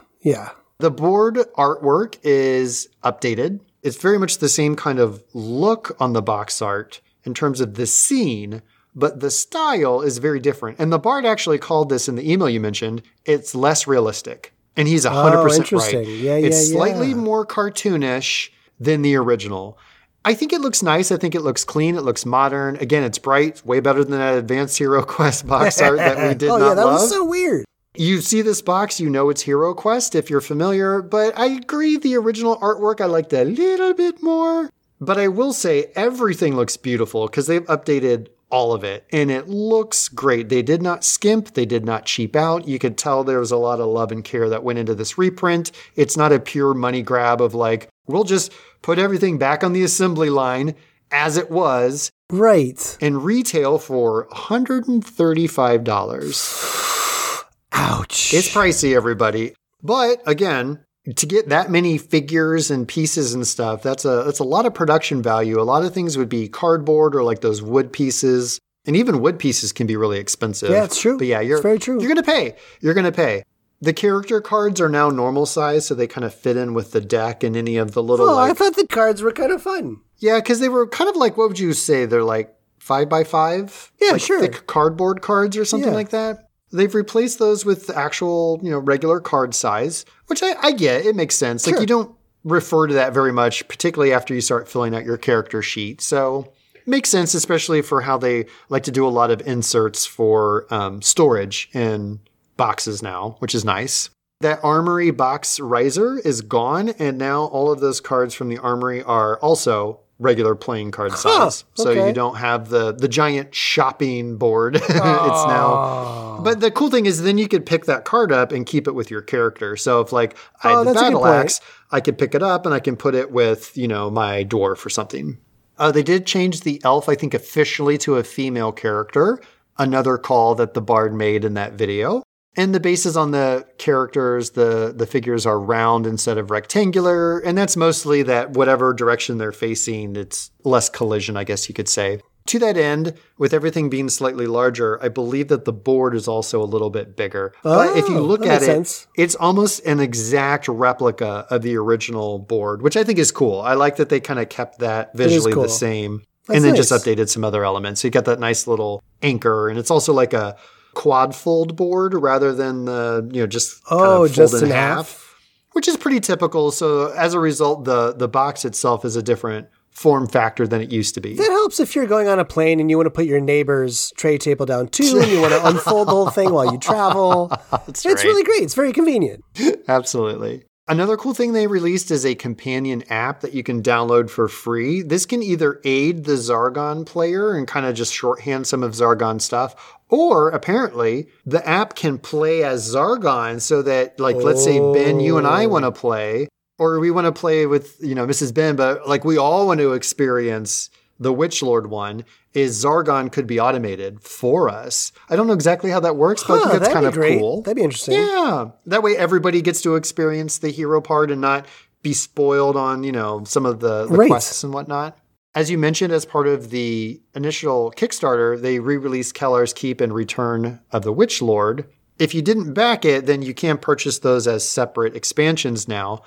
The board artwork is updated. It's very much the same kind of look on the box art in terms of the scene, but the style is very different. And the Bard actually called this in the email you mentioned, it's less realistic. And he's 100% right. It's slightly more cartoonish than the original. I think it looks nice. I think it looks clean. It looks modern. Again, it's bright, way better than that Advanced Hero Quest box art that we did not love. Oh, yeah, that was so weird. You see this box, you know it's HeroQuest if you're familiar, but I agree the original artwork I liked a little bit more. But I will say everything looks beautiful because they've updated all of it, and it looks great. They did not skimp. They did not cheap out. You could tell there was a lot of love and care that went into this reprint. It's not a pure money grab of like, We'll just put everything back on the assembly line as it was. Right. And retail for $135. Ouch. It's pricey, everybody. But again, to get that many figures and pieces and stuff, that's a lot of production value. A lot of things would be cardboard or like those wood pieces. And even wood pieces can be really expensive. Yeah, it's true. But yeah, it's very true. You're going to pay. You're going to pay. The character cards are now normal size, so they kind of fit in with the deck and any of the little... Oh, I thought the cards were kind of fun. Yeah, because they were kind of like, what would you say? They're like 5x5? Yeah, like sure. Thick cardboard cards or something like that. They've replaced those with actual, regular card size, which I get. It makes sense. Sure. Like, you don't refer to that very much, particularly after you start filling out your character sheet. So... Makes sense, especially for how they like to do a lot of inserts for storage in boxes now, which is nice. That armory box riser is gone, and now all of those cards from the armory are also regular playing card size. Huh, okay. So you don't have the giant shopping board. It's now. But the cool thing is then you could pick that card up and keep it with your character. So if I had the battle axe, I could pick it up and I can put it with, my dwarf or something. They did change the elf, I think, officially to a female character, another call that the Bard made in that video. And the bases on the characters, the figures are round instead of rectangular, and that's mostly that whatever direction they're facing, it's less collision, I guess you could say. To that end, with everything being slightly larger, I believe that the board is also a little bit bigger. Oh, but if you look at it, it's almost an exact replica of the original board, which I think is cool. I like that they kind of kept that visually the same and then just updated some other elements. So you got that nice little anchor, and it's also like a quad fold board rather than the, just kind of fold in half, which is pretty typical. So as a result, the box itself is a different form factor than it used to be. That helps if you're going on a plane and you want to put your neighbor's tray table down too and you want to unfold the whole thing while you travel. It's really great. It's very convenient. Absolutely. Another cool thing they released is a companion app that you can download for free. This can either aid the Zargon player and kind of just shorthand some of Zargon stuff, or apparently the app can play as Zargon so that let's say Ben, you and I want to play. Or we want to play with, Mrs. Ben, but we all want to experience the Witch Lord one. Is Zargon could be automated for us. I don't know exactly how that works, but I think that's kind of cool. That'd be interesting. Yeah. That way everybody gets to experience the hero part and not be spoiled on, some of the quests and whatnot. As you mentioned, as part of the initial Kickstarter, they re-released Kellar's Keep and Return of the Witch Lord. If you didn't back it, then you can purchase those as separate expansions now.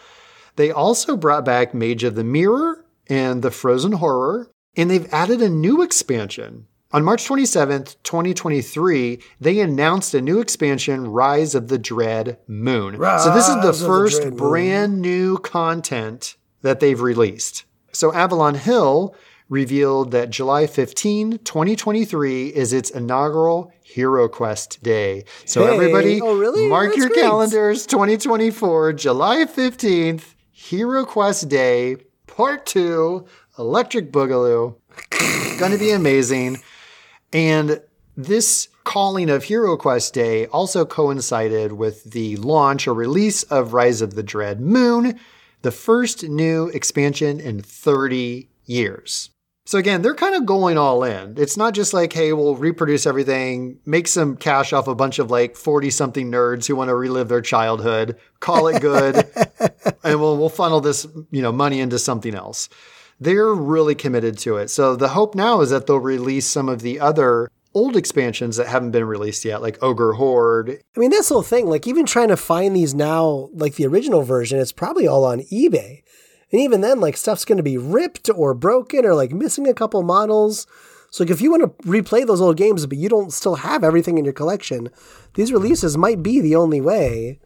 They also brought back Mage of the Mirror and the Frozen Horror, and they've added a new expansion. On March 27th, 2023, they announced a new expansion, Rise of the Dread Moon. So this is the first brand new content that they've released. So Avalon Hill revealed that July 15, 2023 is its inaugural HeroQuest Day. So everybody, mark your calendars, 2024, July 15th. HeroQuest Day, Part 2, Electric Boogaloo. Going to be amazing. And this calling of HeroQuest Day also coincided with the launch or release of Rise of the Dread Moon, the first new expansion in 30 years. So again, they're kind of going all in. It's not just like, hey, we'll reproduce everything, make some cash off a bunch of 40-something nerds who want to relive their childhood, call it good, and we'll funnel this money into something else. They're really committed to it. So the hope now is that they'll release some of the other old expansions that haven't been released yet, like Ogre Horde. I mean, that's the whole thing. Even trying to find these now, the original version, it's probably all on eBay. And even then, stuff's going to be ripped or broken or, missing a couple models. So, if you want to replay those old games, but you don't still have everything in your collection, these releases might be the only way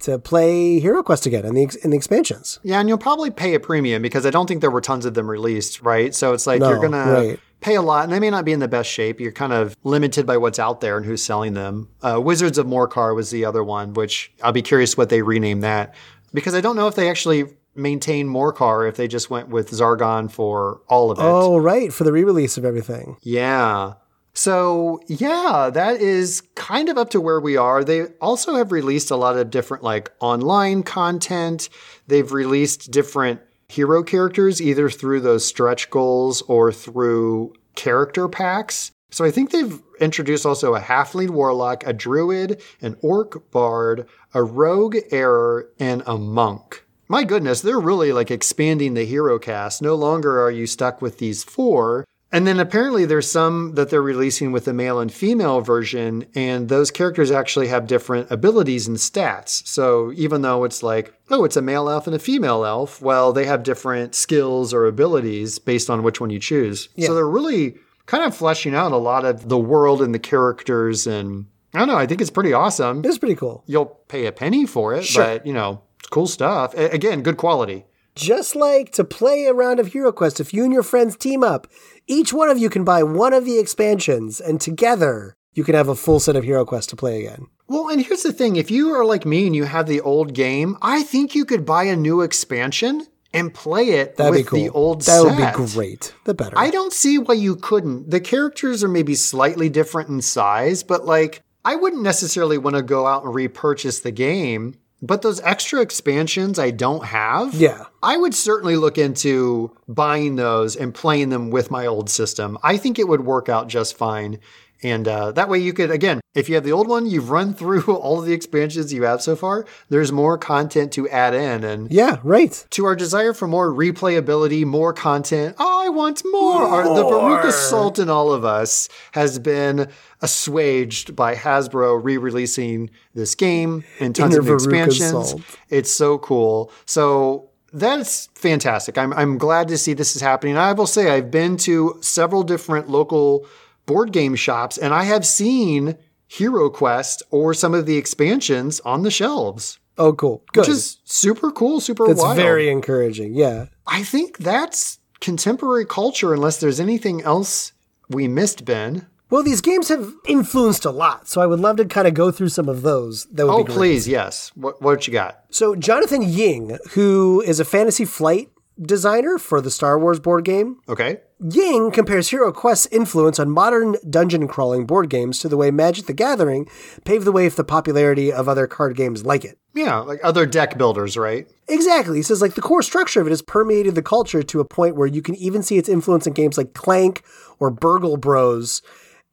to play HeroQuest again in the expansions. Yeah, and you'll probably pay a premium because I don't think there were tons of them released, right? So, it's you're going to pay a lot, and they may not be in the best shape. You're kind of limited by what's out there and who's selling them. Wizards of Morcar was the other one, which I'll be curious what they rename that because I don't know if they actually maintain Morcar if they just went with Zargon for all of it. Oh, right. For the re-release of everything. Yeah. So, that is kind of up to where we are. They also have released a lot of different online content. They've released different hero characters, either through those stretch goals or through character packs. So I think they've introduced also a halfling warlock, a druid, an orc bard, a rogue error, and a monk. My goodness, they're really like expanding the hero cast. No longer are you stuck with these four. And then apparently there's some that they're releasing with the male and female version, and those characters actually have different abilities and stats. So even though it's like, oh, it's a male elf and a female elf, well, they have different skills or abilities based on which one you choose. Yeah. So they're really kind of fleshing out a lot of the world and the characters, and I don't know, I think it's pretty awesome. It's pretty cool. You'll pay a penny for it, sure. But, you know, it's cool stuff. Again, good quality. Just like to play a round of HeroQuest, if you and your friends team up, each one of you can buy one of the expansions, and together you can have a full set of HeroQuest to play again. Well, and here's the thing. If you are like me and you have the old game, I think you could buy a new expansion and play it the old set. That would be great. The better. I don't see why you couldn't. The characters are maybe slightly different in size, but like I wouldn't necessarily want to go out and repurchase the game. But those extra expansions I don't have, yeah, I would certainly look into buying those and playing them with my old system. I think it would work out just fine. And that way you could, again, if you have the old one, you've run through all of the expansions you have so far. There's more content to add in. And yeah, right. To our desire for more replayability, more content. Oh, I want more. The Baruch Assault in all of us has been assuaged by Hasbro re-releasing this game and tons of expansions. Assault. It's so cool. So that's fantastic. I'm glad to see this is happening. I will say I've been to several different local board game shops, and I have seen HeroQuest or some of the expansions on the shelves. Oh, cool. Good. Which is super cool, super wild. That's very encouraging, yeah. I think that's contemporary culture, unless there's anything else we missed, Ben. Well, these games have influenced a lot, so I would love to kind of go through some of those. That would be great. Oh, please, yes. What you got? So Jonathan Ying, who is a Fantasy Flight designer for the Star Wars board game. Okay. Ying compares HeroQuest's influence on modern dungeon-crawling board games to the way Magic the Gathering paved the way for the popularity of other card games like it. Yeah, like other deck builders, right? Exactly. He says, like, the core structure of it has permeated the culture to a point where you can even see its influence in games like Clank or Burgle Bros,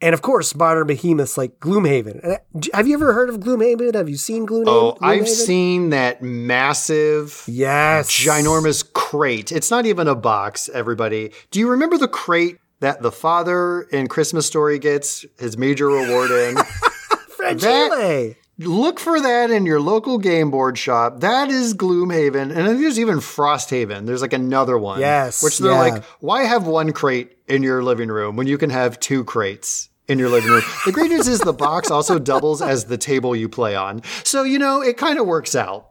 and, of course, modern behemoths like Gloomhaven. Have you ever heard of Gloomhaven? Have you seen Gloomhaven? Oh, I've seen that massive, ginormous crate. It's not even a box, everybody. Do you remember the crate that the father in Christmas Story gets his major reward in? Fragile! Look for that in your local game board shop. That is Gloomhaven. And then there's even Frosthaven. There's like another one. Yes. Which they're like, why have one crate in your living room when you can have two crates in your living room? The great news is the box also doubles as the table you play on. So, you know, it kind of works out.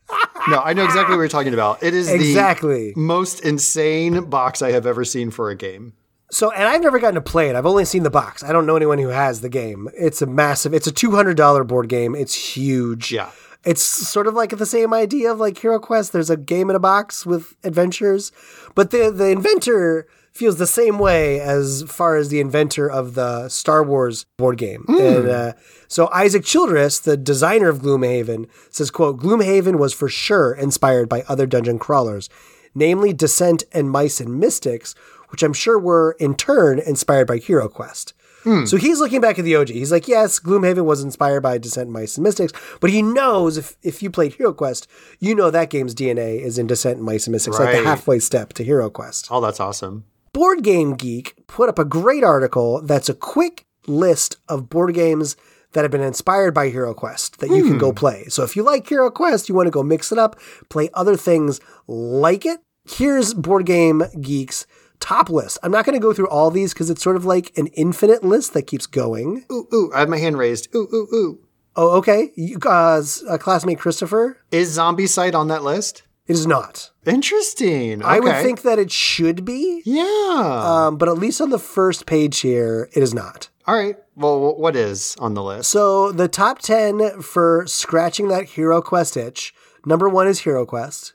No, I know exactly what you're talking about. It is the most insane box I have ever seen for a game. So, and I've never gotten to play it. I've only seen the box. I don't know anyone who has the game. It's a massive, it's a $200 board game. It's huge. Yeah. It's sort of like the same idea of like HeroQuest. There's a game in a box with adventures, but the inventor feels the same way as far as the inventor of the Star Wars board game. Mm. And so Isaac Childress, the designer of Gloomhaven, says, quote, Gloomhaven was for sure inspired by other dungeon crawlers, namely Descent and Mice and Mystics, which I'm sure were, in turn, inspired by HeroQuest. Mm. So he's looking back at the OG. He's like, yes, Gloomhaven was inspired by Descent, Mice, and Mystics, but he knows if you played HeroQuest, you know that game's DNA is in Descent, Mice, and Mystics, right. Like the halfway step to HeroQuest. Oh, that's awesome. Board Game Geek put up a great article that's a quick list of board games that have been inspired by HeroQuest that you can go play. So if you like HeroQuest, you want to go mix it up, play other things like it. Here's Board Game Geek's top list. I'm not going to go through all these because it's sort of like an infinite list that keeps going. Ooh, I have my hand raised. Ooh. Oh, okay. Classmate Christopher. Is Zombicide on that list? It is not. Interesting. Okay. I would think that it should be. Yeah. But at least on the first page here, it is not. All right. Well, what is on the list? So the top 10 for scratching that HeroQuest itch. Number one is HeroQuest.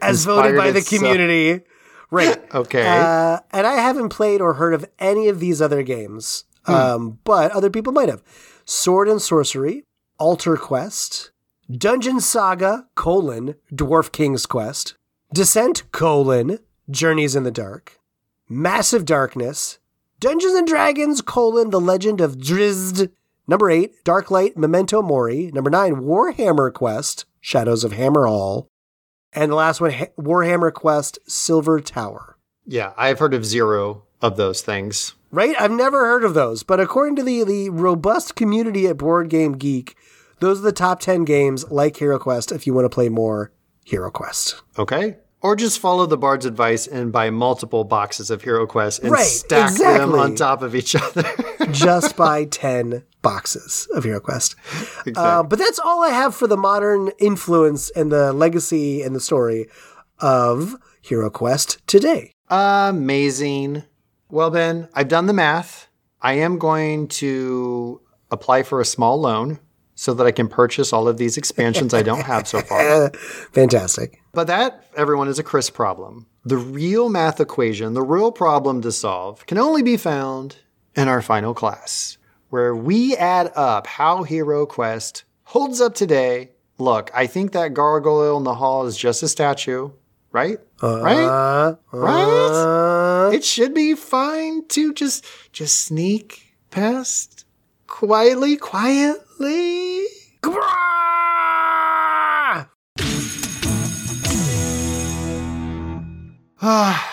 As voted by the community. Right. Okay. And I haven't played or heard of any of these other games, but other people might have. Sword and Sorcery, Altar Quest, Dungeon Saga, Dwarf King's Quest. Descent, Journeys in the Dark, Massive Darkness, Dungeons and Dragons, The Legend of Drizzt, number 8, Darklight, Memento Mori, number 9, Warhammer Quest, Shadows of Hammerhall, and the last one, Warhammer Quest, Silver Tower. Yeah, I've heard of zero of those things. Right? I've never heard of those, but according to the robust community at Board Game Geek, those are the top 10 games like HeroQuest if you want to play more HeroQuest. Okay. Or just follow the Bard's advice and buy multiple boxes of HeroQuest and stack them on top of each other. Just buy 10 boxes of HeroQuest. Exactly. But that's all I have for the modern influence and the legacy and the story of HeroQuest today. Amazing. Well, Ben, I've done the math. I am going to apply for a small loan so that I can purchase all of these expansions I don't have so far. Fantastic. But that, everyone, is a Chris problem. The real math equation, the real problem to solve, can only be found in our final class, where we add up how HeroQuest holds up today. Look, I think that gargoyle in the hall is just a statue, right? Right? It should be fine to just sneak past quietly.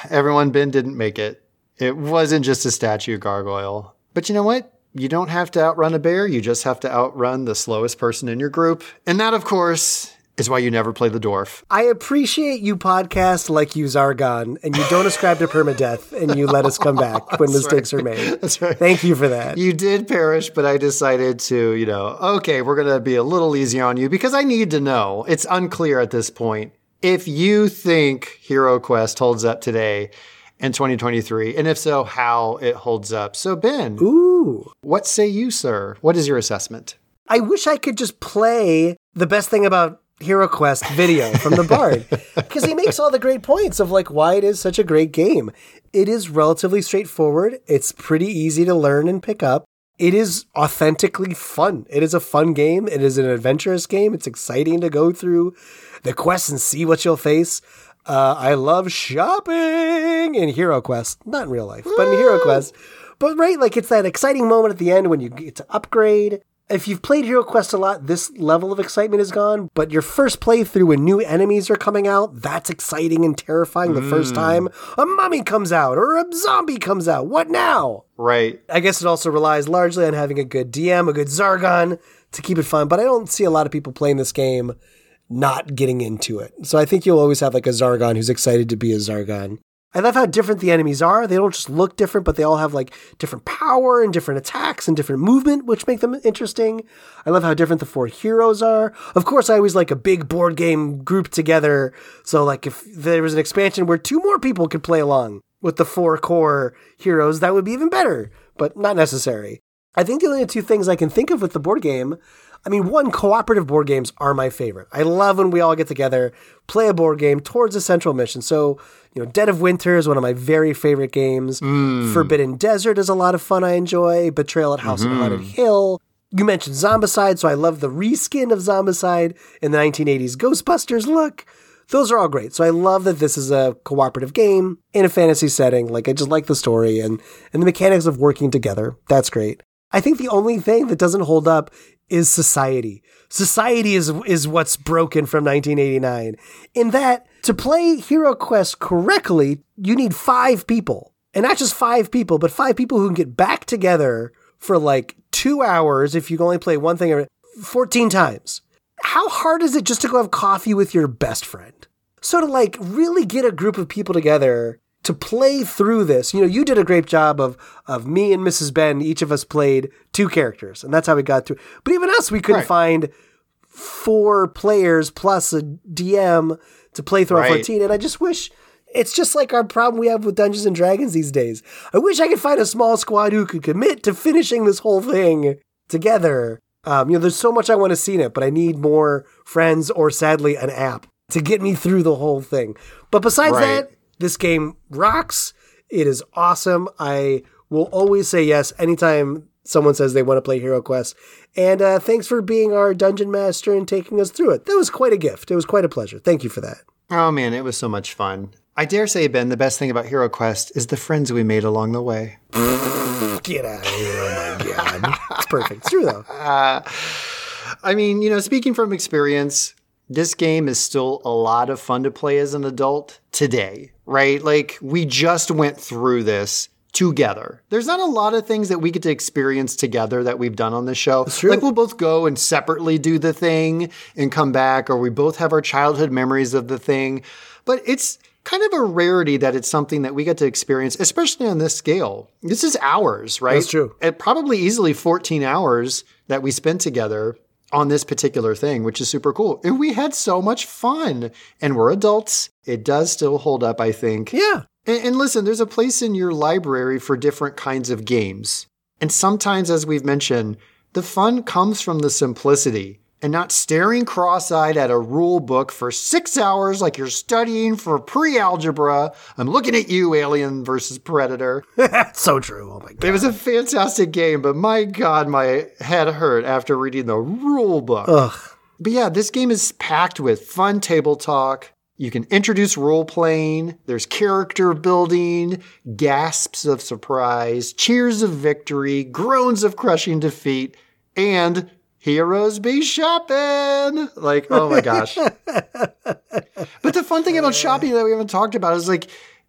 Everyone, Ben didn't make it. It wasn't just a statue gargoyle. But you know what? You don't have to outrun a bear. You just have to outrun the slowest person in your group. And that, of course, is why you never play the dwarf. I appreciate you podcast like you Zargon, and you don't ascribe to permadeath, and you let us come back when mistakes are made. That's right. Thank you for that. You did perish, but I decided to, okay, we're going to be a little easy on you because I need to know. It's unclear at this point if you think HeroQuest holds up today in 2023, and if so, how it holds up. So, Ben, what say you, sir? What is your assessment? I wish I could just play the best thing about HeroQuest video from The Bard, because he makes all the great points of why it is such a great game. It is relatively straightforward. It's pretty easy to learn and pick up. It is authentically fun. It is a fun game. It is an adventurous game. It's exciting to go through the quests and see what you'll face. I love shopping in HeroQuest. Not in real life, but in HeroQuest. But it's that exciting moment at the end when you get to upgrade. If you've played HeroQuest a lot, this level of excitement is gone, but your first playthrough when new enemies are coming out, that's exciting and terrifying the first time a mummy comes out or a zombie comes out. What now? Right. I guess it also relies largely on having a good DM, a good Zargon to keep it fun, but I don't see a lot of people playing this game not getting into it. So I think you'll always have a Zargon who's excited to be a Zargon. I love how different the enemies are. They don't just look different, but they all have different power and different attacks and different movement, which make them interesting. I love how different the four heroes are. Of course, I always like a big board game group together. So if there was an expansion where two more people could play along with the four core heroes, that would be even better, but not necessary. I think the only two things I can think of with the board game, one, cooperative board games are my favorite. I love when we all get together, play a board game towards a central mission. So, Dead of Winter is one of my very favorite games. Forbidden Desert is a lot of fun I enjoy. Betrayal at House on Haunted Hill. You mentioned Zombicide, so I love the reskin of Zombicide in the 1980s Ghostbusters look. Those are all great. So I love that this is a cooperative game in a fantasy setting. I just like the story and the mechanics of working together. That's great. I think the only thing that doesn't hold up is society. Society is what's broken from 1989. In that, to play HeroQuest correctly, you need 5 people. And not just 5 people, but 5 people who can get back together for 2 hours if you only play one thing or 14 times. How hard is it just to go have coffee with your best friend? So to really get a group of people together to play through this, you did a great job of me and Mrs. Ben, each of us played 2 characters, and that's how we got through. But even us, we couldn't find 4 players plus a DM to play through our 14, and I just wish, it's just our problem we have with Dungeons & Dragons these days. I wish I could find a small squad who could commit to finishing this whole thing together. There's so much I want to see in it, but I need more friends or, sadly, an app to get me through the whole thing. But besides that, this game rocks. It is awesome. I will always say yes anytime someone says they want to play HeroQuest. And thanks for being our dungeon master and taking us through it. That was quite a gift. It was quite a pleasure. Thank you for that. Oh man, it was so much fun. I dare say, Ben, the best thing about HeroQuest is the friends we made along the way. Get out of here. Oh my God. It's perfect. It's true though. I mean, you know, speaking from experience, this game is still a lot of fun to play as an adult today, right? Like, we just went through this together. There's not a lot of things that we get to experience together that we've done on the show. That's true. Like, we'll both go and separately do the thing and come back, or we both have our childhood memories of the thing. But it's kind of a rarity that it's something that we get to experience, especially on this scale. This is hours, right? That's true. At probably easily 14 hours that we spent together on this particular thing, which is super cool. And we had so much fun, and we're adults. It does still hold up, I think. Yeah. And listen, there's a place in your library for different kinds of games. And sometimes, as we've mentioned, the fun comes from the simplicity and not staring cross-eyed at a rule book for 6 hours like you're studying for pre-algebra. I'm looking at you, Alien versus Predator. So true. Oh, my God. It was a fantastic game, but my God, my head hurt after reading the rule book. Ugh. But yeah, this game is packed with fun table talk. You can introduce role-playing, there's character building, gasps of surprise, cheers of victory, groans of crushing defeat, and heroes be shopping! Like, oh my gosh. But the fun thing about shopping that we haven't talked about is, like,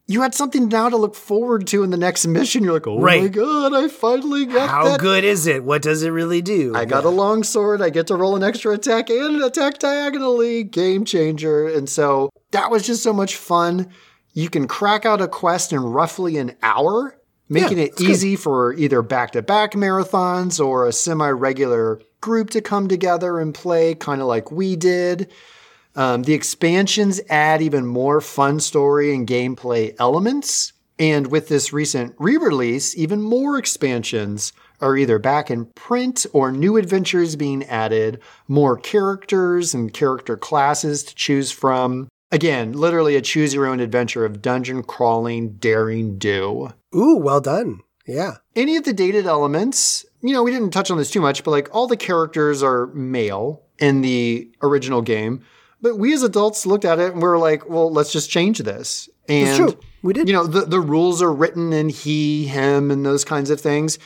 you had something now to look forward to in the next mission. You're like, oh right. My God, I finally got How that. Good is it? What does it really do? I got a longsword. I get to roll an extra attack and attack diagonally. Game changer. And so that was just so much fun. You can crack out a quest in roughly an hour, making it easy for either back-to-back marathons or a semi-regular group to come together and play, kind of like we did. The expansions add even more fun story and gameplay elements. And with this recent re-release, even more expansions are either back in print or new adventures being added, more characters and character classes to choose from. Again, literally a choose-your-own-adventure of dungeon-crawling, daring do. Ooh, well done. Yeah. Any of the dated elements, you know, we didn't touch on this too much, but like all the characters are male in the original game. But we as adults looked at it and we were like, well, let's just change this. And it's true. We did. You know, the rules are written in he, him, and those kinds of things.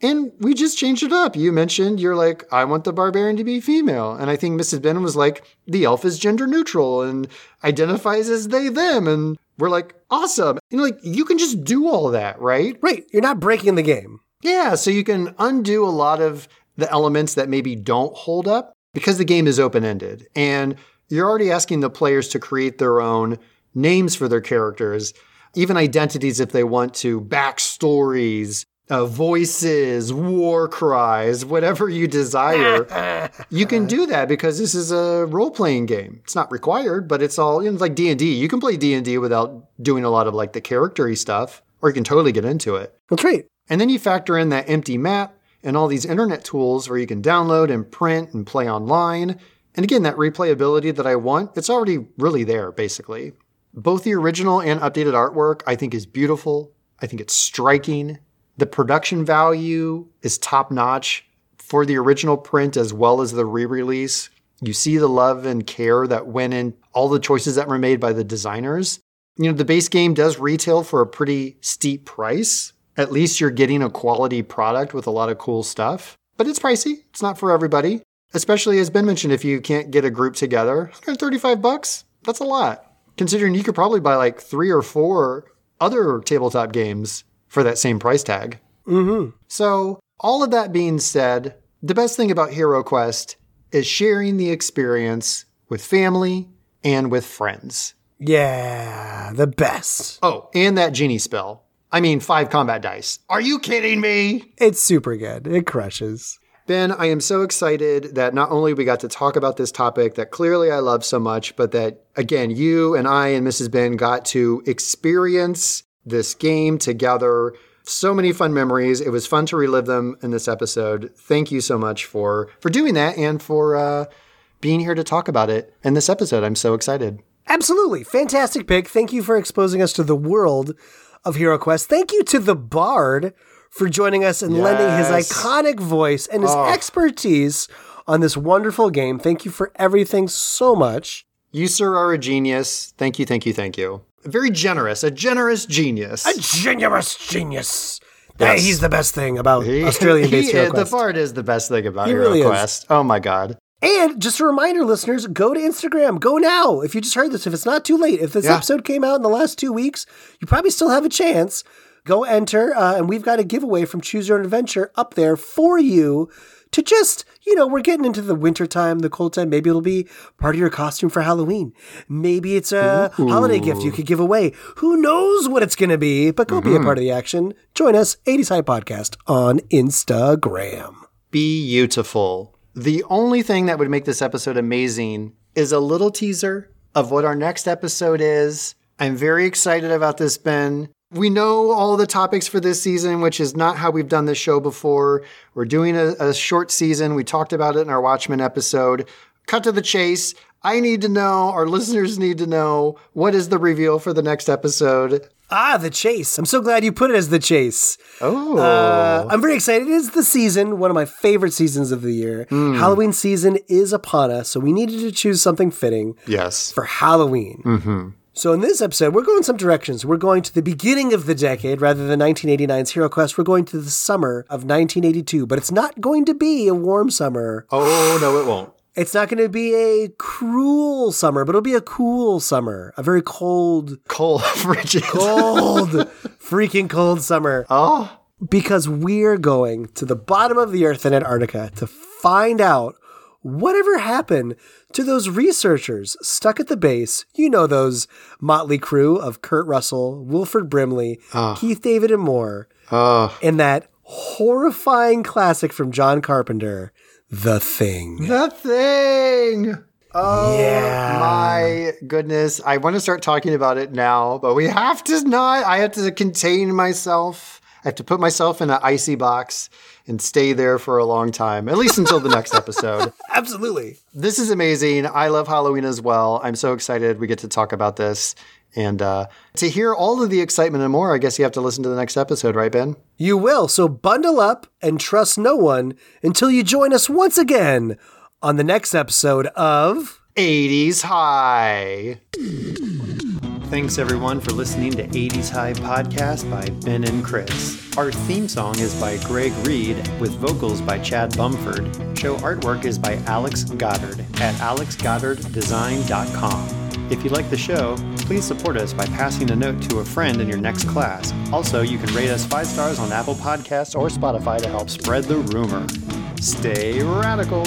And we just changed it up. You mentioned, you're like, I want the barbarian to be female. And I think Mrs. Ben was like, the elf is gender neutral and identifies as they, them. And we're like, awesome. You know, like, you can just do all that, right? Right. You're not breaking the game. Yeah. So you can undo a lot of the elements that maybe don't hold up because the game is open-ended. And you're already asking the players to create their own names for their characters, even identities if they want to, backstories, voices, war cries, whatever you desire. You can do that because this is a role-playing game. It's not required, but it's all, you know, it's like D&D. You can play D&D without doing a lot of like the character-y stuff, or you can totally get into it. That's right. And then you factor in that empty map and all these internet tools where you can download and print and play online. And again, that replayability that I want, it's already really there, basically. Both the original and updated artwork, I think, is beautiful. I think it's striking. The production value is top-notch for the original print as well as the re-release. You see the love and care that went in all the choices that were made by the designers. You know, the base game does retail for a pretty steep price. At least you're getting a quality product with a lot of cool stuff. But it's pricey. It's not for everybody. Especially, as Ben mentioned, if you can't get a group together, $135, that's a lot. Considering you could probably buy like 3 or 4 other tabletop games for that same price tag. Mm-hmm. So all of that being said, the best thing about HeroQuest is sharing the experience with family and with friends. Yeah, the best. Oh, and that genie spell. I mean, 5 combat dice. Are you kidding me? It's super good. It crushes. Ben, I am so excited that not only we got to talk about this topic that clearly I love so much, but that, again, you and I and Mrs. Ben got to experience this game together. So many fun memories. It was fun to relive them in this episode. Thank you so much for doing that and for being here to talk about it in this episode. I'm so excited. Absolutely. Fantastic pick. Thank you for exposing us to the world of HeroQuest. Thank you to the Bard for joining us and lending his iconic voice and his expertise on this wonderful game. Thank you for everything so much. You, sir, are a genius. Thank you, thank you, thank you. Very generous. A generous genius. A generous genius. Yes. He's the best thing about Australian-based HeroQuest. The Bard is the best thing about HeroQuest. Oh, my God. And just a reminder, listeners, go to Instagram. Go now. If you just heard this, if it's not too late, if this episode came out in the last 2 weeks, you probably still have a chance. Go enter, and we've got a giveaway from Choose Your Own Adventure up there for you to just, you know, we're getting into the winter time, the cold time. Maybe it'll be part of your costume for Halloween. Maybe it's a holiday gift you could give away. Who knows what it's going to be, but go be a part of the action. Join us, 80s High Podcast, on Instagram. Beautiful. The only thing that would make this episode amazing is a little teaser of what our next episode is. I'm very excited about this, Ben. We know all the topics for this season, which is not how we've done this show before. We're doing a short season. We talked about it in our Watchmen episode. Cut to the chase. I need to know, our listeners need to know, what is the reveal for the next episode? Ah, the chase. I'm so glad you put it as the chase. Oh. I'm very excited. It is the season, one of my favorite seasons of the year. Halloween season is upon us, so we needed to choose something fitting for Halloween. Mm-hmm. So in this episode, we're going some directions. We're going to the beginning of the decade rather than 1989's HeroQuest. We're going to the summer of 1982, but it's not going to be a warm summer. Oh, no, it won't. It's not going to be a cruel summer, but it'll be a cool summer. A very cold, frigid. Cold, freaking cold summer. Oh. Because we're going to the bottom of the earth in Antarctica to find out whatever happened to those researchers stuck at the base. You know, those motley crew of Kurt Russell, Wilford Brimley, Keith David, and more. And that horrifying classic from John Carpenter, The Thing. The Thing! Oh, my goodness. I want to start talking about it now, but we have to not. I have to contain myself. I have to put myself in an icy box and stay there for a long time, at least until the next episode. Absolutely. This is amazing. I love Halloween as well. I'm so excited we get to talk about this. And to hear all of the excitement and more, I guess you have to listen to the next episode, right, Ben? You will. So bundle up and trust no one until you join us once again on the next episode of 80s High. Thanks, everyone, for listening to 80s High Podcast by Ben and Chris. Our theme song is by Greg Reed, with vocals by Chad Bumford. Show artwork is by Alex Goddard at alexgoddarddesign.com. If you like the show, please support us by passing a note to a friend in your next class. Also, you can rate us 5 stars on Apple Podcasts or Spotify to help spread the rumor. Stay radical!